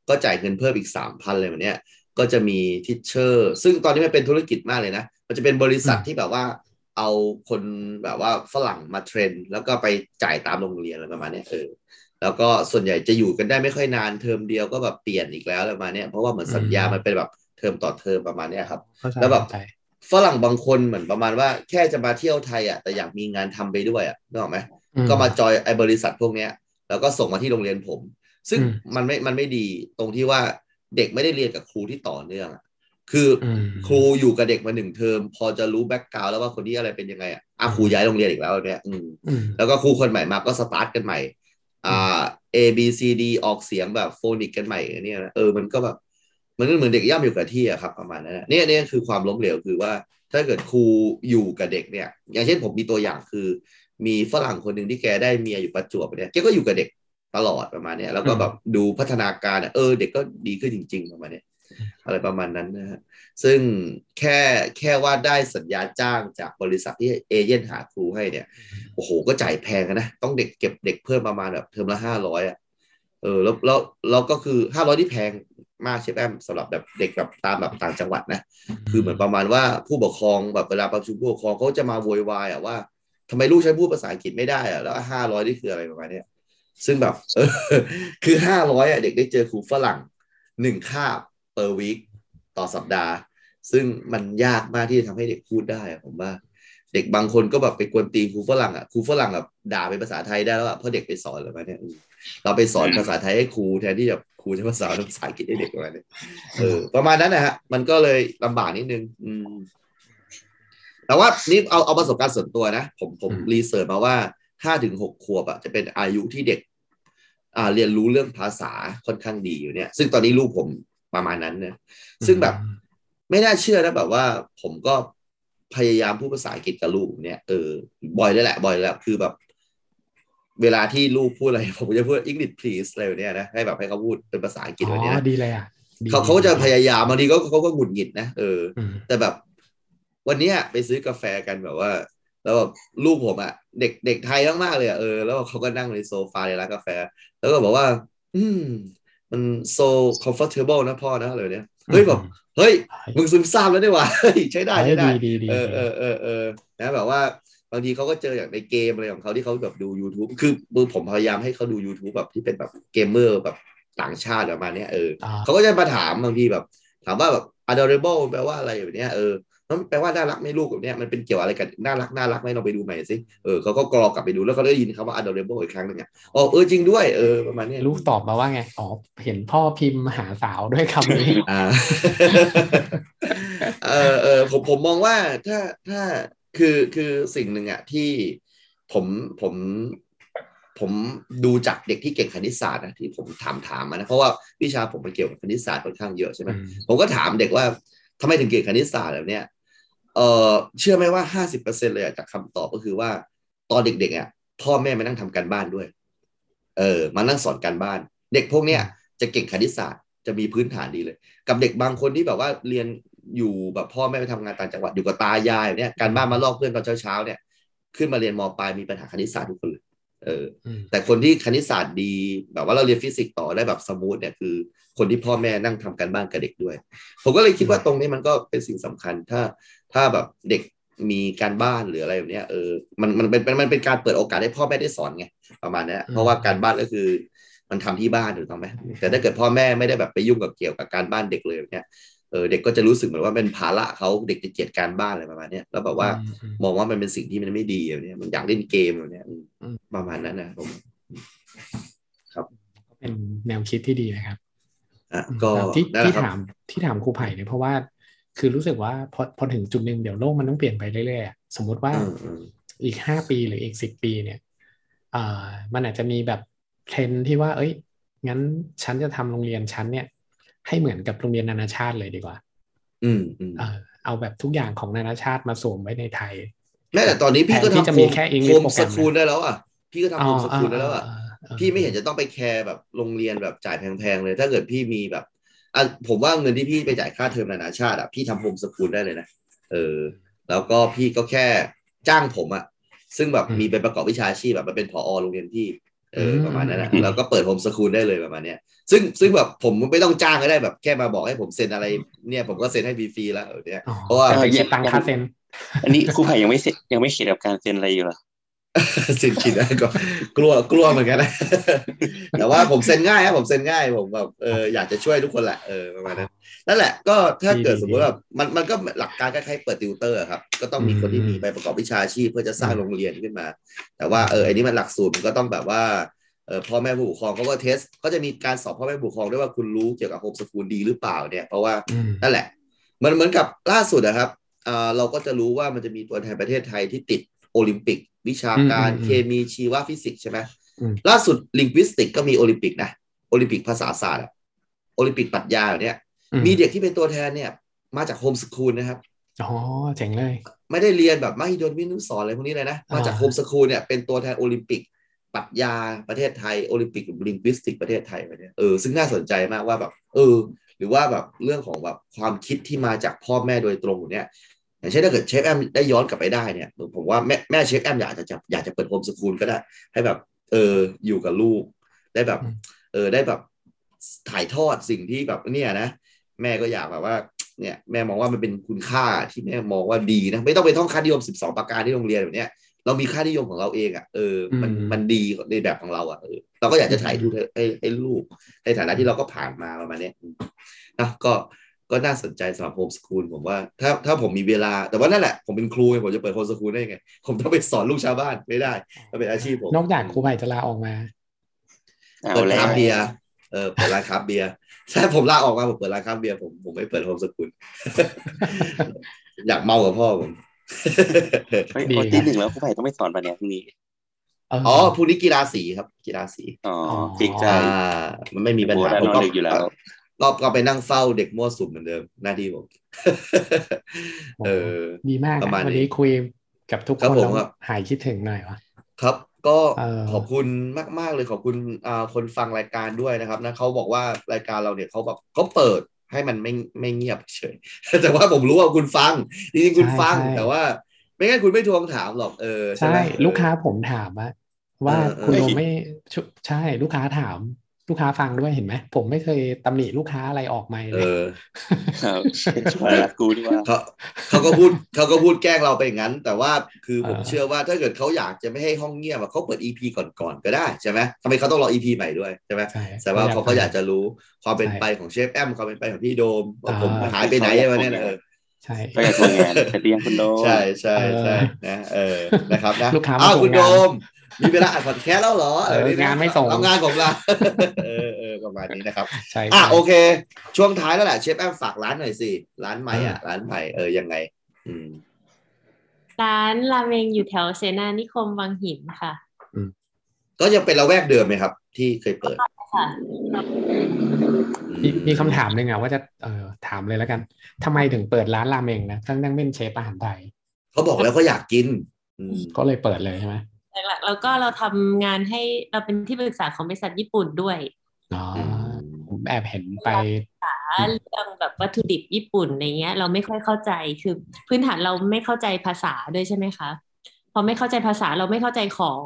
ก็จ่ายเงินเพิ่มอีก 3,000 เลยวันนี้ก็จะมี Teacher ซึ่งตอนนี้มันเป็นธุรกิจมากเลยนะมันจะเป็นบริษัทที่แบบว่าเอาคนแบบว่าฝรั่งมาเทรนแล้วก็ไปจ่ายตามโรงเรียนอะไรประมาณนี้แล้วก็ส่วนใหญ่จะอยู่กันได้ไม่ค่อยนานเทอมเดียวก็แบบเปลี่ยนอีกแล้วประมาณนี้เพราะว่าเหมือนสัญญามันเป็นแบบเทอมต่อเทอมประมาณนี้ครับแล้วแบบฝรั่งบางคนเหมือนประมาณว่าแค่จะมาเที่ยวไทยอ่ะแต่อยากมีงานทำไปด้วยอ่ะนึกออกไหมก็มาจอยไอ้บริษัทพวกเนี้ยแล้วก็ส่งมาที่โรงเรียนผมซึ่งมันไม่ดีตรงที่ว่าเด็กไม่ได้เรียนกับครูที่ต่อเนื่อง คือครูอยู่กับเด็กมาหนึ่งเทอมพอจะรู้แบ็คกราวด์แล้วว่าคนนี้อะไรเป็นยังไงอ่ะครูย้ายโรงเรียนอีกแล้วเนี่ยแล้วก็ครูคนใหม่มาก็สตาร์ทกันใหม่A B C D ออกเสียงแบบโฟนิกกันใหม่เนี่ยมันก็แบบมันเหมือนเด็กย่ำอยู่กับที่อะครับประมาณนั้นนี่คือความล้มเหลวคือว่าถ้าเกิดครูอยู่กับเด็กเนี่ยอย่างเช่นผมมีตัวอย่างคือมีฝรั่งคนหนึ่งที่แกได้เมียอยู่ประจวบเนี่ยแกก็อยู่กับเด็กตลอดประมาณนี้แล้วก็แบบดูพัฒนาการเด็กก็ดีขึ้นจริงๆประมาณนี้อะไรประมาณนั้นนะฮะซึ่งแค่ว่าได้สัญญาจ้างจากบริษัทที่เอเจนต์หาครูให้เนี่ยโอ้โหก็จ่ายแพงนะต้องเด็กเก็บเด็กเพิ่มประมาณแบบเทอมละ500อ่ะแล้วก็คือ500ที่แพงมากเชฟแอมสำหรับแบบเด็กแบบตามแบบต่างจังหวัดนะคือเหมือนประมาณว่าผู้ปกครองแบบเวลาประชุมผู้ปกครองเขาจะมาโวยวายอ่ะว่าทำไมลูกฉันพูดภาษาอังกฤษไม่ได้อ่ะแล้ว500นี่คืออะไรประมาณนี้ซึ่งแบบคือ500อ่ะเด็กได้เจอครูฝรั่ง1คาบper week ต่อสัปดาห์ซึ่งมันยากมากที่จะทำให้เด็กพูดได้ผมว่าเด็กบางคนก็แบบไปกวนตีนครูฝรั่งครูฝรั่งแบบด่าเป็นภาษาไทยได้แล้วเพราะเด็กไปสอนอะไรเนี่ยเราไปสอนภาษาไทยให้ครูแทนที่จะครูใช้ภาษาอังกฤษให้เด็กอะไรเนี่ยประมาณนั้นนะฮะมันก็เลยลำบากนิดนึงแต่ว่านี่เอาประสบการณ์ส่วนตัวนะผมรีเสิร์ชมาว่า 5-6 ขวบจะเป็นอายุที่เด็กเรียนรู้เรื่องภาษาค่อนข้างดีอยู่เนี่ยซึ่งตอนนี้ลูกผมประมาณนั้นนะซึ่งแบบไม่น่าเชื่อนะแบบว่าผมก็พยายามพูดภาษาอังกฤษกับลูกเนี่ยบ่อยได้แหละบ่อยแล้วคือแบบเวลาที่ลูกพูดอะไรผมจะพูด English please อะไรแบบนี้นะให้แบบให้เขาพูดเป็นภาษาอังกฤษแบบนี้นะดีเลยอ่ะเขาจะพยายามบางทีเขาก็หงุดหงิดนะแต่แบบวันนี้ไปซื้อกาแฟกันแบบว่าแล้วแบบลูกผมอ่ะเด็กเด็กไทยมากๆเลยแล้วเขาก็นั่งในโซฟาในร้านกาแฟแล้วก็บอกว่ามัน so comfortable นะพ่อนะเลยเนี่ยเฮ้ยแบบเฮ้ยมึงซึมซาบแล้วได้วะใช้ได้ใช้ได้นะแบบว่าบางทีเขาก็เจออย่างในเกมอะไรของเขาที่เขาแบบดู YouTube คือผมพยายามให้เขาดู YouTube แบบที่เป็นแบบเกมเมอร์แบบต่างชาติประมาณนี้เขาก็จะมาถามบางทีแบบถามว่าแบบ adorable แปลว่าอะไรแบบเนี้ยนั่นแปลว่าน่ารักไหมลูกแบบเนี้ยมันเป็นเกี่ยวอะไรกันน่ารักไหมเราไปดูใหม่สิเขาก็กรอกลับไปดูแล้วเขาได้ยินคำว่า adorable อีกครั้งนึงอ่ะอ๋อจริงด้วยประมาณนี้ลูกตอบมาว่าไงอ๋อเห็นพ่อพิมพ์หาสาวด้วยคำนี้ผมมองว่าถ้าคือสิ่งหนึ่งอ่ะที่ผมดูจากเด็กที่เก่งคณิตศาสตร์นะที่ผมถามมานะเพราะว่าวิชาผมมันเกี่ยวกับคณิตศาสตร์ค่อนข้างเยอะใช่ไหมผมก็ถามเด็กว่าทำไมถึงเก่งคณิตศาสตร์แบบเนี้ยเชื่อไหมว่า 50% เลยจากคำตอบก็คือว่าตอนเด็กๆอ่ะพ่อแม่มานั่งทำการบ้านด้วยมานั่งสอนการบ้านเด็กพวกเนี้ยจะเก่งคณิตศาสตร์จะมีพื้นฐานดีเลยกับเด็กบางคนที่แบบว่าเรียนอยู่แบบพ่อแม่ไปทำงานต่างจังหวัดอยู่กับตายายแบบเนี้ยการบ้านมาลอกเพื่อนตอนเช้าๆเนี่ยขึ้นมาเรียนม.ปลายมีปัญหาคณิตศาสตร์ทุกคนเลยแต่คนที่คณิตศาสตร์ดีแบบว่าเราเรียนฟิสิกส์ต่อได้แบบสมูทเนี่ยคือคนที่พ่อแม่นั่งทำการบ้านกับเด็กด้วยผมก็เลยคิดว่าตรงนี้มันก็เป็นสิ่งสำคัญถ้าแบบเด็กมีการบ้านหรืออะไรแบบนี้มันเป็นการเปิดโอกาสให้พ่อแม่ได้สอนไงประมาณนี้เพราะว่าการบ้านก็คือมันทำที่บ้านถูกต้องไหมแต่ถ้าเกิดพ่อแม่ไม่ได้แบบไปยุ่งกับเกี่ยวกับการบ้านเด็กเลยเนี่ยเด็กก็จะรู้สึกเหมือนว่าเป็นภาระเขาเด็กจะเกลียดการบ้านอะไรประมาณนี้แล้วแบบว่ามองว่ามันเป็นสิ่งที่มันไม่ดีแบบนี้มันอยากเล่นเกมแบบนี้ประมาณนั้นนะผมครับเป็นแนวคิดที่ดีนะครับก็ที่ถามครูไผ่เนี่ยเพราะว่าคือรู้สึกว่าพอถึงจุดนึงเดี๋ยวโลกมันต้องเปลี่ยนไปเรื่อยๆสมมติว่าอีก5ปีหรืออีก10ปีเนี่ยมันอาจจะมีแบบเทรนด์ที่ว่าเอ้ยงั้นฉันจะทำโรงเรียนฉันเนี่ยให้เหมือนกับโรงเรียนนานาชาติเลยดีกว่าเอาแบบทุกอย่างของนานาชาติมาสวมไว้ในไทยแม้แต่ตอนนี้พี่ก็ทำโฮมสคูลได้แล้วอ่ะพี่ก็ทำโฮมสคูลได้แล้วอ่ะพี่ไม่เห็นจะต้องไปแคร์แบบโรงเรียนแบบจ่ายแพงๆเลยถ้าเกิดพี่มีแบบผมว่าเงินที่พี่ไปจ่ายค่าเทอมนานาชาติอ่ะพี่ทำโฮมสคูลได้เลยนะแล้วก็พี่ก็แค่จ้างผมอ่ะซึ่งแบบมีไปประกอบวิชาชีพแบบมาเป็นผอโรงเรียนพี่ประมาณนั้นนะแล้วก็เปิดโฮมสคูลได้เลยประมาณเนี้ยซึ่งแบบผมไม่ต้องจ้างก็ได้แบบแค่มาบอกให้ผมเซ็นอะไรเนี่ยผมก็เซ็นให้ฟรีๆแล้วเนี่ยเพราะว่าไปเก็บตังค่าเซ็นอันนี้ครูไผ่ยังไม่เข็ดกับการเซ็นอะไรอยู่หรอเซ็นคิดได้ก็กลัวเหมือนกันนะแต่ว่าผมเซ็นง่ายครับผมเซ็นง่ายผมแบบอยากจะช่วยทุกคนแหละประมาณนั้นนั่นแหละก็ถ้าเกิดสมมติแบบมันก็หลักการคล้ายๆเปิดติวเตอร์ครับก็ต้องมีคนที่มีใบประกอบวิชาชีพเพื่อจะสร้างโรงเรียนขึ้นมาแต่ว่าอันนี้มันหลักสูตรมันก็ต้องแบบว่าพ่อแม่ผู้ปกครองเขาก็เทสเขาจะมีการสอบพ่อแม่ผู้ปกครองด้วยว่าคุณรู้เกี่ยวกับโฮมสกูลดีหรือเปล่าเนี่ยเพราะว่านั่นแหละ มันเหมือนกับล่าสุดนะครับเราก็จะรู้ว่ามันจะมีตัวแทนประเทศไทยที่ติดโอลิมปิกวิชาการเคมีชีวฟิสิกส์ใช่ไหมล่าสุดลิงวิสติกก็มีโอลิมปิกนะโอลิมปิกภาษาศาสตร์โอลิมปิกปรัชญาเนี่ยมีเด็กที่เป็นตัวแทนเนี่ยมาจากโฮมสคูลนะครับอ๋อเจ๋งเลยไม่ได้เรียนแบบมหิดลวิทย์นุสรอะไรพวกนี้เลยนะมาจากโฮมสคูลเนี่ยเป็นตัวแทนโอลิมปิกปรัชญาประเทศไทยโอลิมปิกลิงวิสติกประเทศไทยเนี่ยซึ่งน่าสนใจมากว่าแบบหรือว่าแบบเรื่องของแบบความคิดที่มาจากพ่อแม่โดยตรงเนี่ยอย่างเช่นถ้าเกิดเชฟแอมได้ย้อนกลับไปได้เนี่ยผมว่าแม่เชฟแอมอยากจะเปิดโฮมสคูลก็ได้ให้แบบอยู่กับลูกได้แบบได้แบบถ่ายทอดสิ่งที่แบบเนี่ยนะแม่ก็อยากแบบว่าเนี่ยแม่มองว่ามันเป็นคุณค่าที่แม่มองว่าดีนะไม่ต้องไปท่องค่านิยม12ประการที่โรงเรียนแบบเนี้ยเรามีค่านิยมของเราเองอ่ะมันดีในแบบของเราอ่ะเราก็อยากจะถ่ายทอดให้ลูกในฐานะที่เราก็ผ่านมาประมาณนี้นะก็น่าสนใจสำหรับโฮมสคูลผมว่าถ้าผมมีเวลาแต่ว่านั่นแหละผมเป็นครูผมจะเปิดโฮมสคูลได้ไงผมต้องไปสอนลูกชาวบ้านไม่ได้มันเป็นอาชีพผมนอกจากครูใหม่จะลาออกมาเปิดร้านเบียร์เปิดร้านคราฟต์เบียร์ถ้าผมลาออกมาผมเปิดร้านคราฟต์เบียร์ผมไม่เปิดโฮมสคูลอยากเมากับพ่อผมที่หนึ่งแล้วครูใหม่ต้องไปสอนป่ะเนี่ยพรุ่งนี้อ๋อพรุ่งนี้กีฬาสีครับกีฬาสีอ๋อจริงใจมันไม่มีปัญหาผมก็อยู่แล้วก็ไปนั่งเฝ้าเด็กมั่วสุมเหมือนเดิมหน้าที่ผมดีมากวันนี้คุยกับทุกคนแล้วหายคิดถึงหน่อยวะครับก็ขอบคุณมากๆเลยขอบคุณคนฟังรายการด้วยนะครับนะเขาบอกว่ารายการเราเนี่ยเขาแบบเขาเปิดให้มันไม่เงียบเฉยแต่ว่าผมรู้ว่าคุณฟังจริงๆคุณฟังแต่ว่าไม่งั้นคุณไม่ทวงถามหรอกใช่ลูกค้าผมถามว่าคุณลงไม่ใช่ลูกค้าถามลูกค้าฟังด้วยเห็นไหมผมไม่เคยตำหนิลูกค้าอะไรออกมาเลยเขาก็พูดแกล้งเราไปงั้นแต่ว่าคือผมเชื่อว่าถ้าเกิดเขาอยากจะไม่ให้ห้องเงียบเขาเปิด EP ก่อนๆก็ได้ใช่ไหมทำไมเขาต้องรอ EP ใหม่ด้วยใช่ไหมแต่ว่าเขาก็อยากจะรู้ความเป็นไปของเชฟแอมความเป็นไปของพี่โดมว่าผมหายไปไหนมาเนี่ยใช่ก็อยากทำงานแต่ยังคุณโดมใช่ใช่ใช่นะนะครับนะอ้าวคุณโดมมีเวลาอัดพอดแคสต์แล้วเหรองานไม่ส่งเอางานของเราประมาณนี้นะครับใช่อ่ะโอเคช่วงท้ายแล้วแหละเชฟแอมฝากร้านหน่อยสิร้านใหม่ร้านใหม่ยังไงร้านราเมงอยู่แถวเสนานิคมวังหินค่ะก็ยังเป็นละแวกเดิมไหมครับที่เคยเปิดค่ะมีคำถามนึงว่าจะถามเลยแล้วกันทำไมถึงเปิดร้านราเมงนะทั้งเป็นเชฟอาหารไทยเขาบอกแล้วก็อยากกินก็เลยเปิดเลยใช่ไหมหลักๆแล้วก็เราทำงานให้เราเป็นที่ปรึกษาของบริษัทญี่ปุ่นด้วยผมแอบเห็นไปศึกษาเรื่องแบบวัตถุดิบญี่ปุ่นอะไรเงี้ยเราไม่ค่อยเข้าใจคือพื้นฐานเราไม่เข้าใจภาษาด้วยใช่ไหมคะพอไม่เข้าใจภาษาเราไม่เข้าใจของ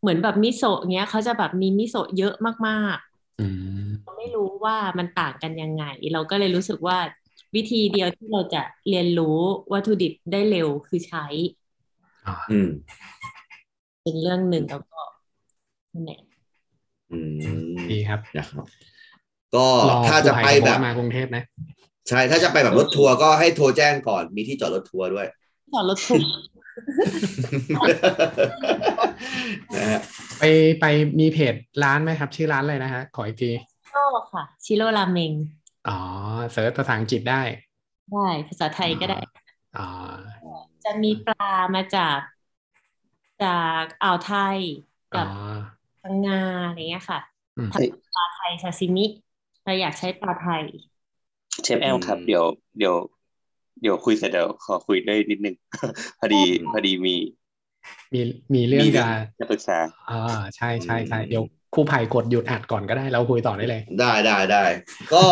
เหมือนแบบมิโซะเงี้ยเขาจะแบบมีมิโซะเยอะมากๆเราไม่รู้ว่ามันต่างกันยังไงเราก็เลยรู้สึกว่าวิธีเดียวที่เราจะเรียนรู้วัตถุดิบได้เร็วคือใช้เป็นเรื่องหนึ่งแล้วก็เนี่ยดีครับนะครับก็ถ้าจะไปแบบมากรุงเทพนะใช่ถ้าจะไปแบบรถทัวร์ก็ให้โทรแจ้งก่อนมีที่จอดรถทัวร์ด้วยจอดรถทัวร์ไปมีเพจร้านไหมครับชื่อร้านอะไรนะฮะขออีกทีชิโร่ค่ะชิโร่ราเมงอ๋อเสิร์ชภาษาอังกฤษได้ภาษาไทยก็ได้อ๋อจะมีปลามาจากอ่าวไทยกับพังงาอะไรเงี้ยค่ะปลาไทยซาซิมิเราอยากใช้ปลาไทยเชฟแอลครับเดี๋ยวคุยเสร็จเดี๋ยวขอคุยด้วยนิดนึงพอดีมีเรื่องจะปรึกษาใช่ใช่ใช่เดี๋ยวครูไผ่กดหยุดอัดก่อนก็ได้เราคุยต่อได้เลยได้ก็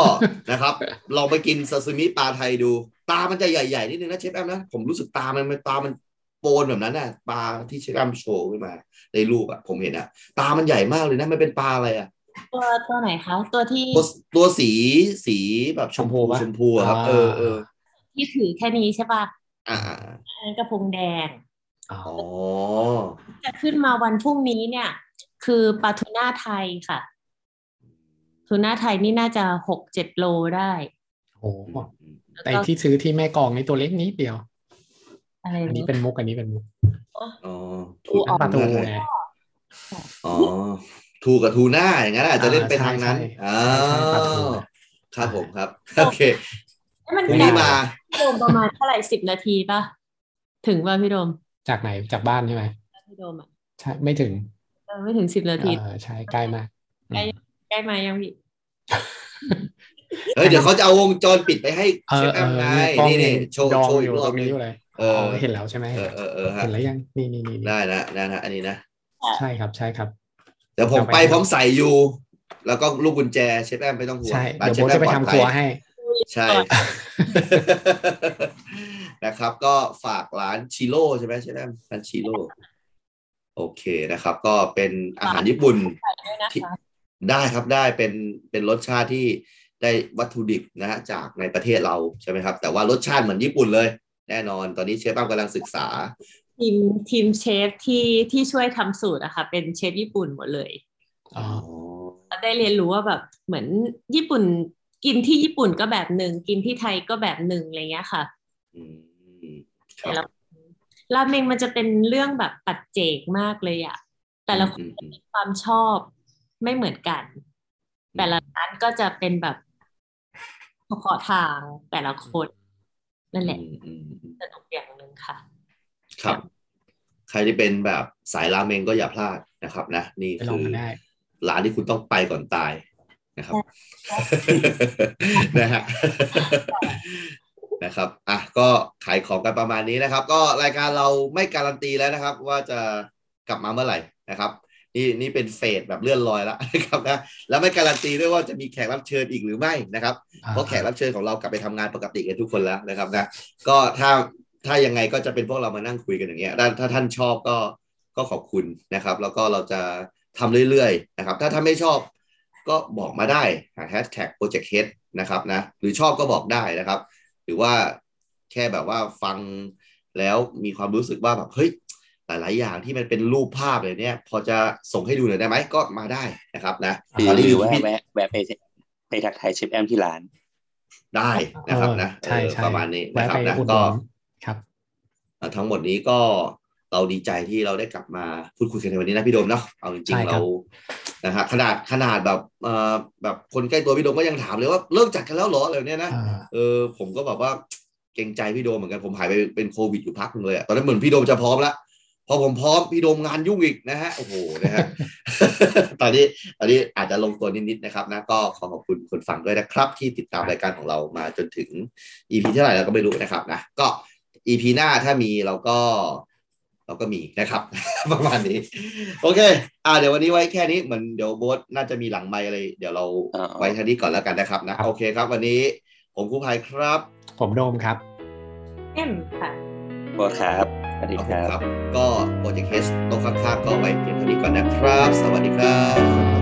นะครับลองไปกินซาซิมิปลาไทยดูตามันจะใหญ่ๆนิดนึงนะเชฟแอลนะผมรู้สึกตามันโปนแบบนั้นน่ะปลาที่เชฟแอมโชว์ขึ้นมาในรูปผมเห็นตามันใหญ่มากเลยนะมันเป็นปลาอะไรตัวไหนคะตัวที่ตัวสีแบบชมพูครับที่ถือแค่นี้ใช่ป่ะกระพงแดงจะขึ้นมาวันพรุ่งนี้เนี่ยคือปลาทูน่าไทยค่ะทูน่าไทยนี่น่าจะ 6-7 โลได้โอ้แต่ที่ซื้อที่แม่กลองนี่ตัวเล็กนิดเดียวอันนี้เป็นมุกทูปลาทูไงทูกับทูน่าอย่างนั้นอาจจะเล่นไปทางนั้นครับผมครับโอเค แล้วมันมีมาพี่โดมประมาณเท่าไหร่10 นาทีป่ะถึงป่ะพี่โดมจากไหนจากบ้านใช่ไหมพี่โดมอ่ะใช่ไม่ถึงไม่ถึง10 นาทีใช่ใกล้มาใกล้มายังพี่เดี๋ยวเขาจะเอาวงจรปิดไปให้เช็คอัพไงนี่ๆโชว์อยู่ตรงนี้อยู่เลยเห็นแล้วใช่ไหมเห็นแล้วยังนี่ๆได้แล้วนะอันนี้นะใช่ครับใช่ครับเดี๋ยวผมไปพร้อมใส่อยู่แล้วก็ลูกกุญแจเชฟแอมไม่ต้องห่วงบ้านเชฟแอมปลอดภัยให้ใช่นะครับก็ฝากร้านชิโร่ใช่ไหมเชฟแอมร้านชิโร่โอเคนะครับก็เป็นอาหารญี่ปุ่นได้ครับได้เป็นรสชาติที่ได้วัตถุดิบนะฮะจากในประเทศเราใช่ไหมครับแต่ว่ารสชาติเหมือนญี่ปุ่นเลยแน่นอนตอนนี้เชฟแอมกำลังศึกษาทีมเชฟที่ช่วยทำสูตรอะค่ะเป็นเชฟญี่ปุ่นหมดเลยอ๋อได้เรียนรู้ว่าแบบเหมือนญี่ปุ่นกินที่ญี่ปุ่นก็แบบนึงกินที่ไทยก็แบบนึงอะไรเงี้ยค่ะแล้วราเมงมันจะเป็นเรื่องแบบปัจเจกมากเลยอะแต่ละคนมีความชอบไม่เหมือนกันแต่ละร้านก็จะเป็นแบบเฉพาะทางแต่ละคนนั่นแหละสนุกอย่างนึงค่ะครับใครที่เป็นแบบสายราเมงก็อย่าพลาดนะครับนะนี่คือร้านที่คุณต้องไปก่อนตายนะครับนะฮะนะครับอ่ะก็ขายของกันประมาณนี้นะครับก็รายการเราไม่การันตีแล้วนะครับว่าจะกลับมาเมื่อไหร่นะครับนี่เป็นเฟสแบบเลื่อนลอยแล้วนะครับนะแล้วไม่การันตีด้วยว่าจะมีแขกรับเชิญอีกหรือไม่นะครับเพราะแขกรับเชิญของเรากลับไปทำงานปกติกันทุกคนแล้วนะครับนะก็ถ้ายังไงก็จะเป็นพวกเรามานั่งคุยกันอย่างเงี้ยถ้าท่านชอบก็ขอบคุณนะครับแล้วก็เราจะทำเรื่อยๆนะครับถ้าท่านไม่ชอบก็บอกมาได้#Project H นะครับนะหรือชอบก็บอกได้นะครับหรือว่าแค่แบบว่าฟังแล้วมีความรู้สึกว่าแบบเฮ้ยหลายๆอย่างที่มันเป็นรูปภาพเลยเนี่ยพอจะส่งให้ดูหน่อยได้ไหมก็มาได้นะครับนะหรือว่าแวะไปทักทายเชฟแอมที่ร้านได้นะครับนะใช่ประมาณนี้นะครับนะก็ครับทั้งหมดนี้ก็เราดีใจที่เราได้กลับมาพูดคุยกันในวันนี้นะพี่โดมเนาะเอาจริงๆเรานะฮะขนาดแบบแบบคนใกล้ตัวพี่โดมก็ยังถามเลยว่าเลิกจัดกันแล้วเหรออะไรเนี่ยนะผมก็แบบว่าเกรงใจพี่โดมเหมือนกันผมหายไปเป็นโควิดอยู่พักนึงเลยตอนนั้นเหมือนพี่โดมจะพร้อมแล้วพอผมพร้อมพี่โดมงานยุ่งอีกนะฮะโอ้โหนะฮะ ตอนนี้อาจจะลงตัวนิดๆนะครับนะก็ขอบคุณคนฟังด้วยนะครับที่ติดตามรายการของเรามาจนถึง EP เท่าไหร่เราก็ไม่รู้นะครับนะก็EP หน้าถ้ามีเราก็มีนะครับ ประมาณนี้โอเคเดี๋ยววันนี้ไว้แค่นี้เหมือนเดี๋ยวโบ๊ทน่าจะมีหลังไมค์อะไรเดี๋ยวเราไว้เท่านี้ก่อนแล้วกันนะครับนะโอเคครับวันนี้ผมกู้ภัยครับผมโดมครับเอ็มค่ะโบ๊ทครับสวัสดีครับก็โปรเจกต์เคสตรงข้างๆก็ไว้เพียงเท่านี้ก่อนนะครับสวัสดีครับ